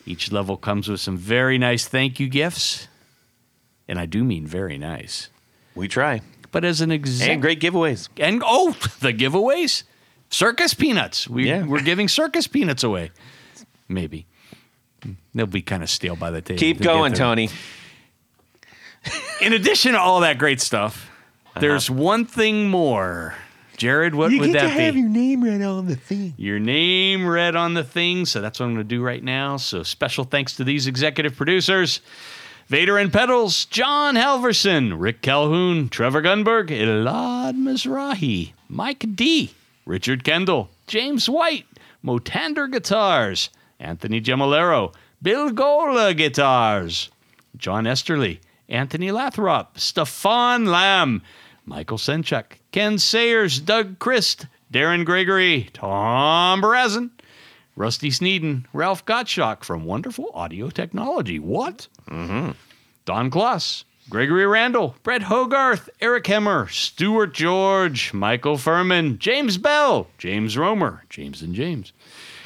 Each level comes with some very nice thank you gifts. And I do mean very nice. We try. But as an example. And great giveaways. And the giveaways. Circus peanuts. We're giving circus peanuts away. Maybe. They'll be kind of stale by the time. Keep going, Tony. In addition to all that great stuff, there's one thing more. Jared, what would that be? You get to have your name read on the thing. Your name read on the thing. So that's what I'm going to do right now. So special thanks to these executive producers. Vader and Pedals, John Halverson, Rick Calhoun, Trevor Gunberg, Elad Mizrahi, Mike D., Richard Kendall, James White, Motander Guitars, Anthony Gemolero, Bill Gola Guitars, John Esterly, Anthony Lathrop, Stefan Lamb, Michael Senchuk, Ken Sayers, Doug Christ, Darren Gregory, Tom Brazen, Rusty Sneeden, Ralph Gottschalk from Wonderful Audio Technology. What? Mm-hmm. Don Kloss, Gregory Randall, Brett Hogarth, Eric Hemmer, Stuart George, Michael Furman, James Bell, James Romer, James and James,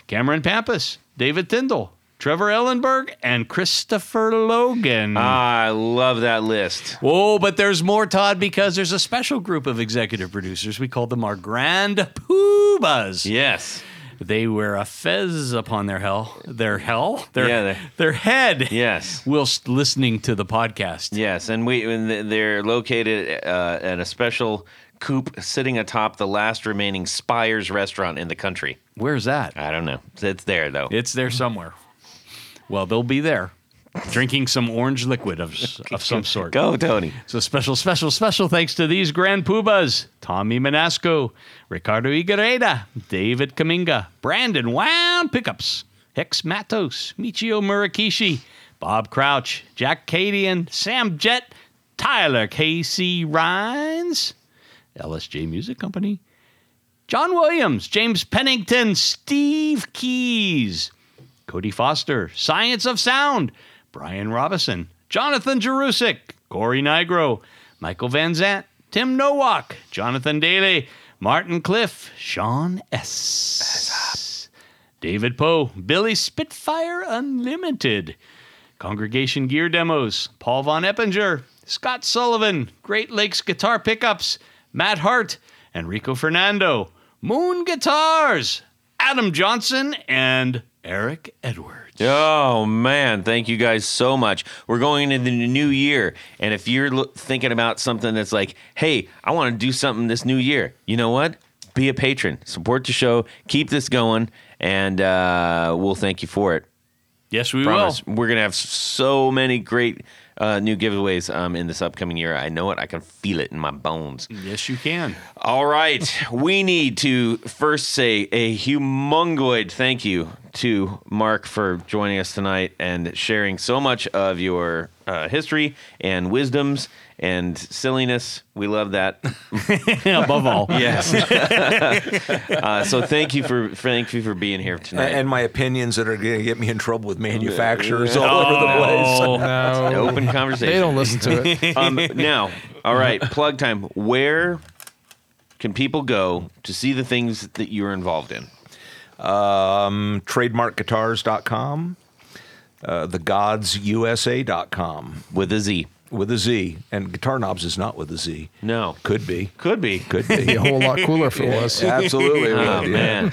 Cameron Pampas, David Tyndall, Trevor Ellenberg, and Christopher Logan. I love that list. Oh, but there's more, Todd, because there's a special group of executive producers. We call them our Grand Poobahs. Yes. They wear a fez upon their head. Yes, whilst listening to the podcast. Yes, and they're located at a special coop sitting atop the last remaining Spires restaurant in the country. Where's that? I don't know. It's there though. It's there somewhere. Well, they'll be there, drinking some orange liquid of some sort. Go, Tony. So special thanks to these Grand Poobahs. Tommy Manasco, Ricardo Higuereda, David Kaminga, Brandon Wound Pickups, Hex Matos, Michio Murakishi, Bob Crouch, Jack Cadian, Sam Jett, Tyler K.C. Rhines, LSJ Music Company, John Williams, James Pennington, Steve Keys, Cody Foster, Science of Sound, Brian Robison, Jonathan Jerusik, Corey Nigro, Michael Van Zant, Tim Nowak, Jonathan Daly, Martin Cliff, Sean S., David Poe, Billy Spitfire Unlimited, Congregation Gear Demos, Paul Von Eppinger, Scott Sullivan, Great Lakes Guitar Pickups, Matt Hart, Enrico Fernando, Moon Guitars, Adam Johnson, and Eric Edwards. Oh, man. Thank you guys so much. We're going into the new year. And if you're thinking about something that's like, hey, I want to do something this new year, you know what? Be a patron. Support the show. Keep this going. And we'll thank you for it. Yes, we promise. Will. We're going to have so many great new giveaways in this upcoming year. I know it. I can feel it in my bones. Yes, you can. All right. We need to first say a humongoid thank you to Mark for joining us tonight and sharing so much of your history and wisdoms and silliness. We love that. Above all. Yes. So thank you for being here tonight. And my opinions that are going to get me in trouble with manufacturers all over the place. No. It's an open conversation. They don't listen to it. Now, all right, plug time. Where can people go to see the things that you're involved in? Trademarkguitars.com, thegodsusa.com. With a Z. With a Z, and Guitar Knobs is not with a Z. No. Could be. It'd be a whole lot cooler for us. Absolutely. Oh, man.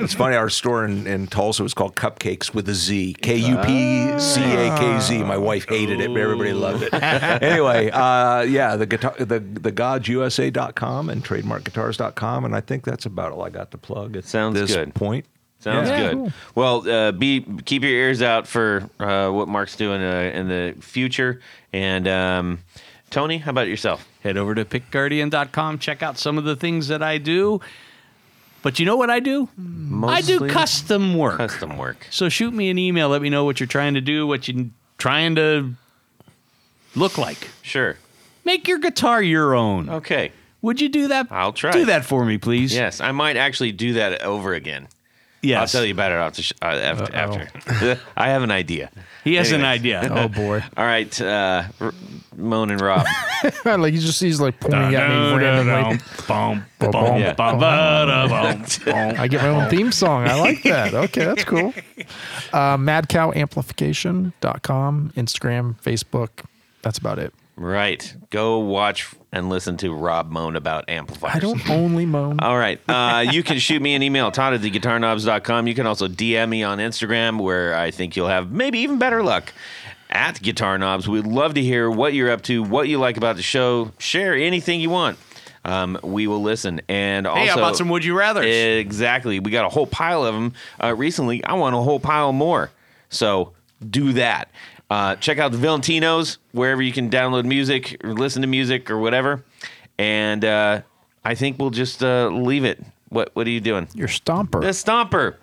It's funny, our store in Tulsa was called Cupcakes with a Z. Kupcakz. My wife hated it, but everybody loved it. Anyway, the GodsUSA.com and TrademarkGuitars.com, and I think that's about all I got to plug at this point. Sounds good. Cool. Well, keep your ears out for what Mark's doing in the future. And Tony, how about yourself? Head over to pickguardian.com. Check out some of the things that I do. But you know what I do? Mostly I do custom work. So shoot me an email. Let me know what you're trying to do, what you're trying to look like. Sure. Make your guitar your own. Okay. Would you do that? I'll try. Do that for me, please. Yes, I might actually do that over again. Yes. I'll tell you about it after. I have an idea. He has an idea. Oh, boy. All right, Moan and Rob. He's like pointing at me randomly. I get my own theme song. I like that. Okay, that's cool. MadcowAmplification.com, Instagram, Facebook. That's about it. Right. Go watch and listen to Rob moan about amplifiers. I don't only moan. All right. You can shoot me an email, todd@theguitarknobs.com. You can also DM me on Instagram, where I think you'll have maybe even better luck, at Guitar Knobs. We'd love to hear what you're up to, what you like about the show. Share anything you want. We will listen. And also, hey, how about some Would You Rathers? Exactly. We got a whole pile of them recently. I want a whole pile more. So do that. Check out the Valentinos, wherever you can download music or listen to music or whatever. And I think we'll just leave it. What are you doing? Your Stomper. The Stomper.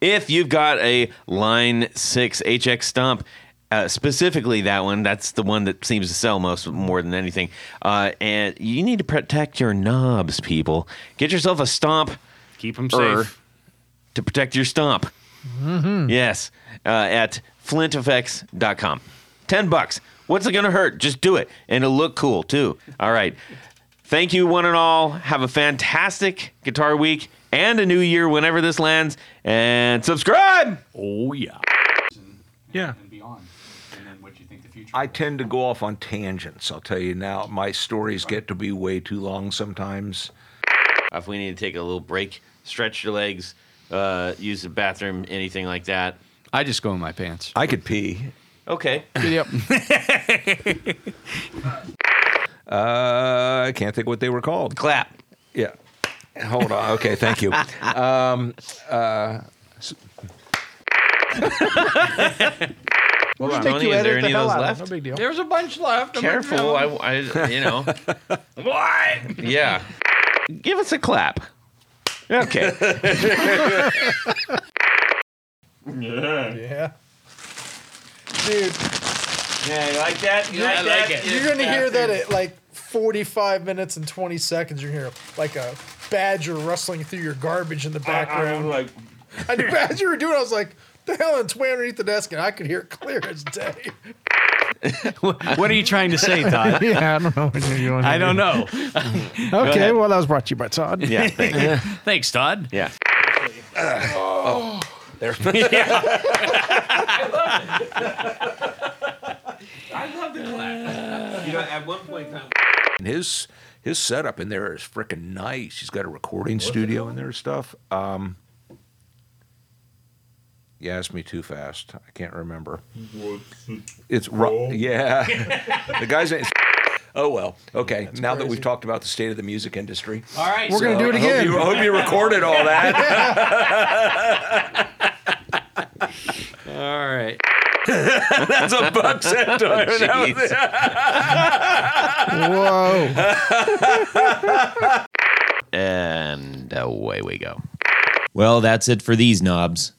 If you've got a Line 6 HX Stomp, specifically that one, that's the one that seems to sell more than anything. And you need to protect your knobs, people. Get yourself a Stomp. Keep them safe. To protect your Stomp. Mm-hmm. Yes. At flintfx.com. $10. What's it going to hurt? Just do it. And it'll look cool, too. All right. Thank you, one and all. Have a fantastic guitar week and a new year whenever this lands. And subscribe! Oh, yeah. Yeah. And beyond. And then what you think the future. I tend to go off on tangents, I'll tell you now. My stories get to be way too long sometimes. If we need to take a little break, stretch your legs, use the bathroom, anything like that. I just go in my pants. I could pee. Okay. Yep. I can't think what they were called. Clap. Yeah. Hold on. Okay, thank you. Well, I think you is there any of those left? No big deal. There's a bunch left. Careful. I What? Yeah. Give us a clap. Okay. Yeah. Dude. Yeah, you like that? You like that? You're going to hear that at like 45 minutes and 20 seconds. You're going to hear like a badger rustling through your garbage in the background. I knew badger were doing it. I was like, the hell? It's way underneath the desk, and I could hear it clear as day. What are you trying to say, Todd? Yeah, I don't know what you're doing. I don't know. Okay, well, that was brought to you by Todd. Yeah, thanks, Todd. Yeah. There. Yeah. I love the clap. At one point in time, his setup in there is freaking nice. He's got a recording studio in there and stuff. You asked me too fast. I can't remember. It's wrong. Yeah. The guy's name. Oh, well. Okay. That's now crazy. That we've talked about the state of the music industry. All right. We're going to do it again. I hope you recorded all that. All right. That's a buck cent. Whoa. And away we go. Well, that's it for these knobs.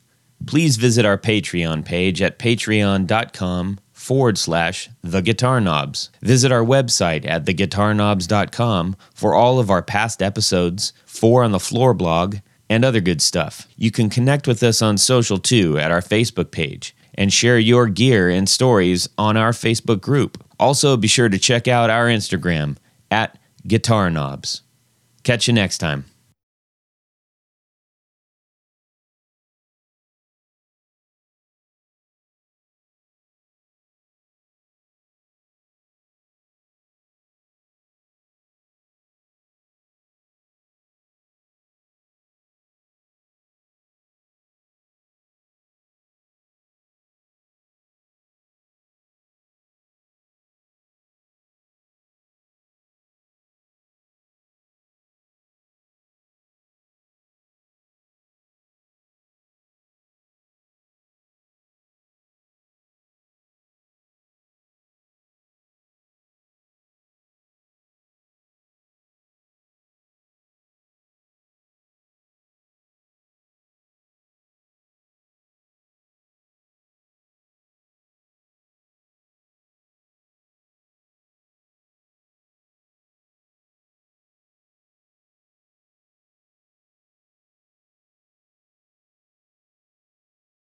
Please visit our Patreon page at patreon.com/theguitarknobs. Visit our website at theguitarknobs.com for all of our past episodes, 4 on the Floor blog, and other good stuff. You can connect with us on social too at our Facebook page and share your gear and stories on our Facebook group. Also, be sure to check out our Instagram at Guitar Knobs. Catch you next time.